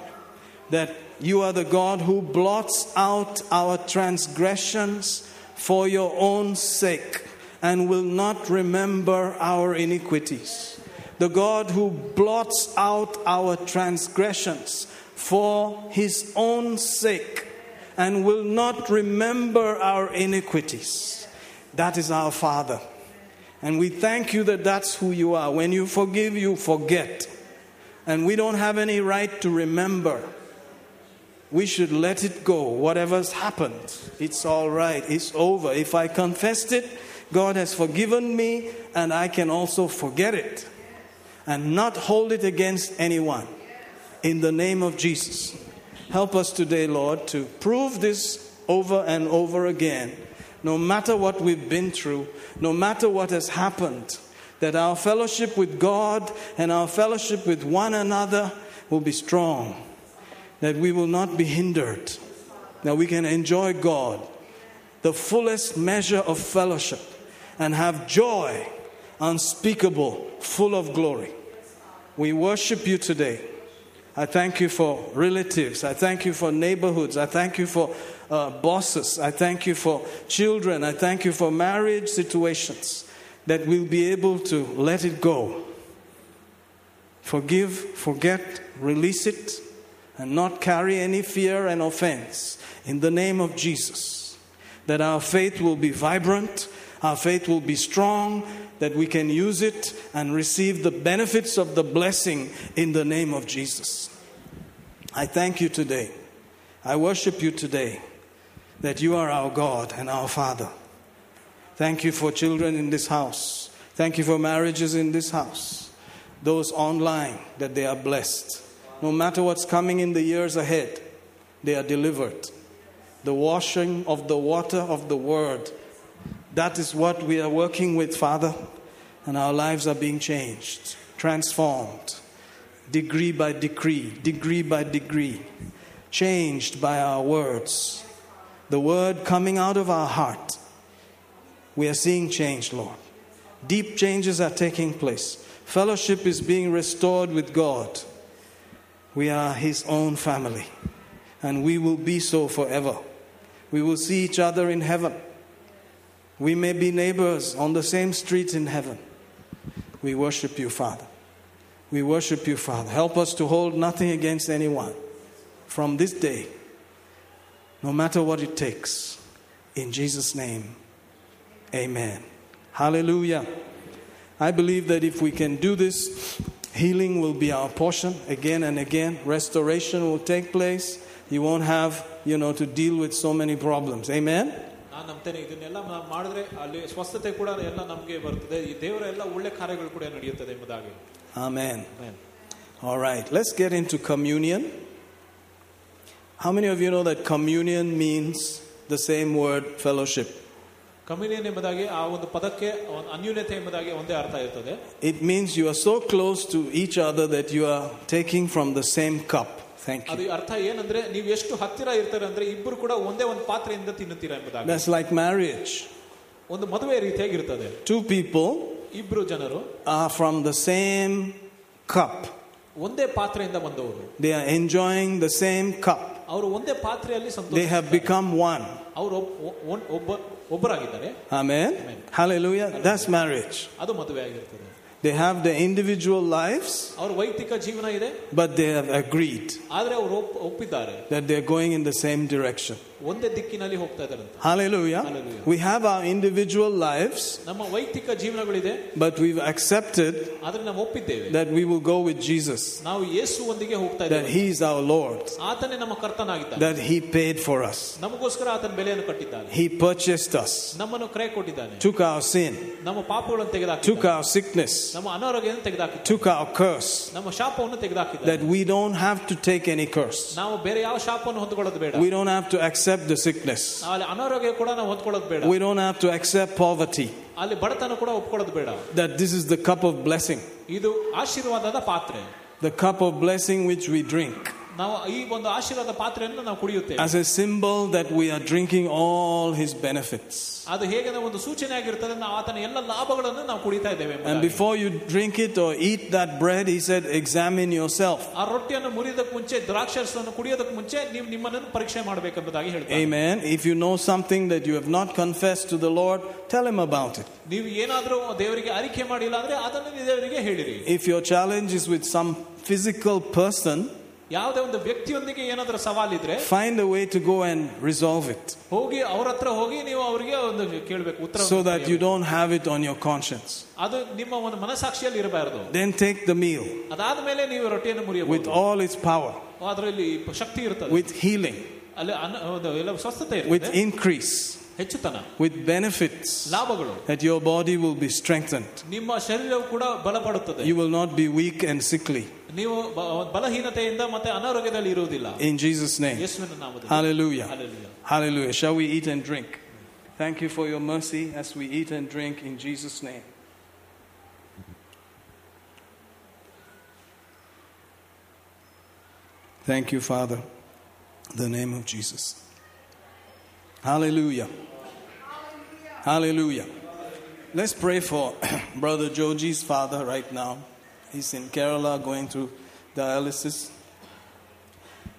that You are the God who blots out our transgressions for Your own sake and will not remember our iniquities. The God who blots out our transgressions for His own sake and will not remember our iniquities. That is our Father. And we thank You that that's who You are. When You forgive, You forget. And we don't have any right to remember. We should let it go. Whatever's happened, it's all right. It's over. If I confessed it, God has forgiven me, and I can also forget it and not hold it against anyone. In the name of Jesus, help us today, Lord, to prove this over and over again. No matter what we've been through, no matter what has happened, that our fellowship with God and our fellowship with one another will be strong. That we will not be hindered. That we can enjoy God, the fullest measure of fellowship, and have joy unspeakable, full of glory. We worship You today. I thank You for relatives. I thank You for neighborhoods. I thank You for uh, bosses. I thank You for children. I thank You for marriage situations. That we'll be able to let it go. Forgive, forget, release it. And not carry any fear and offense. In the name of Jesus. That our faith will be vibrant. Our faith will be strong. That we can use it and receive the benefits of the blessing. In the name of Jesus. I thank You today. I worship You today. That You are our God and our Father. Thank You for children in this house. Thank You for marriages in this house. Those online, that they are blessed. No matter what's coming in the years ahead, they are delivered. The washing of the water of the Word, that is what we are working with, Father. And our lives are being changed, transformed, degree by degree, degree by degree, changed by our words. The Word coming out of our heart, we are seeing change, Lord. Deep changes are taking place. Fellowship is being restored with God. We are His own family, and we will be so forever. We will see each other in heaven. We may be neighbors on the same street in heaven. We worship You, Father. We worship You, Father. Help us to hold nothing against anyone from this day, no matter what it takes. In Jesus' name, amen. Hallelujah. I believe that if we can do this, healing will be our portion again and again. Restoration will take place. You won't have, you know, to deal with so many problems. Amen? Amen. All right, let's get into communion. How many of you know that communion means the same word, fellowship? It means you are so close to each other that you are taking from the same cup. Thank you. That's like marriage. Two people are from the same cup. They are enjoying the same cup. They have become one. Amen. Amen. Hallelujah. That's marriage. They have their individual lives, but they have agreed that they are going in the same direction. Hallelujah. Hallelujah. We have our individual lives, but we've accepted that we will go with Jesus, that He is our Lord, that He paid for us, He purchased us, took our sin, took our sickness, took our curse, that we don't have to take any curse. We don't have to accept the sickness. We don't have to accept poverty. That this is the cup of blessing. The cup of blessing which we drink. As a symbol that we are drinking all His benefits. And before you drink it or eat that bread, He said, examine yourself. Amen. If you know something that you have not confessed to the Lord, tell Him about it. If your challenge is with some physical person, find a way to go and resolve it, so that you don't have it on your conscience. Then take the meal with all its power, with healing, with increase, with benefits, that your body will be strengthened. You will not be weak and sickly. In Jesus' name. Hallelujah. Hallelujah. Shall we eat and drink? Thank you for your mercy as we eat and drink in Jesus' name. Thank you, Father, in the name of Jesus. Hallelujah. Hallelujah. Hallelujah. Let's pray for Brother Joji's father right now. He's in Kerala going through dialysis.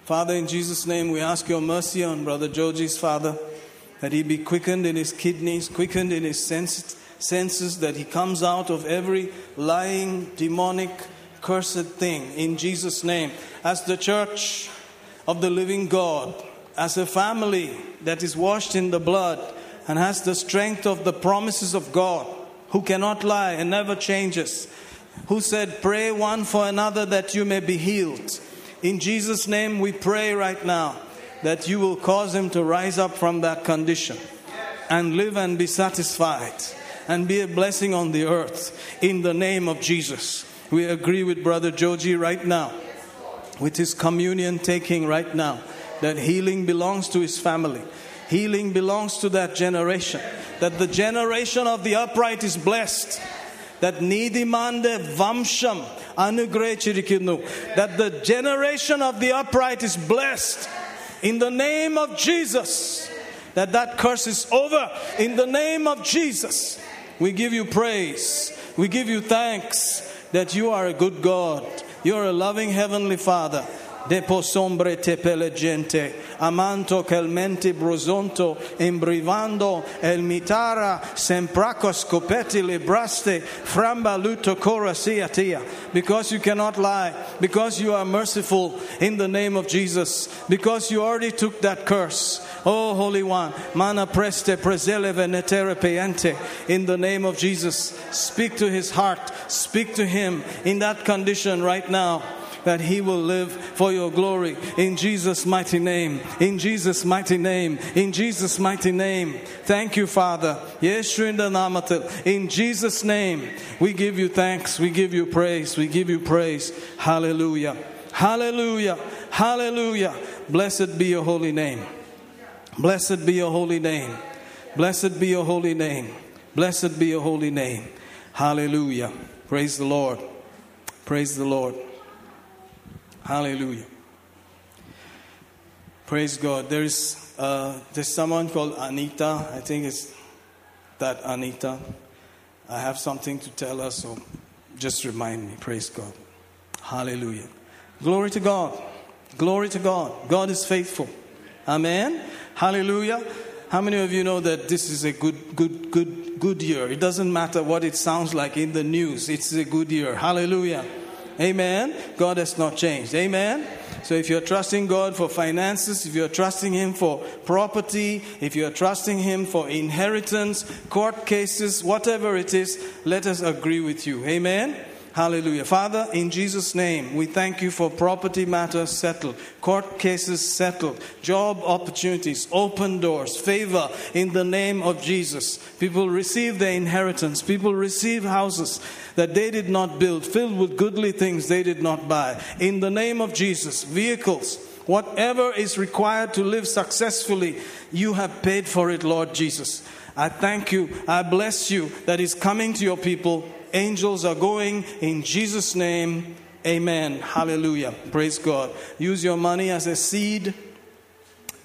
Father, in Jesus' name, we ask your mercy on Brother Joji's father, that he be quickened in his kidneys, quickened in his sense, senses, that he comes out of every lying, demonic, cursed thing. In Jesus' name, as the church of the living God, as a family that is washed in the blood and has the strength of the promises of God, who cannot lie and never changes, who said, pray one for another that you may be healed. In Jesus' name we pray right now that you will cause him to rise up from that condition and live and be satisfied and be a blessing on the earth. In the name of Jesus, we agree with Brother Joji right now, with his communion taking right now, that healing belongs to his family. Healing belongs to that generation. That the generation of the upright is blessed. That Nidimande Vamsham Anugrechirikinu. That the generation of the upright is blessed. In the name of Jesus. That that curse is over. In the name of Jesus. We give you praise. We give you thanks that you are a good God. You are a loving Heavenly Father. Depo sombre te pele gente, amanto calmente brosonto, embrivando el mitara, sempraco scopeti le braste, framba luto cora siatia. Because you cannot lie, because you are merciful in the name of Jesus, because you already took that curse. Oh, Holy One, mana preste presele venetere peente, in the name of Jesus, speak to his heart, speak to him in that condition right now. that he will live for your glory. In Jesus' mighty name. In Jesus' mighty name. In Jesus' mighty name. Thank you, Father. In Jesus' name, we give you thanks. We give you praise. We give you praise. Hallelujah. Hallelujah. Hallelujah. Blessed be your holy name. Blessed be your holy name. Blessed be your holy name. Blessed be your holy name. Hallelujah. Praise the Lord. Praise the Lord. Hallelujah. Praise God. There is uh, there's someone called Anita. I think it's that Anita. I have something to tell her, so just remind me. Praise God. Hallelujah. Glory to God. Glory to God. God is faithful. Amen. Hallelujah. How many of you know that this is a good, good, good, good year? It doesn't matter what it sounds like in the news. It's a good year. Hallelujah. Amen. God has not changed. Amen. So if you're trusting God for finances, if you're trusting Him for property, if you're trusting Him for inheritance, court cases, whatever it is, let us agree with you. Amen. Hallelujah. Father, in Jesus' name, we thank you for property matters settled, court cases settled, job opportunities, open doors, favor in the name of Jesus. People receive their inheritance. People receive houses that they did not build, filled with goodly things they did not buy. In the name of Jesus, vehicles, whatever is required to live successfully, you have paid for it, Lord Jesus. I thank you. I bless you that is coming to your people. Angels are going in Jesus' name. Amen. Hallelujah. Praise God. Use your money as a seed,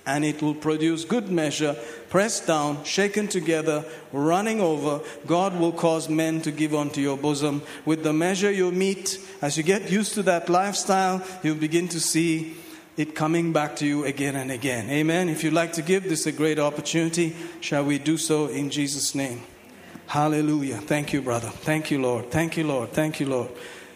and it will produce good measure, pressed down, shaken together, running over. God will cause men to give unto your bosom. With the measure you meet, as you get used to that lifestyle, you'll begin to see it coming back to you again and again. Amen. If you'd like to give, this is a great opportunity. Shall we do so in Jesus' name? Hallelujah. Thank you, brother. Thank you, Lord. Thank you, Lord. Thank you, Lord.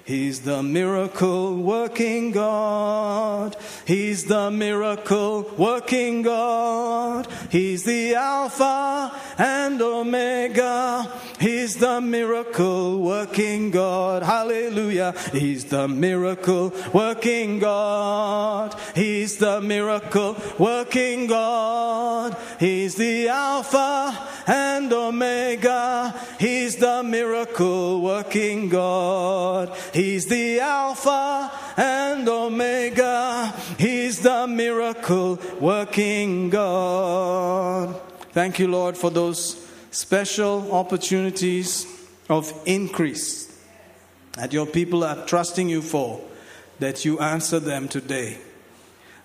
He's the miracle working God. He's the miracle working God. He's the Alpha and Omega. He's the miracle working God. Hallelujah. He's the miracle working God. He's the miracle working God. He's the Alpha and Omega. He's the miracle working God. He's the Alpha and Omega. He's the miracle working God. Thank you, Lord, for those special opportunities of increase that your people are trusting you for, that you answer them today,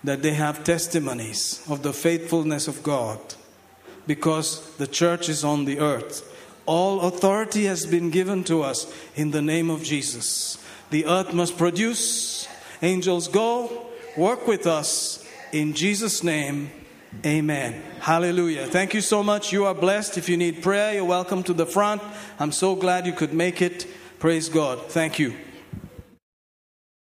that they have testimonies of the faithfulness of God, because the church is on the earth. All authority has been given to us in the name of Jesus. The earth must produce. Angels, go work with us in Jesus' name. Amen. Hallelujah. Thank you so much. You are blessed. If you need prayer, you're welcome to the front. I'm so glad you could make it. Praise God. Thank you.